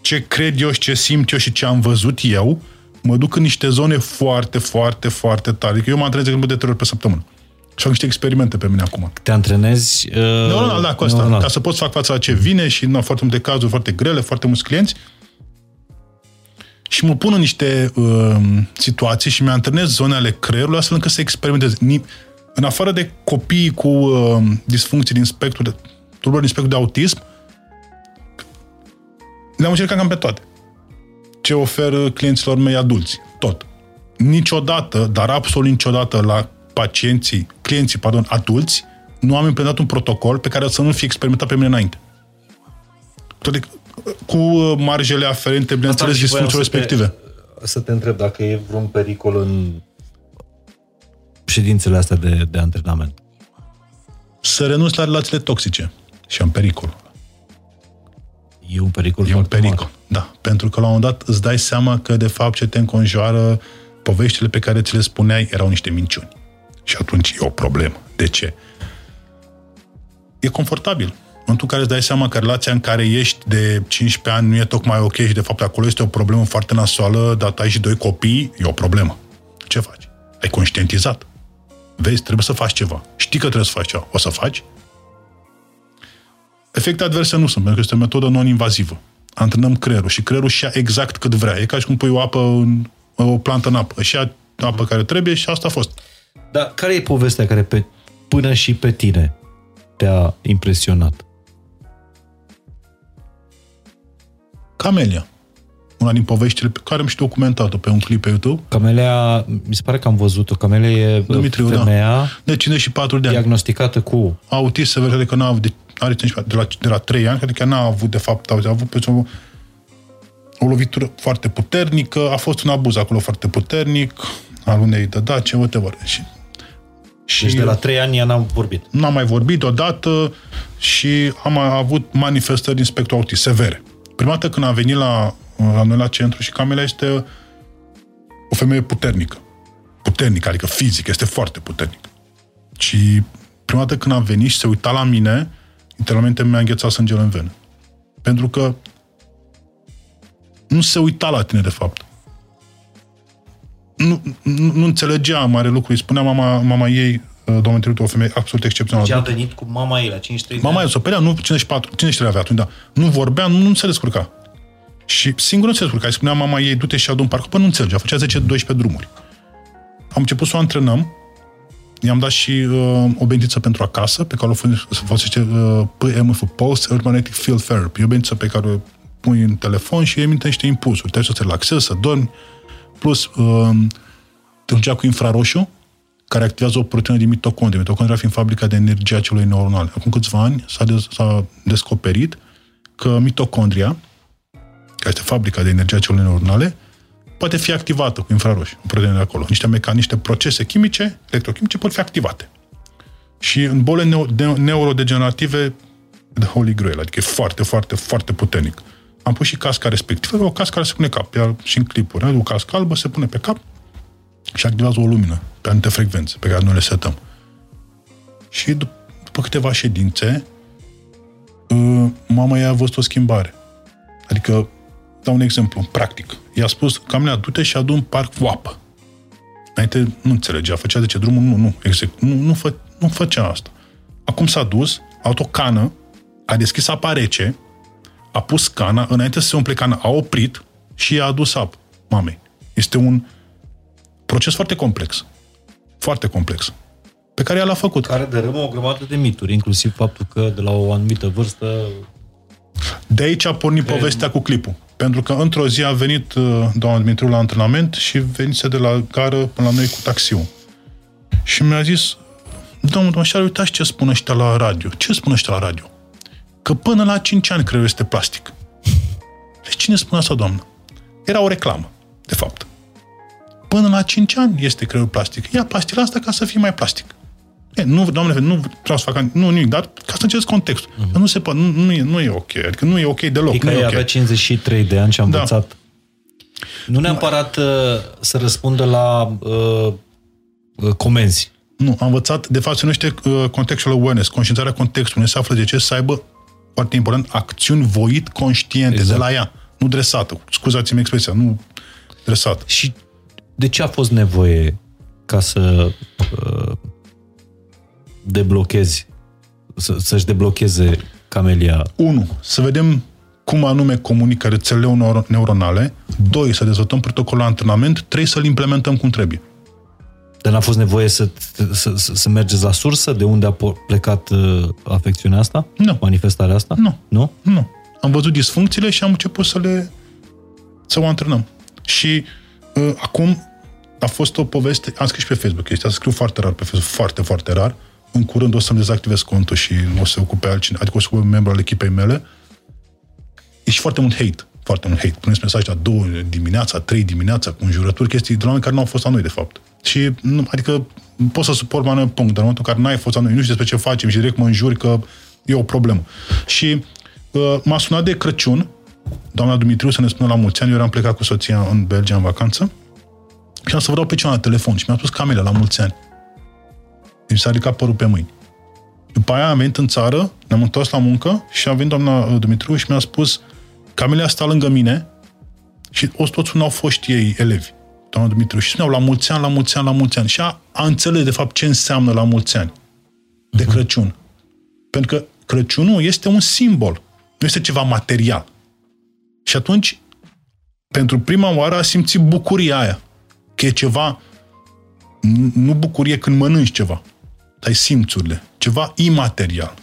ce cred eu și ce simt eu și ce am văzut eu, mă duc în niște zone foarte, foarte, foarte tare. Adică eu mă antrenez de trei ori pe săptămână. Și fac niște experimente pe mine acum. Te antrenezi... Uh, neuronal, da, cu asta. Neuronal. Ca să poți să fac fața la ce vine și na, foarte multe cazuri, foarte grele, foarte mulți clienți. Și mă pun în niște uh, situații și mi antrenez zone ale creierului astfel încât să experimentez. Ni- în afară de copiii cu uh, disfuncții din spectrul de, turbări din spectrul de autism, le-am încercat cam pe toate. Ce ofer clienților mei adulți. Tot. Niciodată, dar absolut niciodată la pacienții, clienții, pardon, adulți, nu am implementat un protocol pe care să nu-l fi experimentat pe mine înainte. Toate, cu marjele aferente, bineînțeles, disfuncțiile respective. Te, să te întreb dacă e vreun pericol în ședințele astea de, de antrenament. Să renunț la relațiile toxice. Și am pericol. E un pericol. E un pericol, mare. Da. Pentru că la un moment dat îți dai seama că, de fapt, ce te înconjoară, poveștile pe care ți le spuneai erau niște minciuni. Și atunci e o problemă. De ce? E confortabil. În momentul în care îți dai seama că relația în care ești de cincisprezece ani nu e tocmai ok și de fapt acolo este o problemă foarte nasoală, dar tu ai și doi copii, e o problemă. Ce faci? Ai conștientizat. Vezi, trebuie să faci ceva. Știi că trebuie să faci ceva. O să faci? Efecte adverse nu sunt, pentru că este o metodă non-invazivă. Antrenăm creierul și creierul și ia exact cât vrea. E ca și cum pui o apă în, o plantă în apă. Și ia apă care trebuie și asta a fost. Dar care e povestea care pe, până și pe tine te-a impresionat? Camelia. Una din poveștile pe care am și documentat-o pe un clip pe YouTube. Camelia, mi se pare că am văzut-o. Camelia e Dumitriu, femeia da. De cincizeci și patru de ani. Diagnosticată cu... autism sever, adică n-a avut de, are de, la, de la trei ani, adică n-a avut de fapt, a avut pe o, o lovitură foarte puternică, a fost un abuz acolo foarte puternic... al unei dădace, whatever. Și, și deci de la trei ani ea n-am vorbit. N-am mai vorbit odată și am avut manifestări din spectrul autism severe. Prima dată când am venit la, la noi la centru și Camila este o femeie puternică. Puternică, adică fizic, este foarte puternică. Și prima dată când am venit și se uita la mine, literalmente mi-a înghețat sângele în venă. Pentru că nu se uita la tine, de fapt. Nu, nu, nu înțelegea mare lucru. Îi spunea mama, mama ei, domnul Triut, o femeie absolut excepțională. Deci a venit cu mama ei la cincizeci și trei Mama ei s-o pelea, nu cincizeci și patru cincizeci și trei avea atunci, da. Nu vorbea, nu, nu se descurca. Și singurul nu se descurca. Îi spunea mama ei, du-te și adu un parc. Păi nu înțelegea, făcea zece doisprezece drumuri. Am început să o antrenăm. I-am dat și uh, o bendiță pentru acasă, pe care o folosește uh, P M F, Post-Traumatic Field Therapy. E o bendiță pe care o pui în telefon și emite niște impulsuri. Trebuie să te relaxezi, să dormi. Plus, uh, te ducea cu infraroșu care activează o proteină din mitocondrie. Mitocondria fiind fabrica de energie a celulei neuronale. Acum câțiva ani s-a, de- s-a descoperit că mitocondria, care este fabrica de energie a celulei neuronale, poate fi activată cu infraroșii, cu proteină de acolo. Niște, meca- niște procese chimice, electrochimice, pot fi activate. Și în boli neo- de- neurodegenerative, the Holy Grail, adică e foarte, foarte, foarte puternic. Am pus și casca respectivă, o casca care se pune cap, iar și în clipuri, o cască albă se pune pe cap și activează o lumină pe anumite frecvențe pe care noi le setăm. Și dup- după câteva ședințe, mama ea a văzut o schimbare. Adică, dau un exemplu practic. I-a spus, Camila, du-te și adu un parc cu apă. Înainte nu înțelegea, făcea de ce drumul? Nu, nu, exact, nu, nu, fă, nu făcea asta. Acum s-a dus, a luat o cană, a deschis apa rece, a pus cana, înainte să se umple cana, a oprit și i-a adus apă mamei. Este un proces foarte complex. Foarte complex. Pe care ea l-a făcut. Care dărâmă o grămadă de mituri, inclusiv faptul că de la o anumită vârstă... De aici a pornit cre... povestea cu clipul. Pentru că într-o zi a venit doamna Dimitriu la antrenament și venise de la gară până la noi cu taxiul. Și mi-a zis, domnul Dămășaru, uitați ce spun ăștia la radio. Ce spun ăștia la radio? Că până la cinci ani creierul este plastic. Deci cine spune asta, doamnă? Era o reclamă, de fapt. Până la cinci ani este creierul plastic. Ia pastila asta ca să fii mai plastic. E, nu, doamne, nu vreau să fac nu, nimic, dar ca să încerc contextul. Uh-huh. Nu se poate, nu, nu, e, nu e ok. Adică nu e ok deloc. Adică nu e okay. Avea cincizeci și trei de ani și a învățat. Da. Nu neapărat uh, să răspundă la uh, uh, comenzi. Nu, a învățat, de fapt se numește uh, contextual awareness, conștientizarea contextului. Nu se află de ce să aibă, foarte important, acțiuni voit conștiente, exact. De la ea, nu dresată. Scuzați-mi expresia, nu dresată. Și de ce a fost nevoie ca să uh, deblochezi, să, să-și deblocheze Camelia? Unu, să vedem cum anume comunică rețelele neuronale. Doi, să dezvoltăm protocolul antrenament. Trei, să-l implementăm cum trebuie. Dar n-a fost nevoie să, să, să mergeți la sursă? De unde a plecat afecțiunea asta? Nu. Manifestarea asta? Nu. Nu? Nu. Am văzut disfuncțiile și am început să le să o antrenăm. Și uh, acum a fost o poveste, am scris pe Facebook chestia, scriu foarte rar pe Facebook, foarte, foarte rar. În curând o să-mi dezactivez contul și o să ocupe altcineva, adică o să ocupe un membru al echipei mele. E și foarte mult hate, foarte mult hate. Puneți mesaj la două dimineața, trei dimineața, cu înjurături, chestii de la oameni care nu au fost la noi, de fapt. Și, adică, pot să suport mai noi, punct, dar în momentul în care n-ai fost la noi, nu știu despre ce facem și direct mă înjuri că e o problemă. Și uh, m-a sunat de Crăciun, doamna Dumitriu să ne spună la mulți ani, eu eram plecat cu soția în Belgia în vacanță, și am să vă dau pe ceva la telefon și mi-a spus Camila, la mulți ani. Deci s-a ridicat părul pe mâini. După aia am venit în țară, ne-am întors la muncă și a venit doamna Dumitriu și mi-a spus Camila sta lângă mine și o toți unde au fost ei elevi, doamna Dumitriu, și spuneau la mulți ani, la mulți ani, la mulți ani. Și a, a înțeles de fapt ce înseamnă la mulți ani de uh-huh. Crăciun. Pentru că Crăciunul este un simbol, nu este ceva material. Și atunci, pentru prima oară a simțit bucuria aia. Că e ceva, nu bucurie când mănânci ceva, dar e simțurile, ceva imaterial,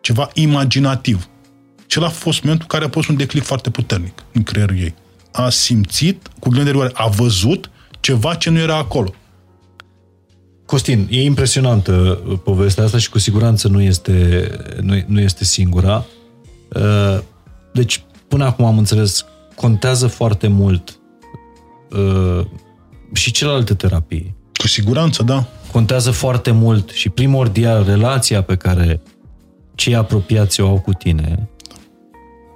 ceva imaginativ. Și ăla a fost momentul care a pus un declic foarte puternic în creierul ei. A simțit, cu gândul de oare, a văzut ceva ce nu era acolo. Costin, e impresionantă povestea asta și cu siguranță nu este, nu, nu este singura. Deci, până acum am înțeles, contează foarte mult și celelalte terapii. Cu siguranță, da. Contează foarte mult și primordial relația pe care cei apropiați o au cu tine,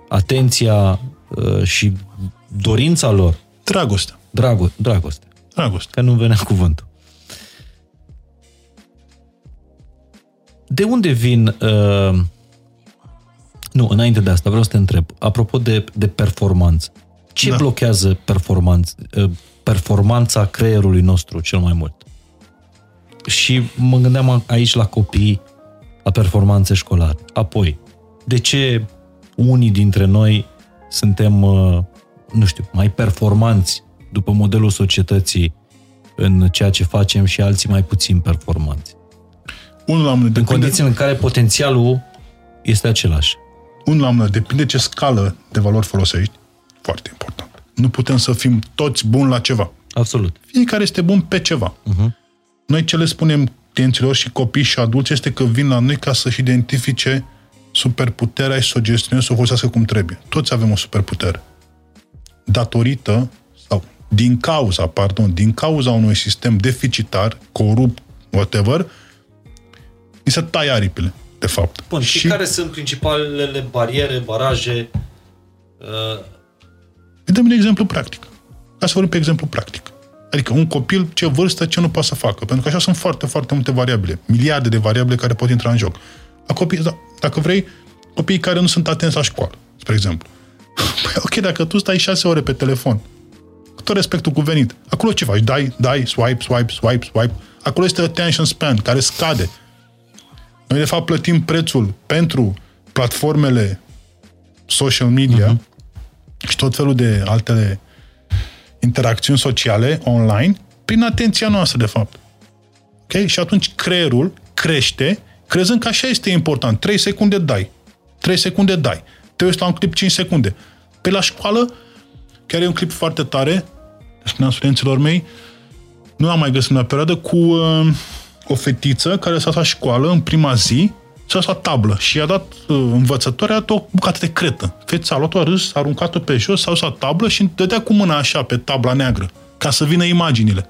atenția și dorința lor. Dragoste. Drago- dragoste. Dragoste. Că nu venea cuvântul. De unde vin... Uh... Nu, înainte de asta vreau să te întreb. Apropo de, de performanță. Ce da. blochează performanța, performanța creierului nostru cel mai mult? Și mă gândeam aici la copii, la performanțe școlare. Apoi, de ce unii dintre noi suntem, nu știu, mai performanți după modelul societății în ceea ce facem și alții mai puțin performanți? Unul la mână, în depinde... condiții în care potențialul este același. Unul la mână, depinde ce scală de valori folosești. Foarte important. Nu putem să fim toți buni la ceva. Absolut. Fiecare este bun pe ceva. Uh-huh. Noi ce le spunem clienților și copii și adulți este că vin la noi ca să-și identifice superputerea și să o gestioneze, să o folosească cum trebuie. Toți avem o superputere. Datorită sau din cauza, pardon, din cauza unui sistem deficitar, corupt, whatever, ni se taie aripile, de fapt. Bun, și, și care sunt principalele bariere, baraje? Uh... Dăm un exemplu practic. Ca să vorbim pe exemplu practic. Adică un copil, ce vârstă, ce nu poate să facă. Pentru că așa sunt foarte, foarte multe variabile. Miliarde de variabile care pot intra în joc. A copii, da, dacă vrei, copiii care nu sunt atenți la școală, spre exemplu. Păi, ok, dacă tu stai șase ore pe telefon, cu tot respectul cuvenit, acolo ce faci? Dai, dai, swipe, swipe, swipe, swipe. Acolo este attention span, care scade. Noi, de fapt, plătim prețul pentru platformele social media uh-huh. și tot felul de altele interacțiuni sociale, online, prin atenția noastră, de fapt. Ok? Și atunci creierul crește, crezând că așa este important. trei secunde dai. trei secunde dai. Te uiți la un clip cinci secunde. Pe la școală, chiar e un clip foarte tare, spuneam studenților mei, nu am mai găsit în perioadă, cu uh, o fetiță care s-a la școală în prima zi, s-a la tablă și i-a dat uh, învățătoarea, a dat o bucată de cretă. Fetița a luat-o, a râs, a aruncat-o pe jos, s-a dus la tablă și dădea cu mâna așa pe tabla neagră, ca să vină imaginile.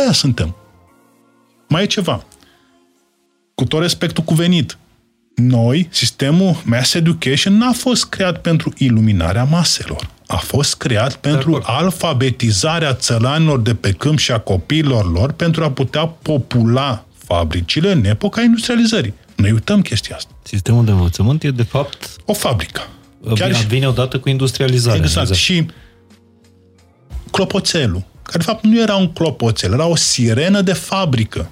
Aia suntem. Mai e ceva. Cu tot respectul cuvenit, noi, sistemul mass education n-a fost creat pentru iluminarea maselor. A fost creat pentru alfabetizarea țăranilor de pe câmp și a copiilor lor pentru a putea popula fabricile în epoca industrializării. Noi uităm chestia asta. Sistemul de învățământ e, de fapt, o fabrică. Chiar vine și odată cu industrializarea. Exact. exact. Și clopoțelul, care, de fapt, nu era un clopoțel, era o sirenă de fabrică.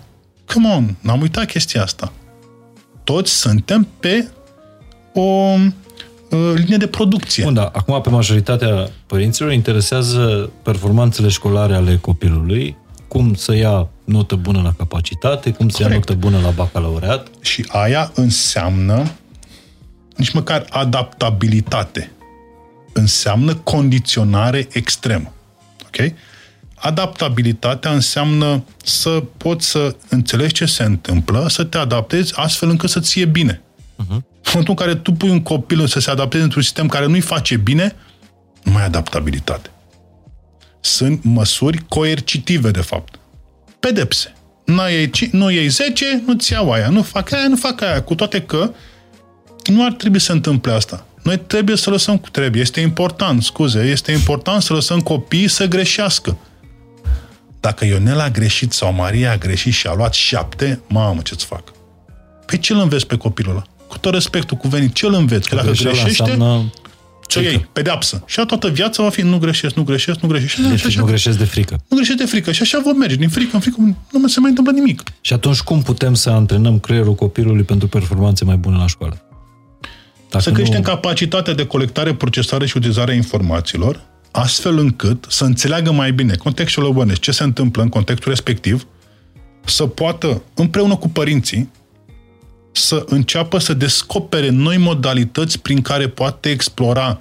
Come on, n-am uitat chestia asta. Toți suntem pe o uh, linie de producție. Bun, da. Acum, pe majoritatea părinților interesează performanțele școlare ale copilului, cum să ia notă bună la capacitate, cum să Corect. ia notă bună la bacalaureat. Și aia înseamnă nici măcar adaptabilitate. Înseamnă condiționare extremă. Ok? Adaptabilitatea înseamnă să poți să înțelegi ce se întâmplă, să te adaptezi astfel încât să-ți fie bine. Uh-huh. În momentul în care tu pui un copil să se adapteze într-un sistem care nu-i face bine, nu mai ai adaptabilitate. Sunt măsuri coercitive, de fapt. Pedepse. Nu iei zece, nu-ți iau aia. Nu fac aia, nu fac aia. Cu toate că nu ar trebui să întâmple asta. Noi trebuie să lăsăm cu trebuie. Este important, scuze, este important să lăsăm copiii să greșească. Dacă Ionel a greșit sau Maria a greșit și a luat șapte, mamă, ce-ți fac? Păi ce-l înveți pe copilul ăla? Cu tot respectul cuvenit, ce-l înveți? Că dacă greșește, ce iei? Pedeapsă. Și toată viața va fi, nu greșesc, nu greșesc, nu greșesc. Deci, așa, nu greșesc de frică. Nu greșesc de frică. Și așa vom merge. Din frică în frică nu se mai întâmplă nimic. Și atunci cum putem să antrenăm creierul copilului pentru performanțe mai bune la școală? Dacă să creștem nu... capacitatea de colectare, procesare și utilizare a informațiilor, astfel încât să înțeleagă mai bine contextul awareness, ce se întâmplă în contextul respectiv, să poată, împreună cu părinții, să înceapă să descopere noi modalități prin care poate explora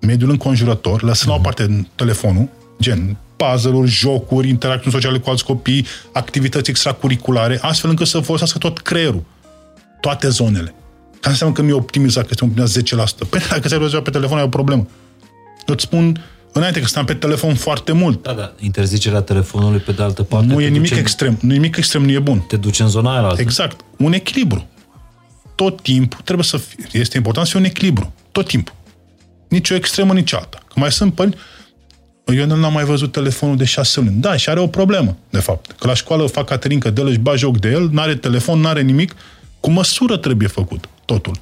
mediul înconjurător, lăsând la o parte telefonul, gen puzzle-uri, jocuri, interacțiuni sociale cu alți copii, activități extracurriculare, astfel încât să folosească tot creierul, toate zonele. Asta înseamnă că mi-e optimizat, că se optimizează zece la sută. Păi dacă ți-ai rezolvat pe telefon, ai o problemă. Eu-ți spun, înainte că stăm pe telefon foarte mult. Da, da, interzicerea telefonului pe de altă parte. Nu e nimic duce... extrem, nu nimic extrem nu e bun. Te duce în zona aia. Exact, un echilibru. Tot timpul trebuie să fie, este important să fie un echilibru, tot timpul. Nici o extremă, nici alta. Că mai sunt părinți, eu nu am mai văzut telefonul de șase luni. Da, și are o problemă, de fapt. Că la școală fac caterincă de el, își bagi joc de el, n-are telefon, n-are nimic. Cu măsură trebuie făcut totul.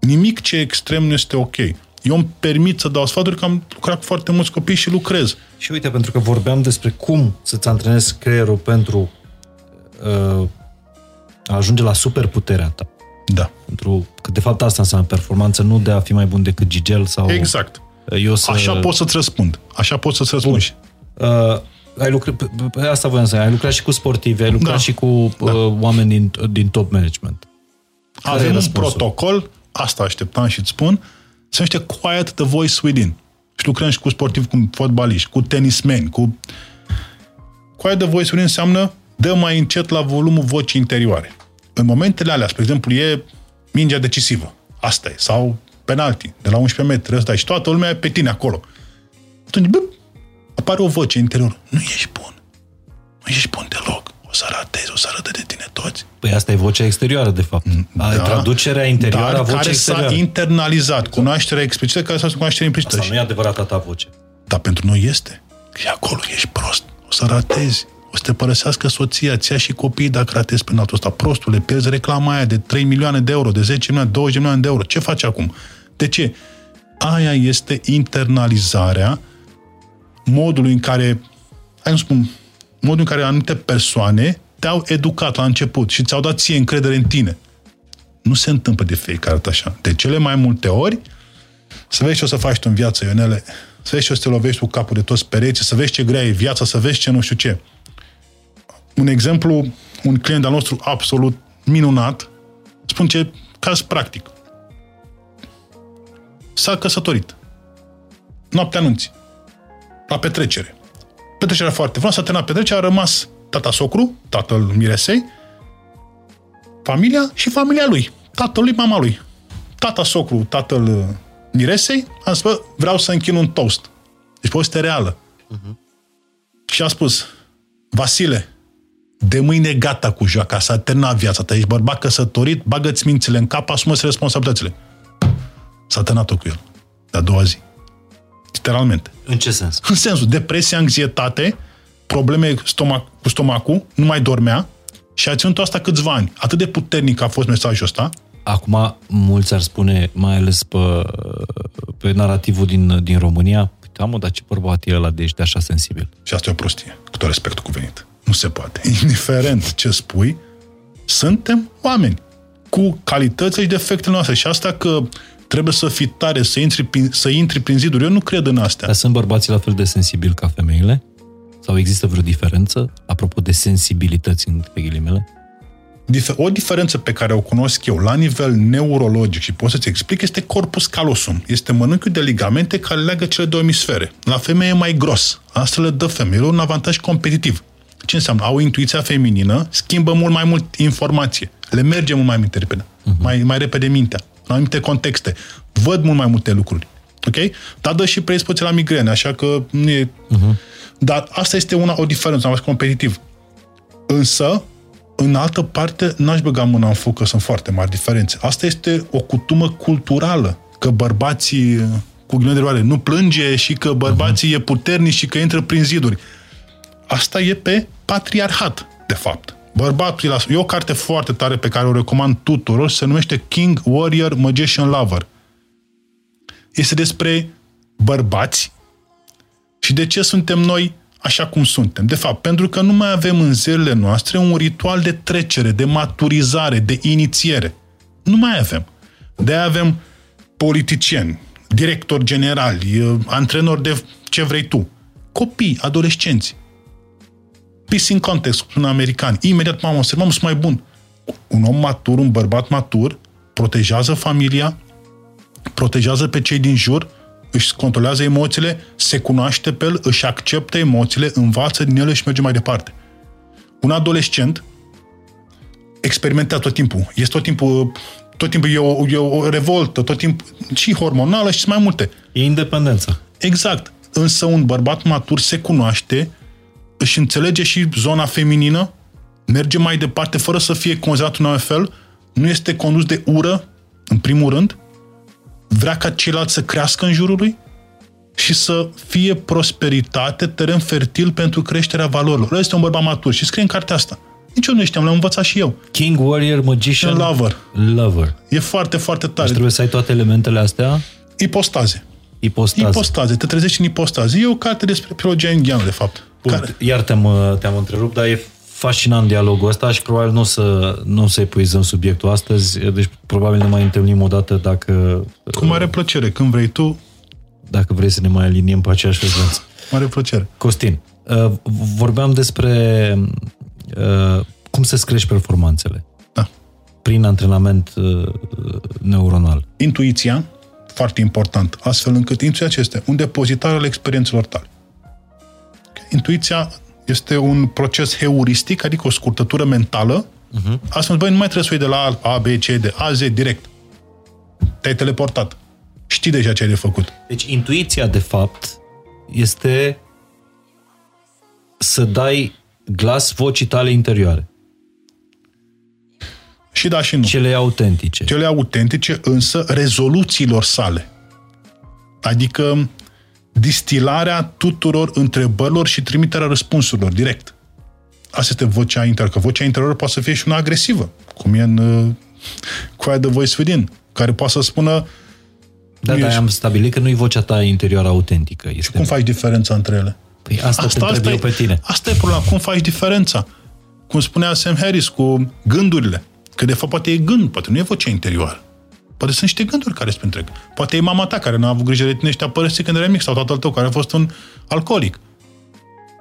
Nimic ce extrem nu este ok. Eu îmi permit să dau sfaturi că am lucrat cu foarte mulți copii și lucrez. Și uite, pentru că vorbeam despre cum să-ți antrenezi creierul pentru uh, a ajunge la superputerea ta. Da. Pentru că, de fapt, asta înseamnă performanță, nu de a fi mai bun decât Gigel sau... Exact. Eu să... Așa pot să-ți răspund. Așa pot să-ți răspund. Uh, ai lucrat, pe asta voiam să ai lucrat și cu sportivi, ai lucrat da. și cu da. uh, oameni din, din top management. Avem un protocol, asta așteptam și îți spun, se numește Quiet the Voice Within. Și lucrăm și cu sportivi, cu fotbaliști, cu tenismeni, cu Quiet the voice within înseamnă dă mai încet la volumul vocii interioare. În momentele alea, spre exemplu, e mingea decisivă. Asta e. Sau penalti de la unsprezece metri. Asta e. Și toată lumea e pe tine acolo. Atunci, bă, apare o voce interioră. Nu ești bun. Nu ești bun deloc. O să ratezi, o să arătă de tine toți. Păi asta e vocea exterioară, de fapt. Da, traducerea interioară a vocii care exterioară. S-a internalizat. Exact. Cunoașterea explicită care s-a cunoașterea implicită. Asta nu e adevărata ta voce. Dar pentru noi este. Și acolo ești prost. O să ratezi. O să te părăsească soția, ția și copiii dacă ratezi prin altul ăsta. Prostule, pierzi reclama aia de trei milioane de euro, de zece milioane, douăzeci milioane de euro. Ce faci acum? De ce? Aia este internalizarea modului în care, hai să spun, modul în care anumite persoane te-au educat la început și ți-au dat ție încredere în tine. Nu se întâmplă de fiecare dată așa. De cele mai multe ori, să vezi ce o să faci tu în viață, Ionele, să vezi ce o să te lovești cu capul de toți pereții, să vezi ce grea e viața, să vezi ce nu știu ce. Un exemplu, un client al nostru absolut minunat, spun ce caz practic. S-a căsătorit. Noaptea anunții. La petrecere. Petrecerea foarte frumoasă, s-a terminat petrecerea, a rămas tata socru, tatăl miresei, familia și familia lui. Tatăl lui, mama lui. Tata socru, tatăl miresei, a spus, vreau să închin un toast. Deci povestea reală. Uh-huh. Și a spus, Vasile, de mâine gata cu joaca, s-a terminat viața ta, ești bărbat căsătorit, bagă-ți mințile în cap, asumă-ți responsabilitățile. S-a terminat-o cu el. De-a doua zi. Literalmente. În ce sens? În sensul depresie, anxietate, probleme stomac, cu stomacul, nu mai dormea și a ținut asta câțiva ani. Atât de puternic a fost mesajul ăsta. Acum, mulți ar spune, mai ales pe, pe narativul din, din România, uite, mă, dar ce bărbat e ăla de ești așa sensibil? Și asta e o prostie, cu tot respectul cuvenit. Nu se poate. Indiferent ce spui, suntem oameni cu calitățile și defectele noastre. Și asta că trebuie să fii tare, să intri prin, să intri prin ziduri. Eu nu cred în astea. Dar sunt bărbații la fel de sensibili ca femeile? Sau există vreo diferență? Apropo de sensibilități, între ghilimele. O diferență pe care o cunosc eu la nivel neurologic și pot să-ți explic este corpus callosum. Este mănânchiul de ligamente care leagă cele două emisfere. La femeie e mai gros. Asta le dă femeilor un avantaj competitiv. Ce înseamnă? Au intuiția feminină, schimbă mult mai mult informație. Le merge mult mai minte repede. Uh-huh. Mai, mai repede mintea. În anumite contexte. Văd mult mai multe lucruri. Ok? Dar dă și predispoziție la migrene, așa că nu e... Uh-huh. Dar asta este una, o diferență, am zis competitiv. Însă, în altă parte, n-aș băga mâna în foc, că sunt foarte mari diferențe. Asta este o cutumă culturală, că bărbații cu ghilimele nu plânge și că bărbații uh-huh. e puternic și că intră prin ziduri. Asta e pe patriarhat, de fapt. Bărbatul, e o carte foarte tare pe care o recomand tuturor, se numește King Warrior Magician Lover. Este despre bărbați și de ce suntem noi așa cum suntem. De fapt, pentru că nu mai avem în zilele noastre un ritual de trecere, de maturizare, de inițiere. Nu mai avem. De-aia avem politicieni, directori generali, antrenori de ce vrei tu, copii, adolescenți. Pis în context, un american. Imediat m-am observat, sunt mai bun. Un om matur, un bărbat matur, protejează familia, protejează pe cei din jur, își controlează emoțiile, se cunoaște pe el, își acceptă emoțiile, învață din ele și merge mai departe. Un adolescent experimentează tot timpul. Este tot timpul, tot timpul e o, e o revoltă, tot timpul, și hormonală și mai multe. E independență. Exact. Însă un bărbat matur se cunoaște, își înțelege și zona feminină, merge mai departe fără să fie considerat un alt fel, nu este condus de ură, în primul rând, vrea ca ceilalți să crească în jurul lui și să fie prosperitate, teren fertil pentru creșterea valorilor. Ăla este un bărbat matur și scrie în cartea asta. Nici eu nu știam, l-am învățat și eu. King Warrior Magician Lover. Lover. E foarte, foarte tare. Deci trebuie să ai toate elementele astea? Ipostaze. Ipostaze. Ipostaze. Te trezești în ipostaze. E o carte despre biologia indiană, de fapt. Care... Iar te-am, te-am întrerupt, dar e fascinant dialogul ăsta și probabil nu o să, n-o să epuizăm subiectul astăzi, deci probabil ne mai întâlnim o dată dacă... Cu mare plăcere, când vrei tu. Dacă vrei să ne mai aliniem pe aceeași frecvență. Mare plăcere. Costin, vorbeam despre cum să-ți crești performanțele. Da. Prin antrenament neuronal. Intuiția, foarte important, astfel încât intuiția este un depozitar al experiențelor tale. Intuiția Este un proces heuristic, adică o scurtătură mentală. Uh-huh. Astfel, băi, nu mai trebuie să iei de la A, B, C, D, A, Z, direct. Te-ai teleportat. Știi deja ce ai de făcut. Deci, intuiția, de fapt, este să dai glas vocii tale interioare. Și da și nu. Cele autentice. Cele autentice, însă, rezoluțiilor sale. Adică distilarea tuturor întrebărilor și trimiterea răspunsurilor direct. Asta este vocea interioară. Că vocea interioară poate să fie și una agresivă, cum e în uh, Quiet the Voice Within, care poate să spună... Da, dar am stabilit că nu-i vocea ta interioară autentică. Este și cum faci diferența între ele? Păi asta, asta te întreb eu pe tine. Asta e problema. Cum faci diferența? Cum spunea Sam Harris, cu gândurile. Că de fapt poate e gând, poate nu e vocea interioară. Poate sunt niște gânduri care se întrec. Poate e mama ta care n-a avut grijă de tine și te-a părăsit când erai mic, sau tatăl tău care a fost un alcoolic.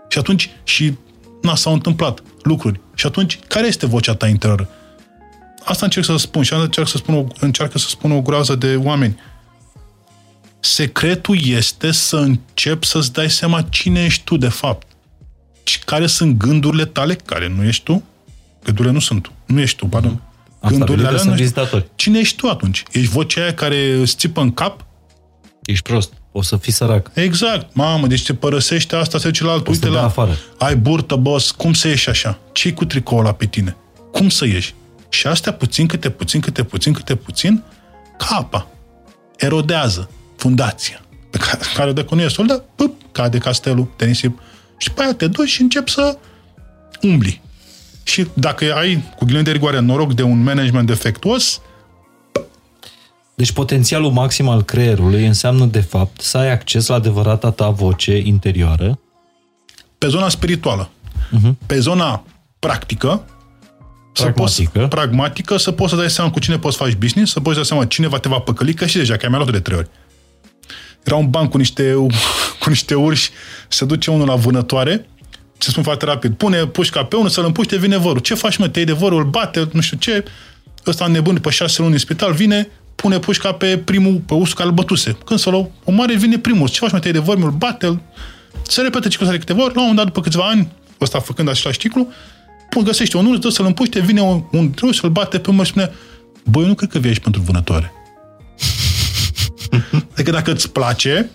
Și atunci, și na, s-au întâmplat lucruri. Și atunci, care este vocea ta interioară? Asta încerc să spun și încerc să spun, încearcă să spun o groază de oameni. Secretul este să începi să-ți dai seama cine ești tu de fapt. Și care sunt gândurile tale, care nu ești tu. Gândurile nu sunt tu. Nu ești tu, pardon. Mm-hmm. Gândurile alea. Cine ești tu atunci? Ești vocea aia care îți țipă în cap? Ești prost. O să fii sărac. Exact. Mamă, deci te părăsește asta, se duce la altul. Uite la... afară. Ai burtă, boss. Cum să ieși așa? Ce-i cu tricoul ăla pe tine? Cum să ieși? Și astea puțin, câte puțin, câte puțin, câte puțin, ca apa. Erodează fundația. Pe care, care dacă nu e soldă, pup, cade castelul, te nisip. Și pe aia te duci și începi să umbli. Și dacă ai, cu ghilimele de rigoare, noroc de un management defectuos... Deci potențialul maxim al creierului înseamnă, de fapt, să ai acces la adevărata ta voce interioară. Pe zona spirituală. Uh-huh. Pe zona practică. Pragmatică. Să poți, pragmatică, să poți să dai seama cu cine poți faci business, să poți să dai seama cine va te va păcăli, că și deja, că ai mai luat de trei ori. Era un banc cu niște, cu niște urși, se duce unul la vânătoare... Se spun foarte rapid, pune pușca pe unul, să-l împuși, te vine vărul. Ce faci, mă? Te iei de vărul, îl bate, nu știu ce. Ăsta nebun, după șase luni în spital, vine, pune pușca pe primul, pe ursul care îl bătuse. Când să-l omoare, vine primul. Ce faci, mă? Te iei de vărul, îl bate. Se repete ciclul ăsta de câteva ori. La un moment dat, după câțiva ani, ăsta făcând același ciclu, găsește unul, îți dă să-l împuși, te vine un, un trus, îl bate pe urmă și spune, băi, nu cred că vii aici pentru vânătoare. Adică dacă îți place,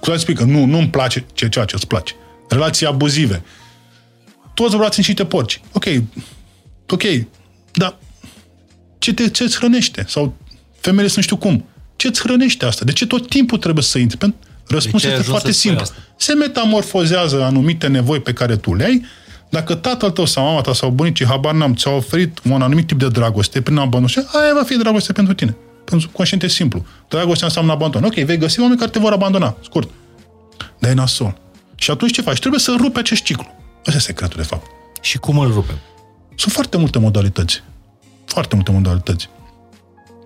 cu toate spui că nu, nu-mi place ceea ce îți place. Relații abuzive. Toți vreați niște porci. Ok. Ok. Dar ce te, ce-ți hrănește? Sau femeile să nu știu cum. Ce-ți hrănește asta? De ce tot timpul trebuie să intri? Pentru răspunsul este foarte simplu. Se metamorfozează anumite nevoi pe care tu le ai. Dacă tatăl tău sau mama ta sau bunicii, habar n-am, ți-au oferit un anumit tip de dragoste prin abandonare, aia va fi dragoste pentru tine. Pentru subconștient e simplu. Dragostea înseamnă abandon. Ok, vei găsi oameni care te vor abandona. Scurt. Dar e nasol. Și atunci ce faci? Trebuie să rupi acest ciclu. Ăsta e secretul, de fapt. Și cum îl rupem? Sunt foarte multe modalități. Foarte multe modalități.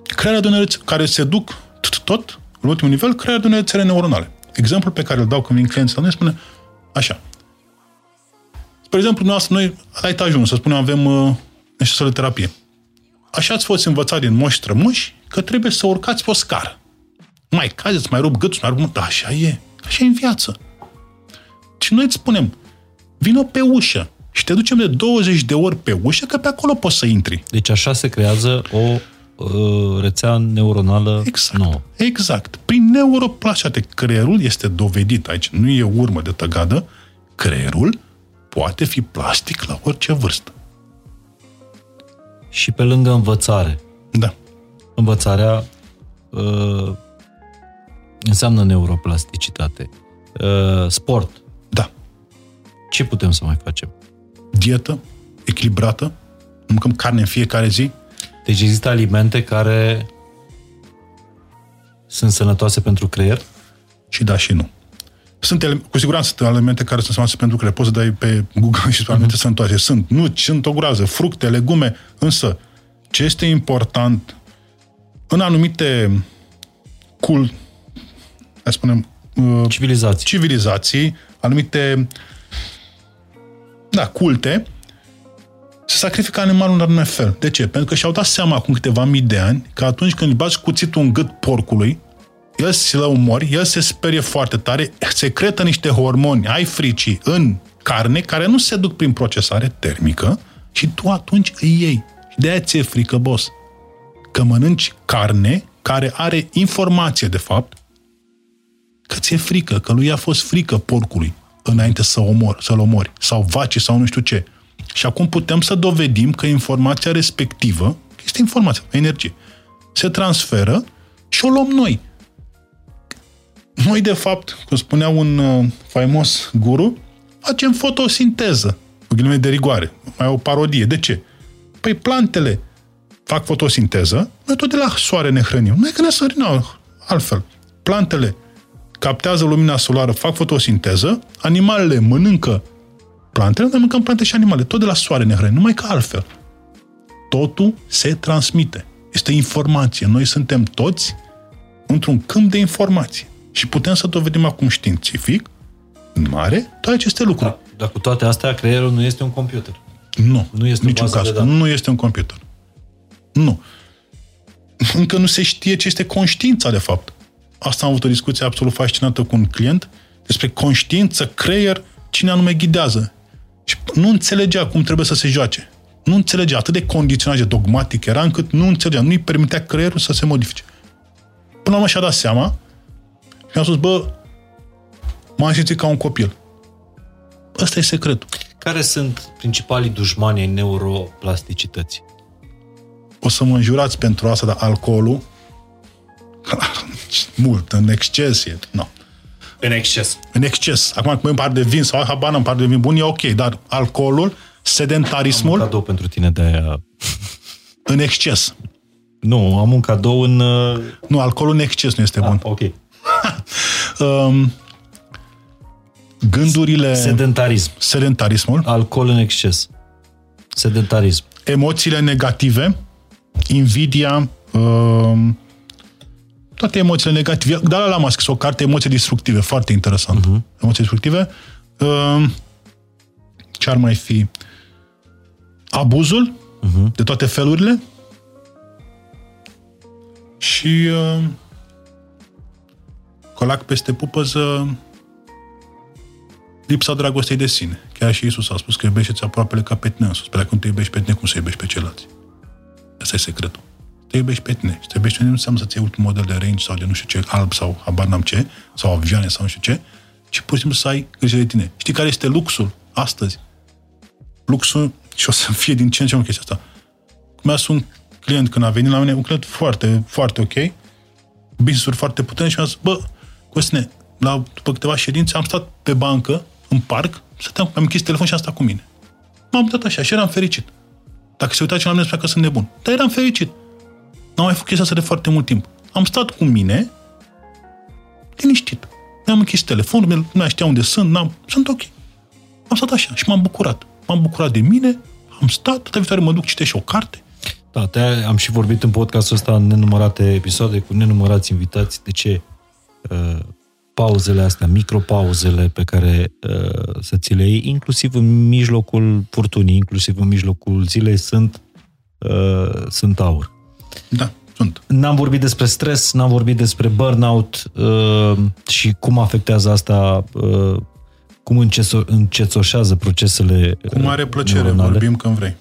Crearea de unele care se duc tot, în ultimul nivel, crearea de unele țele neuronale. Exemplul pe care îl dau când vin clienții la noi spune așa. Spre exemplu, dumneavoastră, noi, la etajul, să spunem, avem uh, niște sale terapie. Așa ați fost învățat din moși strămoși că trebuie să urcați pe o scară. Mai cazi, mai rup gâtul, mai rup... Da, așa e. Așa e în viață. Și noi îți spunem, vină pe ușă și te ducem de douăzeci de ori pe ușă, că pe acolo poți să intri. Deci așa se creează o uh, rețea neuronală exact, nouă. Exact. Prin neuroplasticity, creierul este dovedit aici, nu e urmă de tăgadă, creierul poate fi plastic la orice vârstă. Și pe lângă învățare. Da. Învățarea uh, înseamnă neuroplasticitate. Uh, sport. Ce putem să mai facem? Dietă echilibrată, mâncăm carne în fiecare zi. Deci există alimente care sunt sănătoase pentru creier? Și da și nu. Sunt ele, cu siguranță sunt alimente care sunt sănătoase pentru creier. Poți să dai pe Google și spui alimente uh-huh. sănătoase. Sunt nuci, sunt o groază, fructe, legume, însă ce este important în anumite cul, hai spunem, civilizații, civilizații anumite da, culte, se sacrifică animalul în anume fel. De ce? Pentru că și-au dat seama acum câteva mii de ani că atunci când îi bagi cuțitul în gât porcului, el se la umori, el se sperie foarte tare, secretă niște hormoni, ai fricii în carne, care nu se duc prin procesare termică și tu atunci îi iei. De-aia ți-e frică, boss. Că mănânci carne care are informație, de fapt, că ți-e frică, că lui a fost frică porcului înainte să omor, să-l omori, sau vacii, sau nu știu ce. Și acum putem să dovedim că informația respectivă, este informație, energie, se transferă și o luăm noi. Noi, de fapt, cum spunea un uh, faimos guru, facem fotosinteză, cu ghilimele de rigoare, mai o parodie. De ce? Păi plantele fac fotosinteză, noi tot de la soare ne hrănim. Noi că ne sărim altfel. Plantele captează lumina solară, fac fotosinteză, animalele mănâncă plantele, noi mâncăm plante și animale. Tot de la soare ne hrănim, numai că altfel. Totul se transmite. Este informație. Noi suntem toți într-un câmp de informație. Și putem să dovedim acum științific, în mare, toate aceste lucruri. Da, dar cu toate astea, creierul nu este un computer. Nu, nu este niciun caz. Nu este un computer. Nu. Încă nu se știe ce este conștiința, de fapt. Asta am avut o discuție absolut fascinantă cu un client despre conștiință, creier, cine anume ghidează. Și nu înțelegea cum trebuie să se joace. Nu înțelegea. Atât de condiționat, de dogmatic era, încât nu înțelegea. Nu-i permitea creierul să se modifice. Până la urmă și-a dat seama și mi-a spus, bă, m-am simțit ca un copil. Ăsta e secretul. Care sunt principalii dușmani ai neuroplasticității? O să mă înjurați pentru asta, dar alcoolul? Mult, în exces e. No. În exces. În exces. Acum, când îmi par de vin sau habar, îmi par de vin bun, e ok, dar alcoolul, sedentarismul... Am un cadou pentru tine de-aia. În exces. Nu, am un cadou în... Nu, alcoolul în exces nu este ah, bun. Ok. um, gândurile... Sedentarism. Sedentarismul. Alcool în exces. Sedentarism. Emoțiile negative, invidia, um, toate emoțiile negative. Dar la am scris o carte, emoții destructive, foarte interesant. Uh-huh. Emoții destructive. Um, ce ar mai fi? Abuzul, uh-huh, de toate felurile. Și... Um, colac peste pupăză, lipsa dragostei de sine. Chiar și Iisus a spus că iubește-ți aproapele ca pe tine însuți. Pe dacă nu te iubești pe tine, cum să iubești pe ceilalți? Asta e secretul. Te iubești pe tine. Te iubești pe tine nu înseamnă să-ți iei ultimul model de range sau de nu știu ce, alb sau habar n-am ce, sau avioane sau nu știu ce, ci pur și simplu să ai grijă de tine. Știi care este luxul astăzi? Luxul, și o să fie din ce în ce mai chestia asta. Cum era un client când a venit la mine, un client foarte, foarte ok, business-uri foarte puternic, și mi-a zis, bă, Costine, la, după câteva ședințe, am stat pe bancă, în parc, stăteam, am închis telefon și am stat cu mine. M-am uitat așa și eram fericit. Dacă se uita cineva la mine, spunea că sunt nebun. Dar eram fericit. N-am mai făcut chestia asta de foarte mult timp. Am stat cu mine, liniștit. Mi-am închis telefonul, nu mai știa unde sunt, n-am, sunt ok. Am stat așa și m-am bucurat. M-am bucurat de mine, am stat, toată viitoare mă duc, citești o carte. Da, te am și vorbit în podcastul ăsta în nenumărate episoade, cu nenumărați invitați. De ce? Pauzele astea, micropauzele pe care uh, să ți le iei, inclusiv în mijlocul furtunii, inclusiv în mijlocul zilei, sunt, uh, sunt aur. Da, sunt. N-am vorbit despre stres, n-am vorbit despre burnout uh, și cum afectează asta, uh, cum încețo- încețoșează procesele Cu mare plăcere, neuronale. Vorbim când vrei.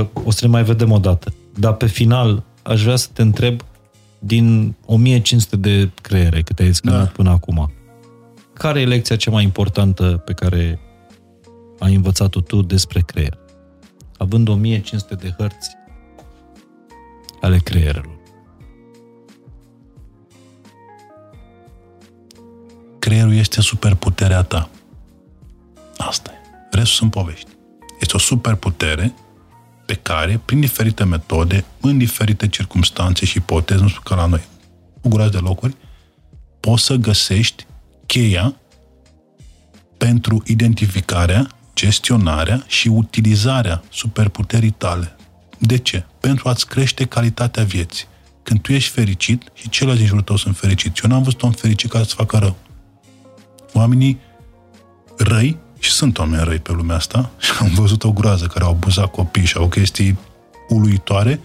Uh, o să ne mai vedem o dată. Dar pe final, aș vrea să te întreb din o mie cinci sute de creiere cât ai scris, da, până acum. Care e lecția cea mai importantă pe care ai învățat-o tu despre creier? Având o mie cinci sute de hărți ale creierelor. Creierul este superputerea ta. Asta e. Restul sunt povești. Este o superputere pe care, prin diferite metode, în diferite circumstanțe și ipoteze, nu știu că la noi, cu gurași de locuri, poți să găsești cheia pentru identificarea, gestionarea și utilizarea superputerii tale. De ce? Pentru a-ți crește calitatea vieții. Când tu ești fericit și ceilalți din jurul tău sunt fericiți. Eu n-am văzut om fericit care să facă rău. Oamenii răi, și sunt oameni răi pe lumea asta, și am văzut o groază care au abuzat copii și au chestii uluitoare,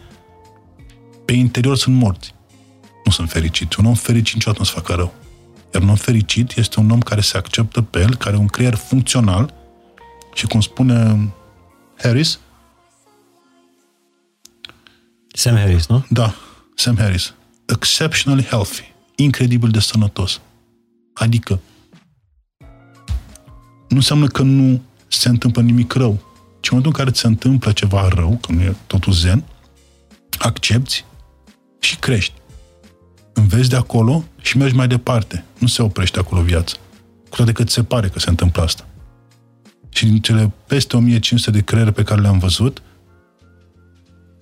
pe interior sunt morți. nu sunt fericit. Un om fericit niciodată nu se facă rău. Iar un om fericit este un om care se acceptă pe el, care are un creier funcțional și, cum spune Harris... Sam Harris, nu? Da, Sam Harris. Exceptionally healthy. Incredibil de sănătos. Adică nu înseamnă că nu se întâmplă nimic rău, ci în momentul în care se întâmplă ceva rău, că nu e totul zen, accepti și crești. Înveți de acolo și mergi mai departe. Nu se oprește acolo viața. Cu toate că ți se pare că se întâmplă asta. Și din cele peste o mie cinci sute de creiere pe care le-am văzut,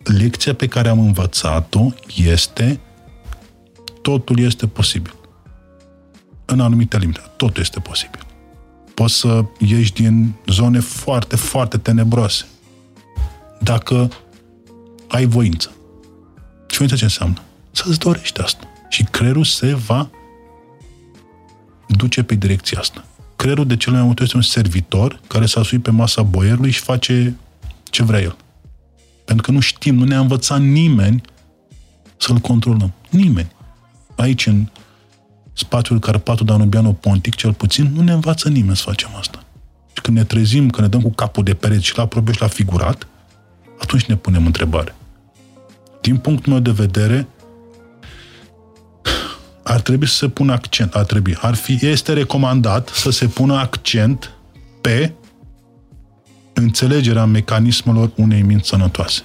lecția pe care am învățat-o este: totul este posibil. În anumite limite, totul este posibil. Poți să ieși din zone foarte, foarte tenebroase. Dacă ai voință. Și voința ce înseamnă? Să-ți dorești asta. Și creierul se va duce pe direcția asta. Creierul de cele mai multe este un servitor care s-a suit pe masa boierului și face ce vrea el. Pentru că nu știm, nu ne-a învățat nimeni să-l controlăm. Nimeni. Aici, în spațiul Carpatul-Danubiano-Pontic, cel puțin, nu ne învață nimeni să facem asta. Și când ne trezim, când ne dăm cu capul de pereți și la propriu și la figurat, atunci ne punem întrebare. Din punctul meu de vedere, ar trebui să se pună accent, ar trebui, ar fi, este recomandat să se pună accent pe înțelegerea mecanismelor unei minți sănătoase.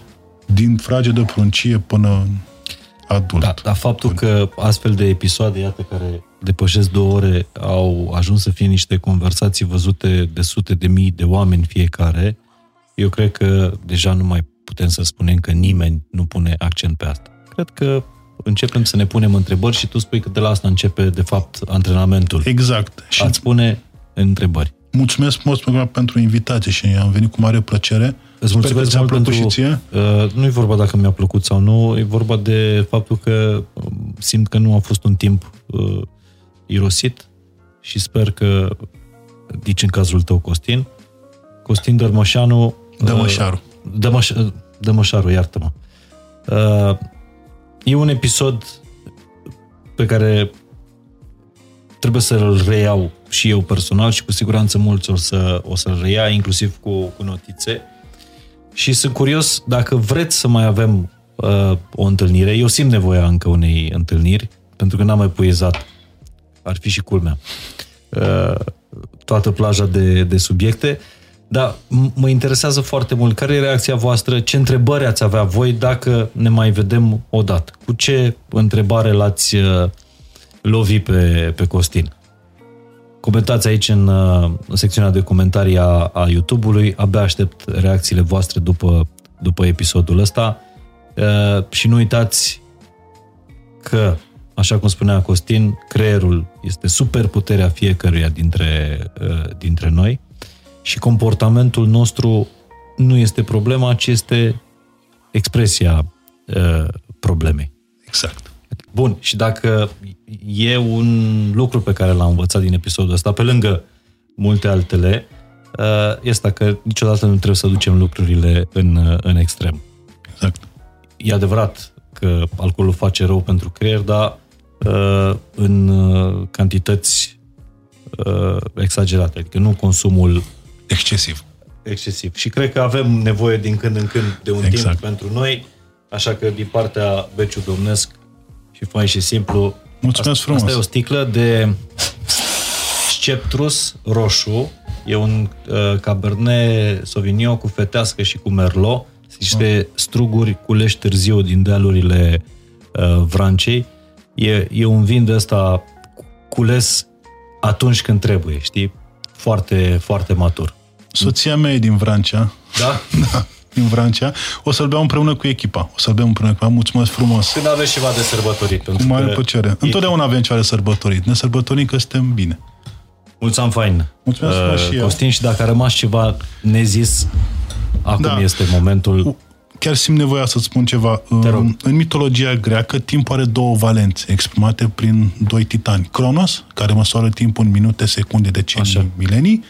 Din frage de pruncie până adult. Da, dar faptul că astfel de episoade, iată, care depășesc două ore, au ajuns să fie niște conversații văzute de sute de mii de oameni fiecare, eu cred că deja nu mai putem să spunem că nimeni nu pune accent pe asta. Cred că începem să ne punem întrebări și tu spui că de la asta începe, de fapt, antrenamentul. Exact. Și ați pune întrebări. Mulțumesc mult pentru invitație și am venit cu mare plăcere. Îți mulțumesc mult pentru... și ție. Uh, nu e vorba dacă mi-a plăcut sau nu, e vorba de faptul că simt că nu a fost un timp uh, irosit și sper că, dici în cazul tău, Costin, Costin Dămășaru... Dămășaru. Uh, Dămășaru, iartă-mă. Uh, e un episod pe care trebuie să-l reiau și eu personal și cu siguranță mulți o, să, o să-l reia, inclusiv cu, cu notițe. Și sunt curios dacă vreți să mai avem uh, o întâlnire. Eu simt nevoia încă unei întâlniri, pentru că n-am mai puiezat. Ar fi și culmea. Uh, toată plaja de, de subiecte. Dar m- mă interesează foarte mult. Care e reacția voastră? Ce întrebări ați avea voi dacă ne mai vedem odată? Cu ce întrebare l-ați uh, lovi pe, pe Costin? Comentați aici în, în secțiunea de comentarii a, a YouTube-ului. Abia aștept reacțiile voastre după, după episodul ăsta. E, și nu uitați că, așa cum spunea Costin, creierul este superputerea fiecăruia dintre, dintre noi și comportamentul nostru nu este problema, ci este expresia e, problemei. Exact. Bun, și dacă e un lucru pe care l-am învățat din episodul ăsta, pe lângă multe altele, este că niciodată nu trebuie să ducem lucrurile în, în extrem. Exact. E adevărat că alcoolul face rău pentru creier, dar în cantități exagerate, adică nu consumul excesiv. Excesiv. Și cred că avem nevoie din când în când de un exact. timp pentru noi, așa că din partea Beciu Domnesc, și fain și simplu. Mulțumesc asta, frumos. Asta e o sticlă de Sceptrus roșu. E un uh, Cabernet Sauvignon cu fetească și cu Merlot. Sunt niște struguri culeși târziu din dealurile uh, Vrancei. E, e un vin de ăsta cules atunci când trebuie, știi? Foarte, foarte matur. Soția mea e din Vrancea. Da? Da. Din Vrancea, o să-l beau împreună cu echipa. O să-l beau împreună cu echipa. Mulțumesc frumos. Când aveți ceva de sărbătorit. Cu mare plăcere. Întotdeauna avem ceva de sărbătorit. Ne sărbătorim că suntem bine. Mulțumim fain. Mulțumesc uh, frumos și eu. Costin, și dacă a rămas ceva nezis, acum da. Este momentul. Chiar simt nevoia să-ți spun ceva. În mitologia greacă, timpul are două valențe, exprimate prin doi titani. Cronos, care măsoară timpul în minute, secunde, decenii, așa. Milenii,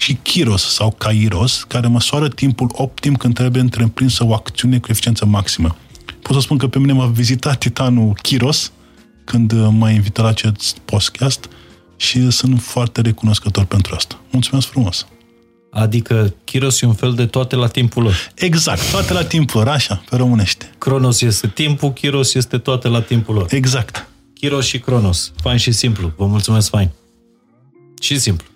și Chiros sau Kairos, care măsoară timpul optim când trebuie întreprinsă o acțiune cu eficiență maximă. Pot să spun că pe mine m-a vizitat titanul Chiros când m-ai invitat la acest podcast și sunt foarte recunoscător pentru asta. Mulțumesc frumos! Adică Chiros e un fel de toate la timpul lor. Exact, toate la timpul lor, așa, pe românește. Cronos este timpul, Chiros este toate la timpul lor. Exact. Chiros și Cronos, fain și simplu. Vă mulțumesc, fain. Și simplu.